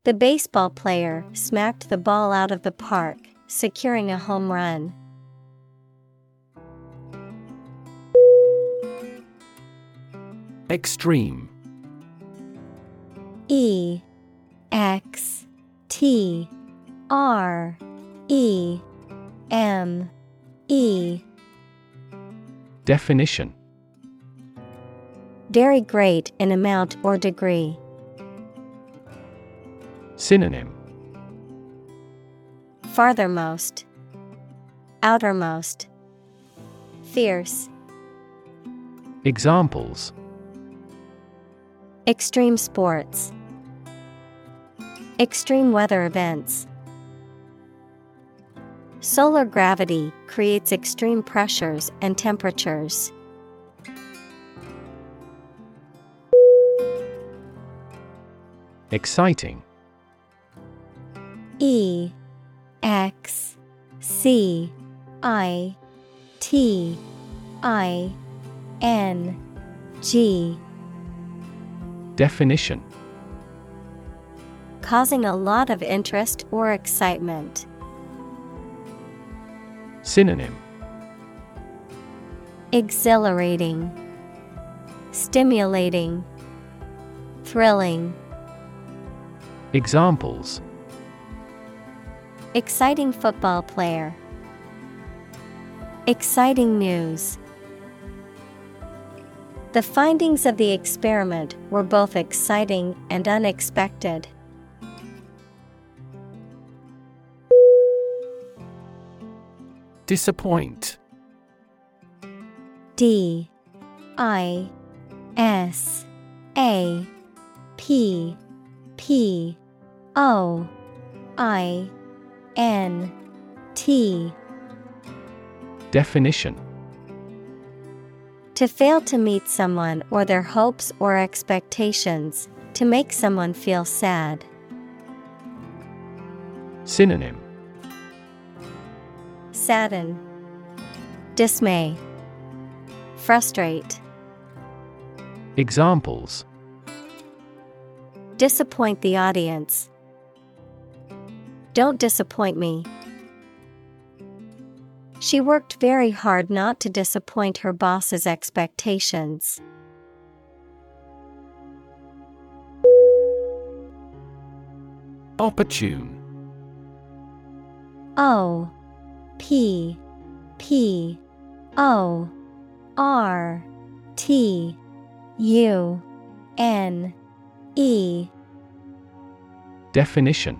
The baseball player smacked the ball out of the park, securing a home run. Extreme. E-X-T-R-E-M-E. Definition. Very great in amount or degree. Synonym. Farthermost, outermost, fierce. Examples. Extreme sports. Extreme weather events. Solar gravity creates extreme pressures and temperatures. Exciting. E X C I T I N G. Definition. Causing a lot of interest or excitement. Synonym. Exhilarating, stimulating, thrilling. Examples. Exciting football player. Exciting news. The findings of the experiment were both exciting and unexpected. Disappoint. D-I-S-A-P-P-O-I-N-T. Definition. To fail to meet someone or their hopes or expectations, to make someone feel sad. Synonym: sadden, dismay, frustrate. Examples: disappoint the audience. Don't disappoint me. She worked very hard not to disappoint her boss's expectations. Opportune. OPPORTUNE. Definition: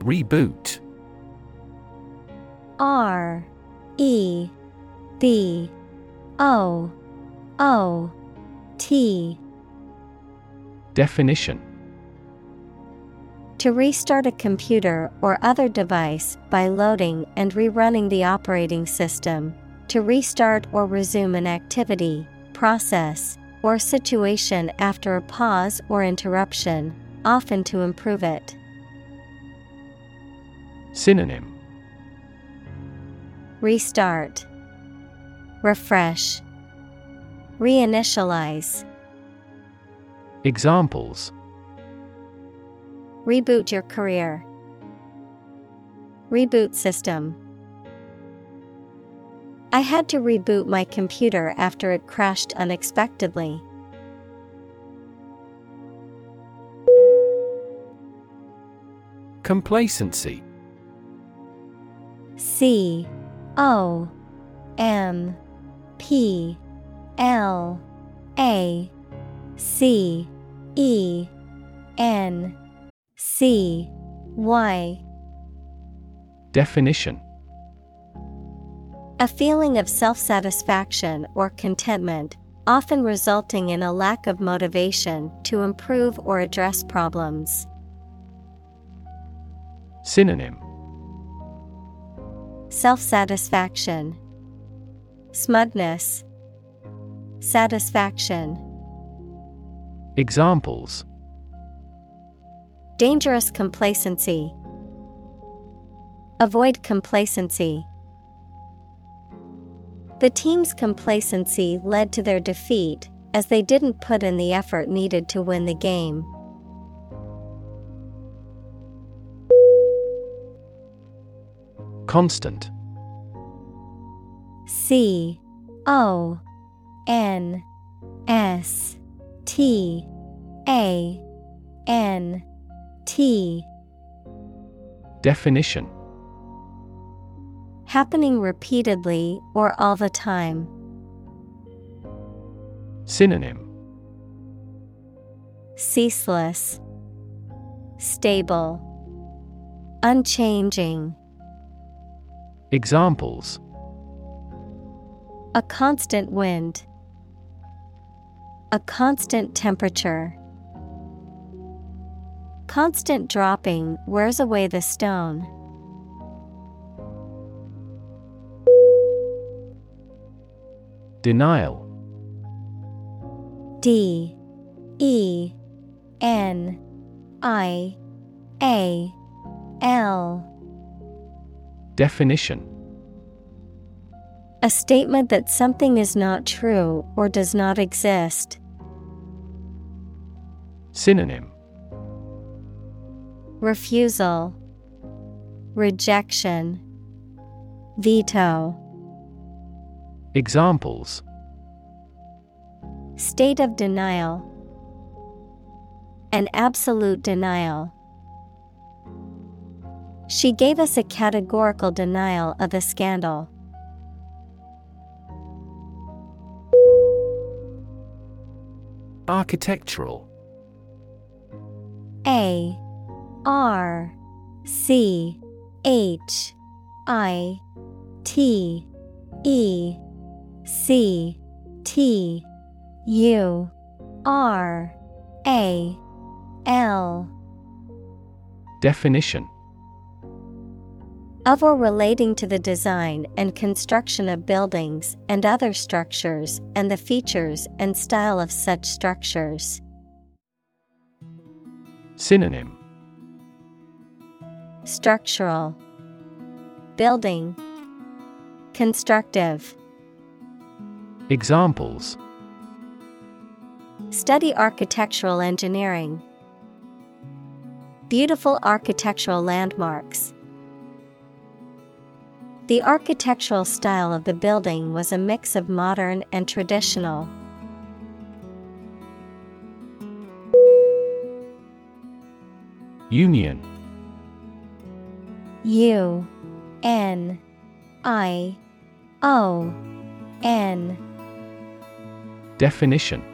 Reboot. REBOOT. Definition: to restart a computer or other device by loading and rerunning the operating system, to restart or resume an activity, process, or situation after a pause or interruption, often to improve it. Synonym: restart, refresh, reinitialize. Examples: reboot your career. Reboot system. I had to reboot my computer after it crashed unexpectedly. Complacency. COMPLACENCY. Definition: a feeling of self-satisfaction or contentment, often resulting in a lack of motivation to improve or address problems. Synonym: self-satisfaction, smugness, satisfaction. Examples: dangerous complacency. Avoid complacency. The team's complacency led to their defeat, as they didn't put in the effort needed to win the game. Constant. CONSTANT. Definition: happening repeatedly or all the time. Synonym: ceaseless, stable, unchanging. Examples: a constant wind. A constant temperature. Constant dropping wears away the stone. Denial. DENIAL. Definition: a statement that something is not true or does not exist. Synonym: refusal, rejection, veto. Examples: state of denial. An absolute denial. She gave us a categorical denial of the scandal. Architectural. ARCHITECTURAL. Definition. Of or relating to the design and construction of buildings and other structures and the features and style of such structures. Synonym. Structural, building, constructive. Examples. Study architectural engineering. Beautiful architectural landmarks. The architectural style of the building was a mix of modern and traditional. Union. U-N-I-O-N. Definition.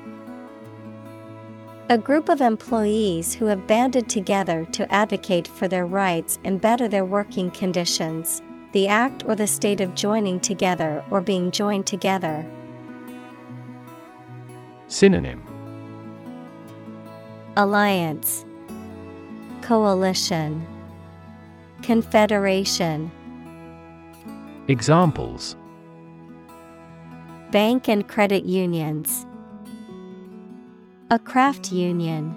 A group of employees who have banded together to advocate for their rights and better their working conditions. The act or the state of joining together or being joined together. Synonym. Alliance, coalition, confederation. Examples. Bank and credit unions. A craft union.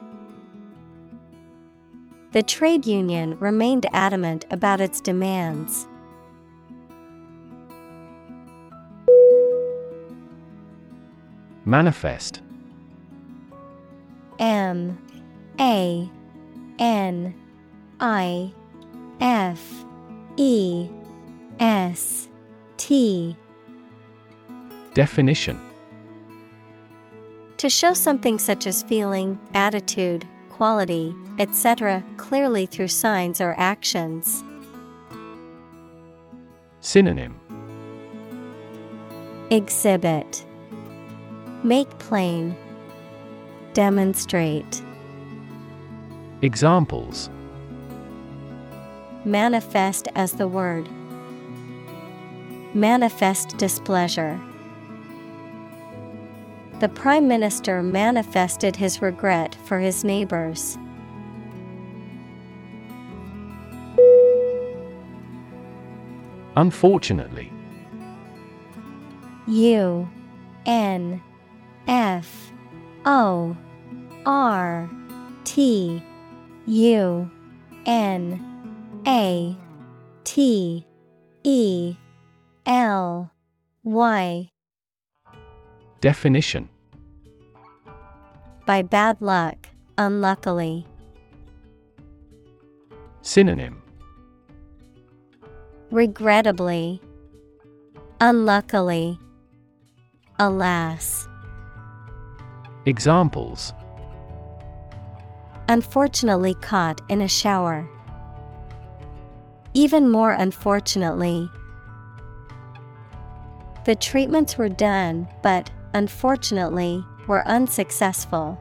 The trade union remained adamant about its demands. Manifest. M-A-N-I-F-E-S-T. Definition. To show something such as feeling, attitude, quality, etc. clearly through signs or actions. Synonym. Exhibit, make plain, demonstrate. Examples. Manifest as the word. Manifest displeasure. The Prime Minister manifested his regret for his neighbors. Unfortunately. U. N. F-O-R-T-U-N-A-T-E-L-Y. Definition. By bad luck, unluckily. Synonym. Regrettably, unluckily, alas. Examples. Unfortunately caught in a shower. Even more unfortunately. The treatments were done, but, unfortunately, were unsuccessful.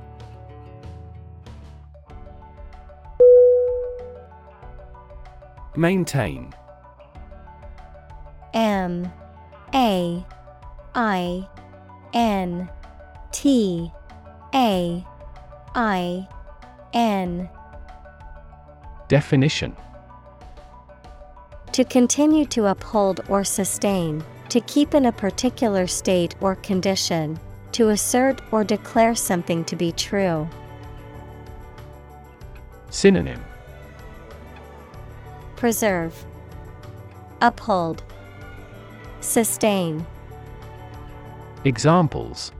Maintain. M-A-I-N-T. A-I-N. Definition. To continue to uphold or sustain, to keep in a particular state or condition, to assert or declare something to be true. Synonym. Preserve, uphold, sustain. Examples.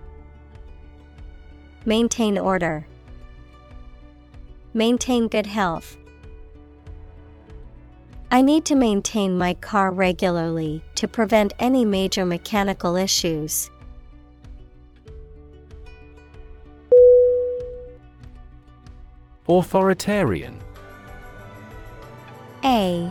Maintain order. Maintain good health. I need to maintain my car regularly to prevent any major mechanical issues. Authoritarian. A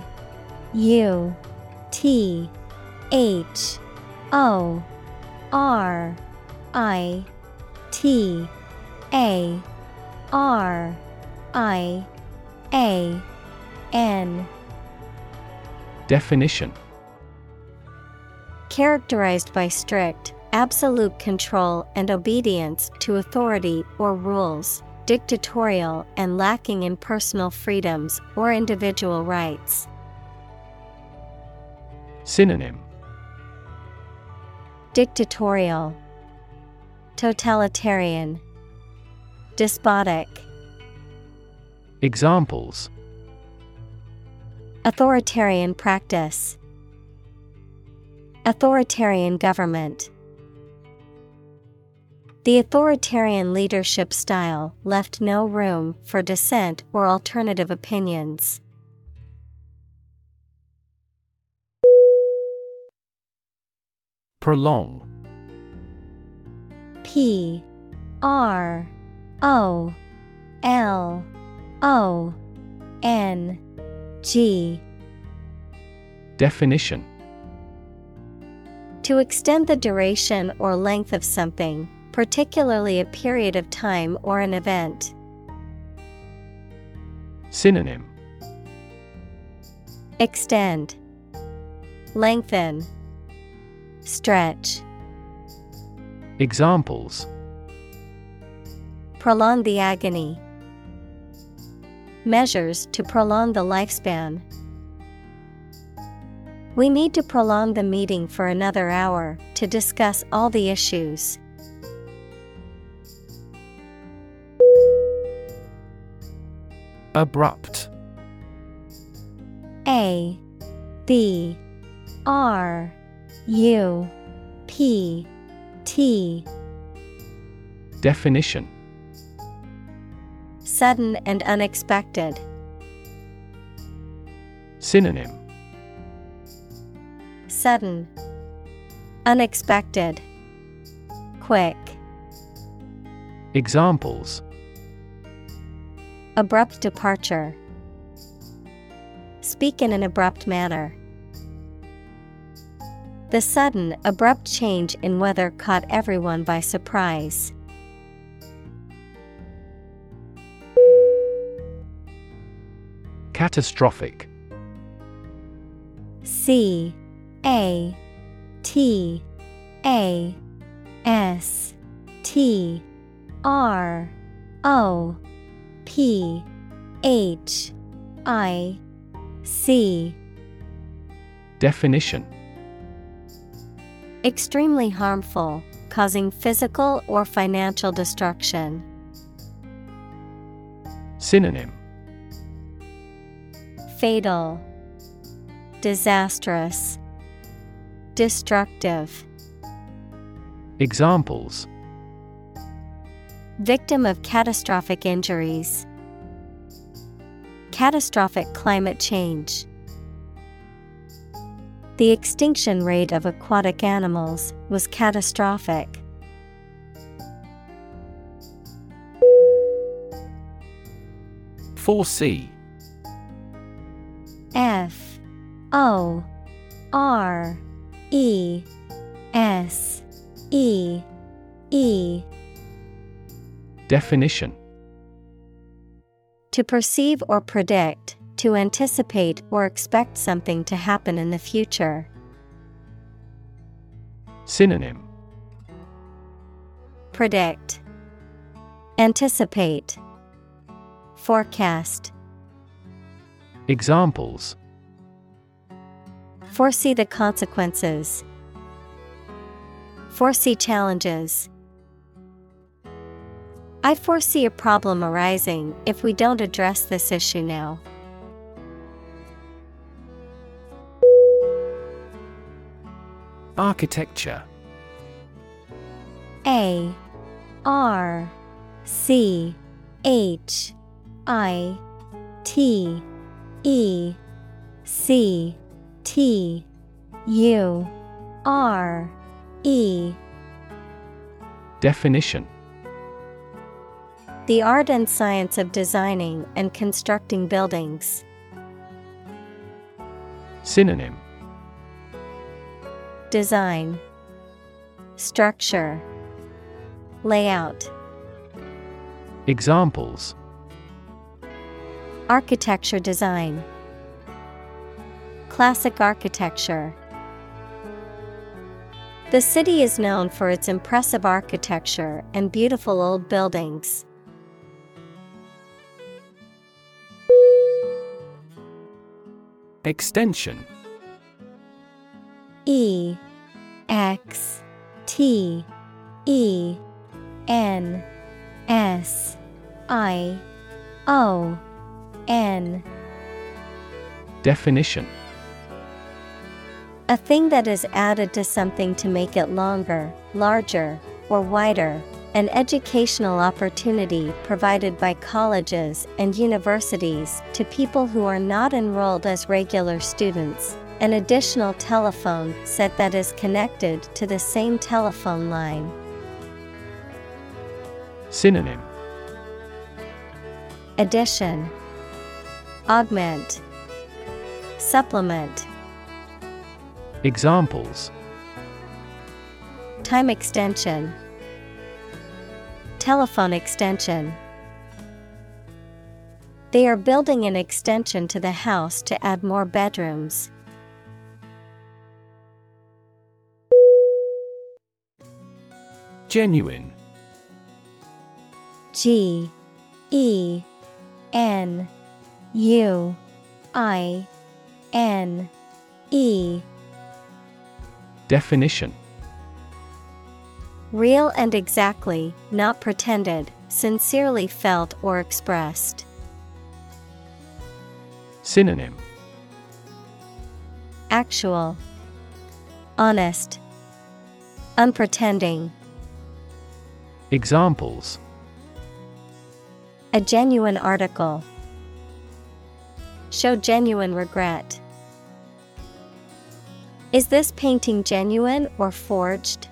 U-T-H-O-R-I-T-A-R-I-A-N. Definition: characterized by strict, absolute control and obedience to authority or rules, dictatorial and lacking in personal freedoms or individual rights. Synonym: dictatorial, totalitarian, despotic. Examples: authoritarian practice, authoritarian government. The authoritarian leadership style left no room for dissent or alternative opinions. Prolong. P-R-O-L-O-N-G. Definition: to extend the duration or length of something, particularly a period of time or an event. Synonym: extend, lengthen, stretch. Examples: prolong the agony. Measures to prolong the lifespan. We need to prolong the meeting for another hour to discuss all the issues. Abrupt. A B R U P T. Definition: sudden and unexpected. Synonym: sudden, unexpected, quick. Examples: abrupt departure. Speak in an abrupt manner. The sudden, abrupt change in weather caught everyone by surprise. Catastrophic. C A T A S T R O P H I C. Definition: extremely harmful, causing physical or financial destruction. Synonym: fatal, disastrous, destructive. Examples: victim of catastrophic injuries. Catastrophic climate change. The extinction rate of aquatic animals was catastrophic. Foresee. F O R E S E E. Definition: to perceive or predict, to anticipate or expect something to happen in the future. Synonym: predict, anticipate, forecast. Examples: foresee the consequences. Foresee challenges. I foresee a problem arising if we don't address this issue now. Architecture. A R C H I T E C T U R E. Definition: the art and science of designing and constructing buildings. Synonym: design, structure, layout. Examples: architecture design, classic architecture. The city is known for its impressive architecture and beautiful old buildings. Extension. E-X-T-E-N-S-I-O-N. Definition: a thing that is added to something to make it longer, larger, or wider. An educational opportunity provided by colleges and universities to people who are not enrolled as regular students. An additional telephone set that is connected to the same telephone line. Synonym: addition, augment, supplement. Examples: time extension, telephone extension. They are building an extension to the house to add more bedrooms. Genuine. G-E-N-U-I-N-E. Definition: real and exactly, not pretended, sincerely felt or expressed. Synonym: actual, honest, unpretending. Examples: a genuine article, show genuine regret. Is this painting genuine or forged?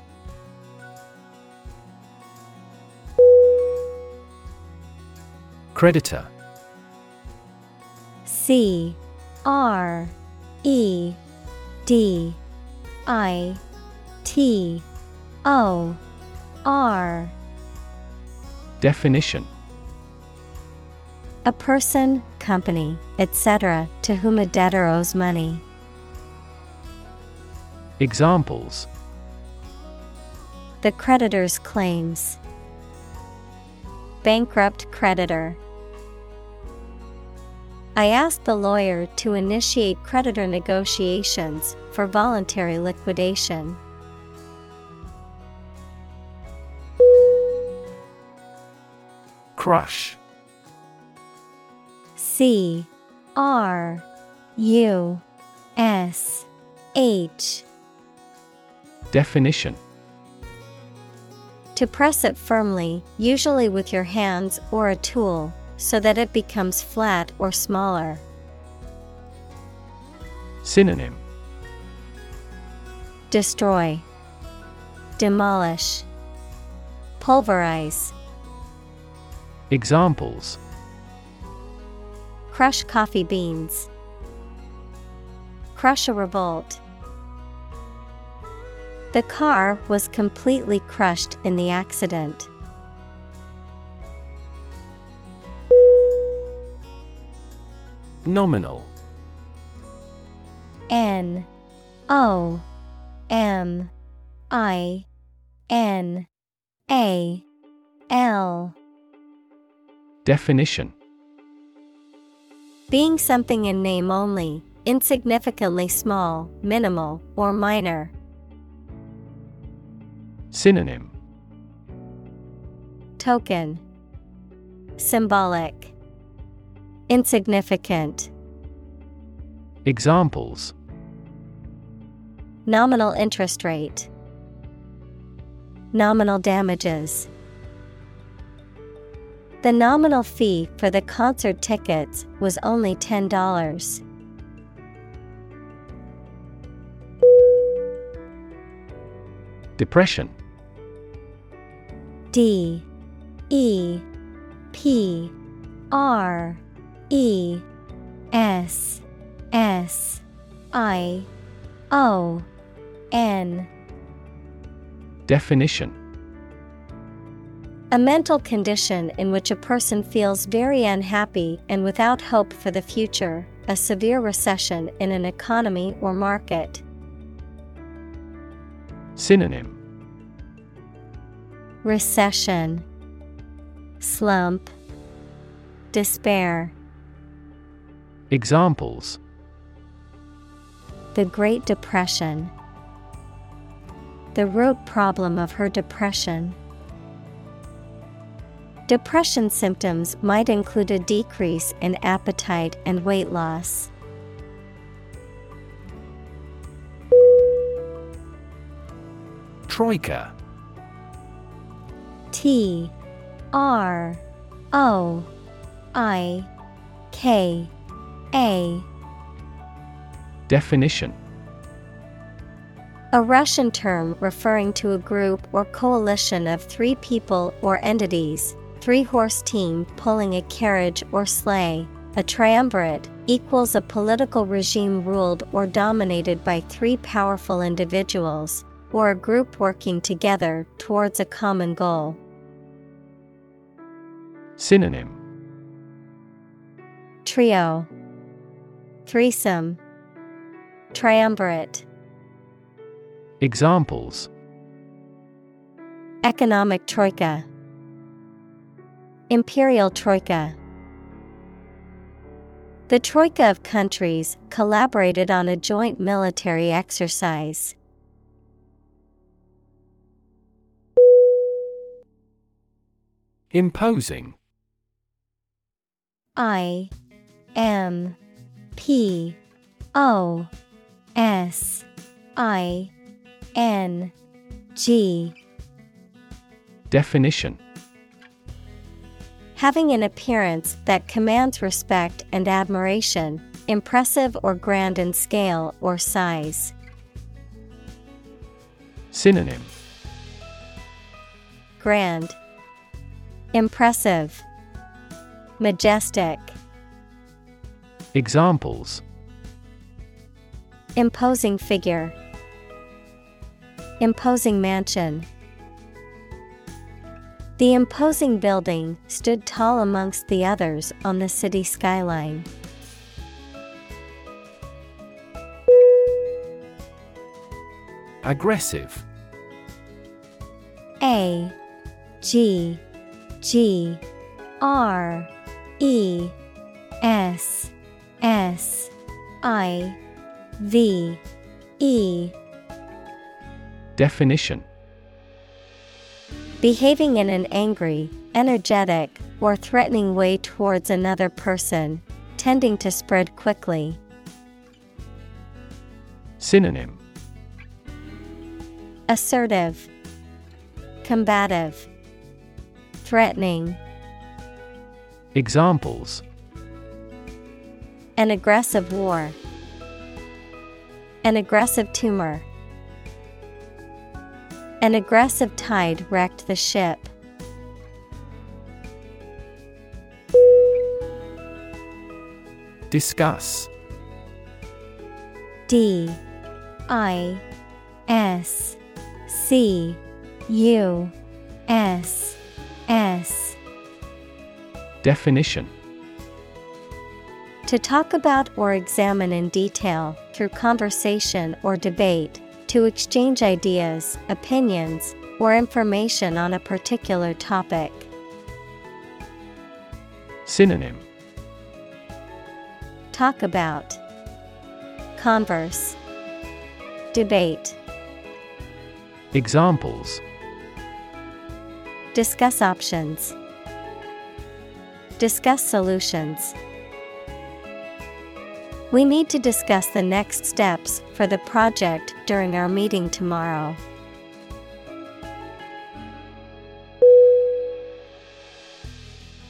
Creditor. C-R-E-D-I-T-O-R. Definition: a person, company, etc., to whom a debtor owes money. Examples: the creditor's claims, bankrupt creditor. I asked the lawyer to initiate creditor negotiations for voluntary liquidation. Crush. C-R-U-S-H. Definition: to press it firmly, usually with your hands or a tool, so that it becomes flat or smaller. Synonym: destroy, demolish, pulverize. Examples: crush coffee beans, crush a revolt. The car was completely crushed in the accident. Nominal. N-O-M-I-N-A-L. Definition: being something in name only, insignificantly small, minimal, or minor. Synonym: token, symbolic, insignificant. Examples: nominal interest rate, nominal damages. The nominal fee for the concert tickets was only $10. Depression. D-E-P-R-E-S-S I-O-N. Definition: a mental condition in which a person feels very unhappy and without hope for the future, a severe recession in an economy or market. Synonym: recession, slump, despair. Examples: the Great Depression, the root problem of her depression. Depression symptoms might include a decrease in appetite and weight loss. Troika. T-R-O-I-K-A. Definition: a Russian term referring to a group or coalition of three people or entities, three-horse team pulling a carriage or sleigh. A triumvirate equals a political regime ruled or dominated by three powerful individuals, or a group working together towards a common goal. Synonym: trio, threesome, triumvirate. Examples: economic troika, imperial troika. The troika of countries collaborated on a joint military exercise. Imposing. I M P O S I N G. Definition: having an appearance that commands respect and admiration, impressive or grand in scale or size. Synonym: grand, impressive, majestic. Examples: imposing figure, imposing mansion. The imposing building stood tall amongst the others on the city skyline. Aggressive. A G G R E S S I V E. Definition: behaving in an angry, energetic, or threatening way towards another person, tending to spread quickly. Synonym: assertive, combative, threatening. Examples: an aggressive war, an aggressive tumor. An aggressive tide wrecked the ship. Discuss. D I S C U S S. Definition: to talk about or examine in detail, through conversation or debate, to exchange ideas, opinions, or information on a particular topic. Synonym: talk about, converse, debate. Examples: discuss options, discuss solutions. We need to discuss the next steps for the project during our meeting tomorrow.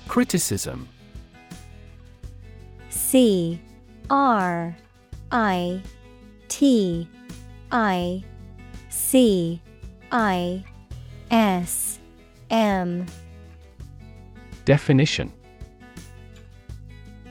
Criticism. C-R-I-T-I-C-I-S-M. Definition: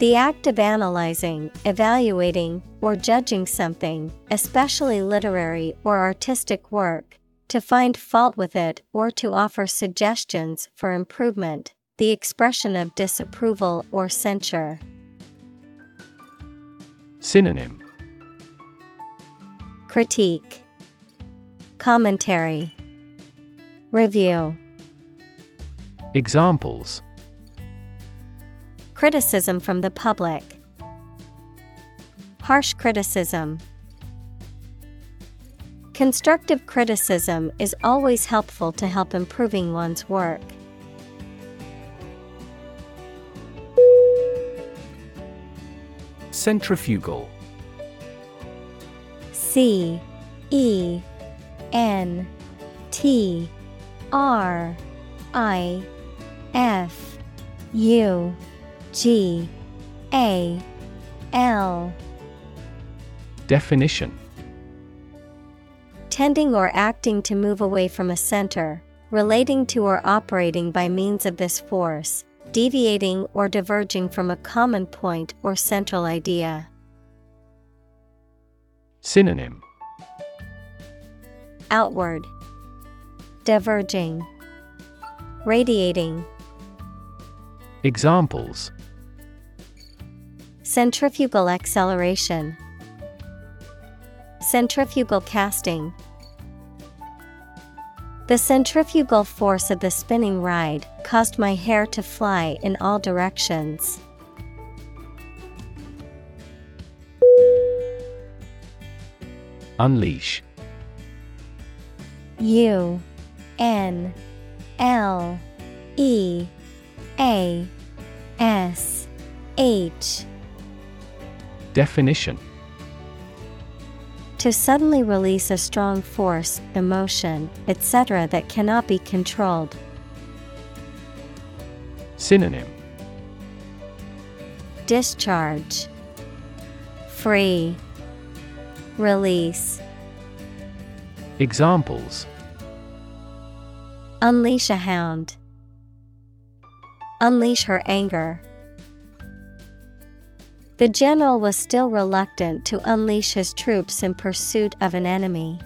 The act of analyzing, evaluating, or judging something, especially literary or artistic work, to find fault with it or to offer suggestions for improvement, the expression of disapproval or censure. Synonym: critique, commentary, review. Examples: criticism from the public, harsh criticism. Constructive criticism is always helpful to help improving one's work. Centrifugal. C-E-N-T-R-I-F-U-G-A-L. Definition: tending or acting to move away from a center, relating to or operating by means of this force, deviating or diverging from a common point or central idea. Synonym: outward, diverging, radiating. Examples: centrifugal acceleration, centrifugal casting. The centrifugal force of the spinning ride caused my hair to fly in all directions. Unleash. U-N-L-E-A-S-H. Definition: to suddenly release a strong force, emotion, etc. that cannot be controlled. Synonym: discharge, free, release. Examples: unleash a hound, unleash her anger. The general was still reluctant to unleash his troops in pursuit of an enemy.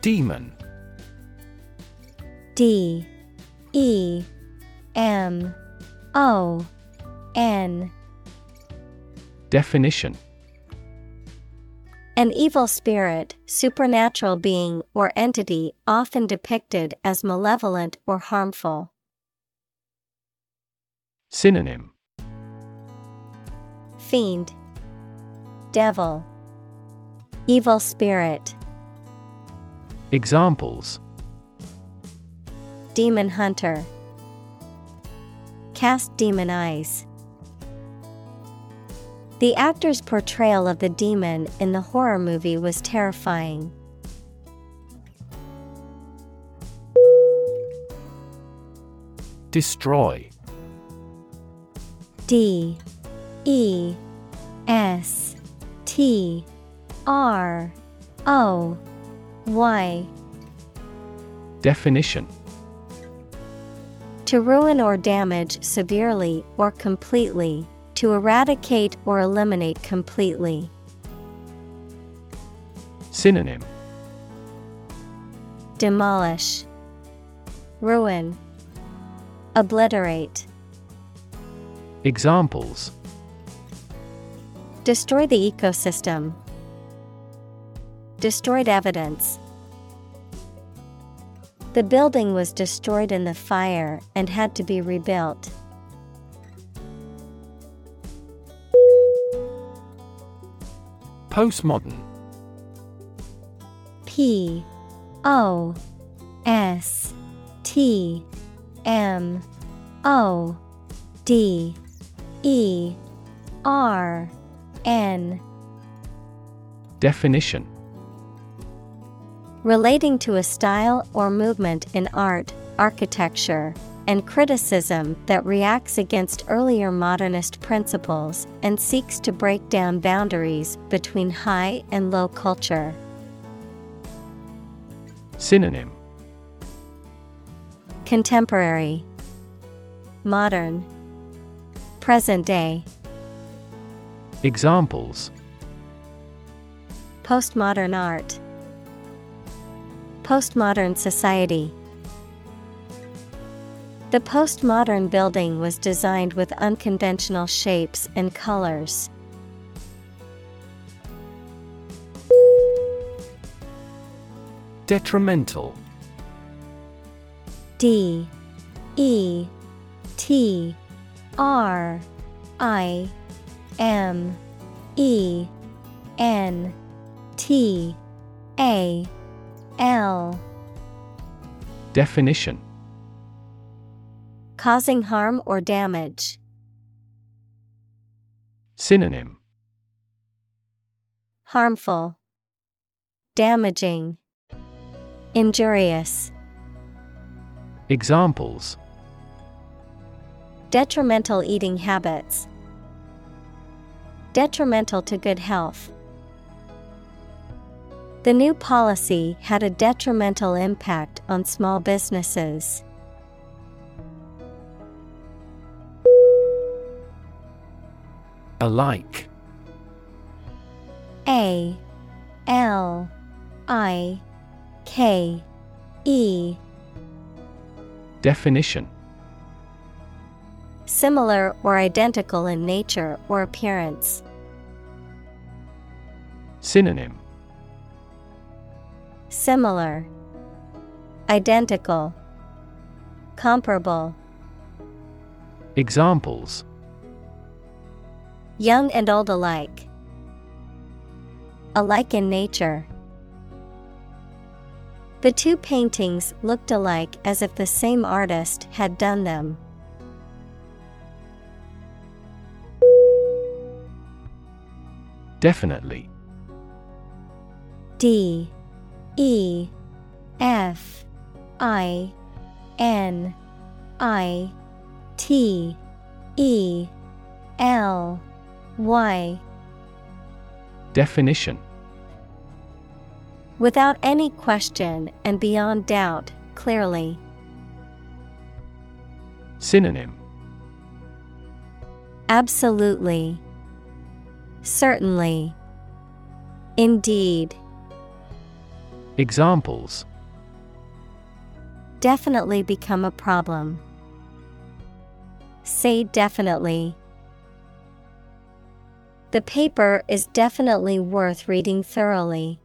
Demon. D-E-M-O-N. Definition: an evil spirit, supernatural being or entity often depicted as malevolent or harmful. Synonym: fiend, devil, evil spirit. Examples: demon hunter, cast demon eyes. The actor's portrayal of the demon in the horror movie was terrifying. Destroy. D-E-S-T-R-O-Y. Definition: to ruin or damage severely or completely, to eradicate or eliminate completely. Synonym: demolish, ruin, obliterate. Examples: destroy the ecosystem, destroyed evidence. The building was destroyed in the fire and had to be rebuilt. Postmodern. P-O-S-T-M-O-D. E-R-N. Definition: relating to a style or movement in art, architecture, and criticism that reacts against earlier modernist principles and seeks to break down boundaries between high and low culture. Synonym: Contemporary, modern, present day. Examples: postmodern art, postmodern society. The postmodern building was designed with unconventional shapes and colors. Detrimental. D-E-T-R-I-M-E-N-T-A-L. Definition: causing harm or damage. Synonym: harmful, damaging, injurious. Examples: detrimental eating habits, detrimental to good health. The new policy had a detrimental impact on small businesses. Alike. A-L-I-K-E. Definition: similar or identical in nature or appearance. Synonym: similar, identical, comparable. Examples: young and old alike, alike in nature. The two paintings looked alike as if the same artist had done them. Definitely. D-E-F-I-N-I-T-E-L Why? Definition: without any question and beyond doubt, clearly. Synonym: absolutely, certainly, indeed. Examples: definitely become a problem. Say definitely. The paper is definitely worth reading thoroughly.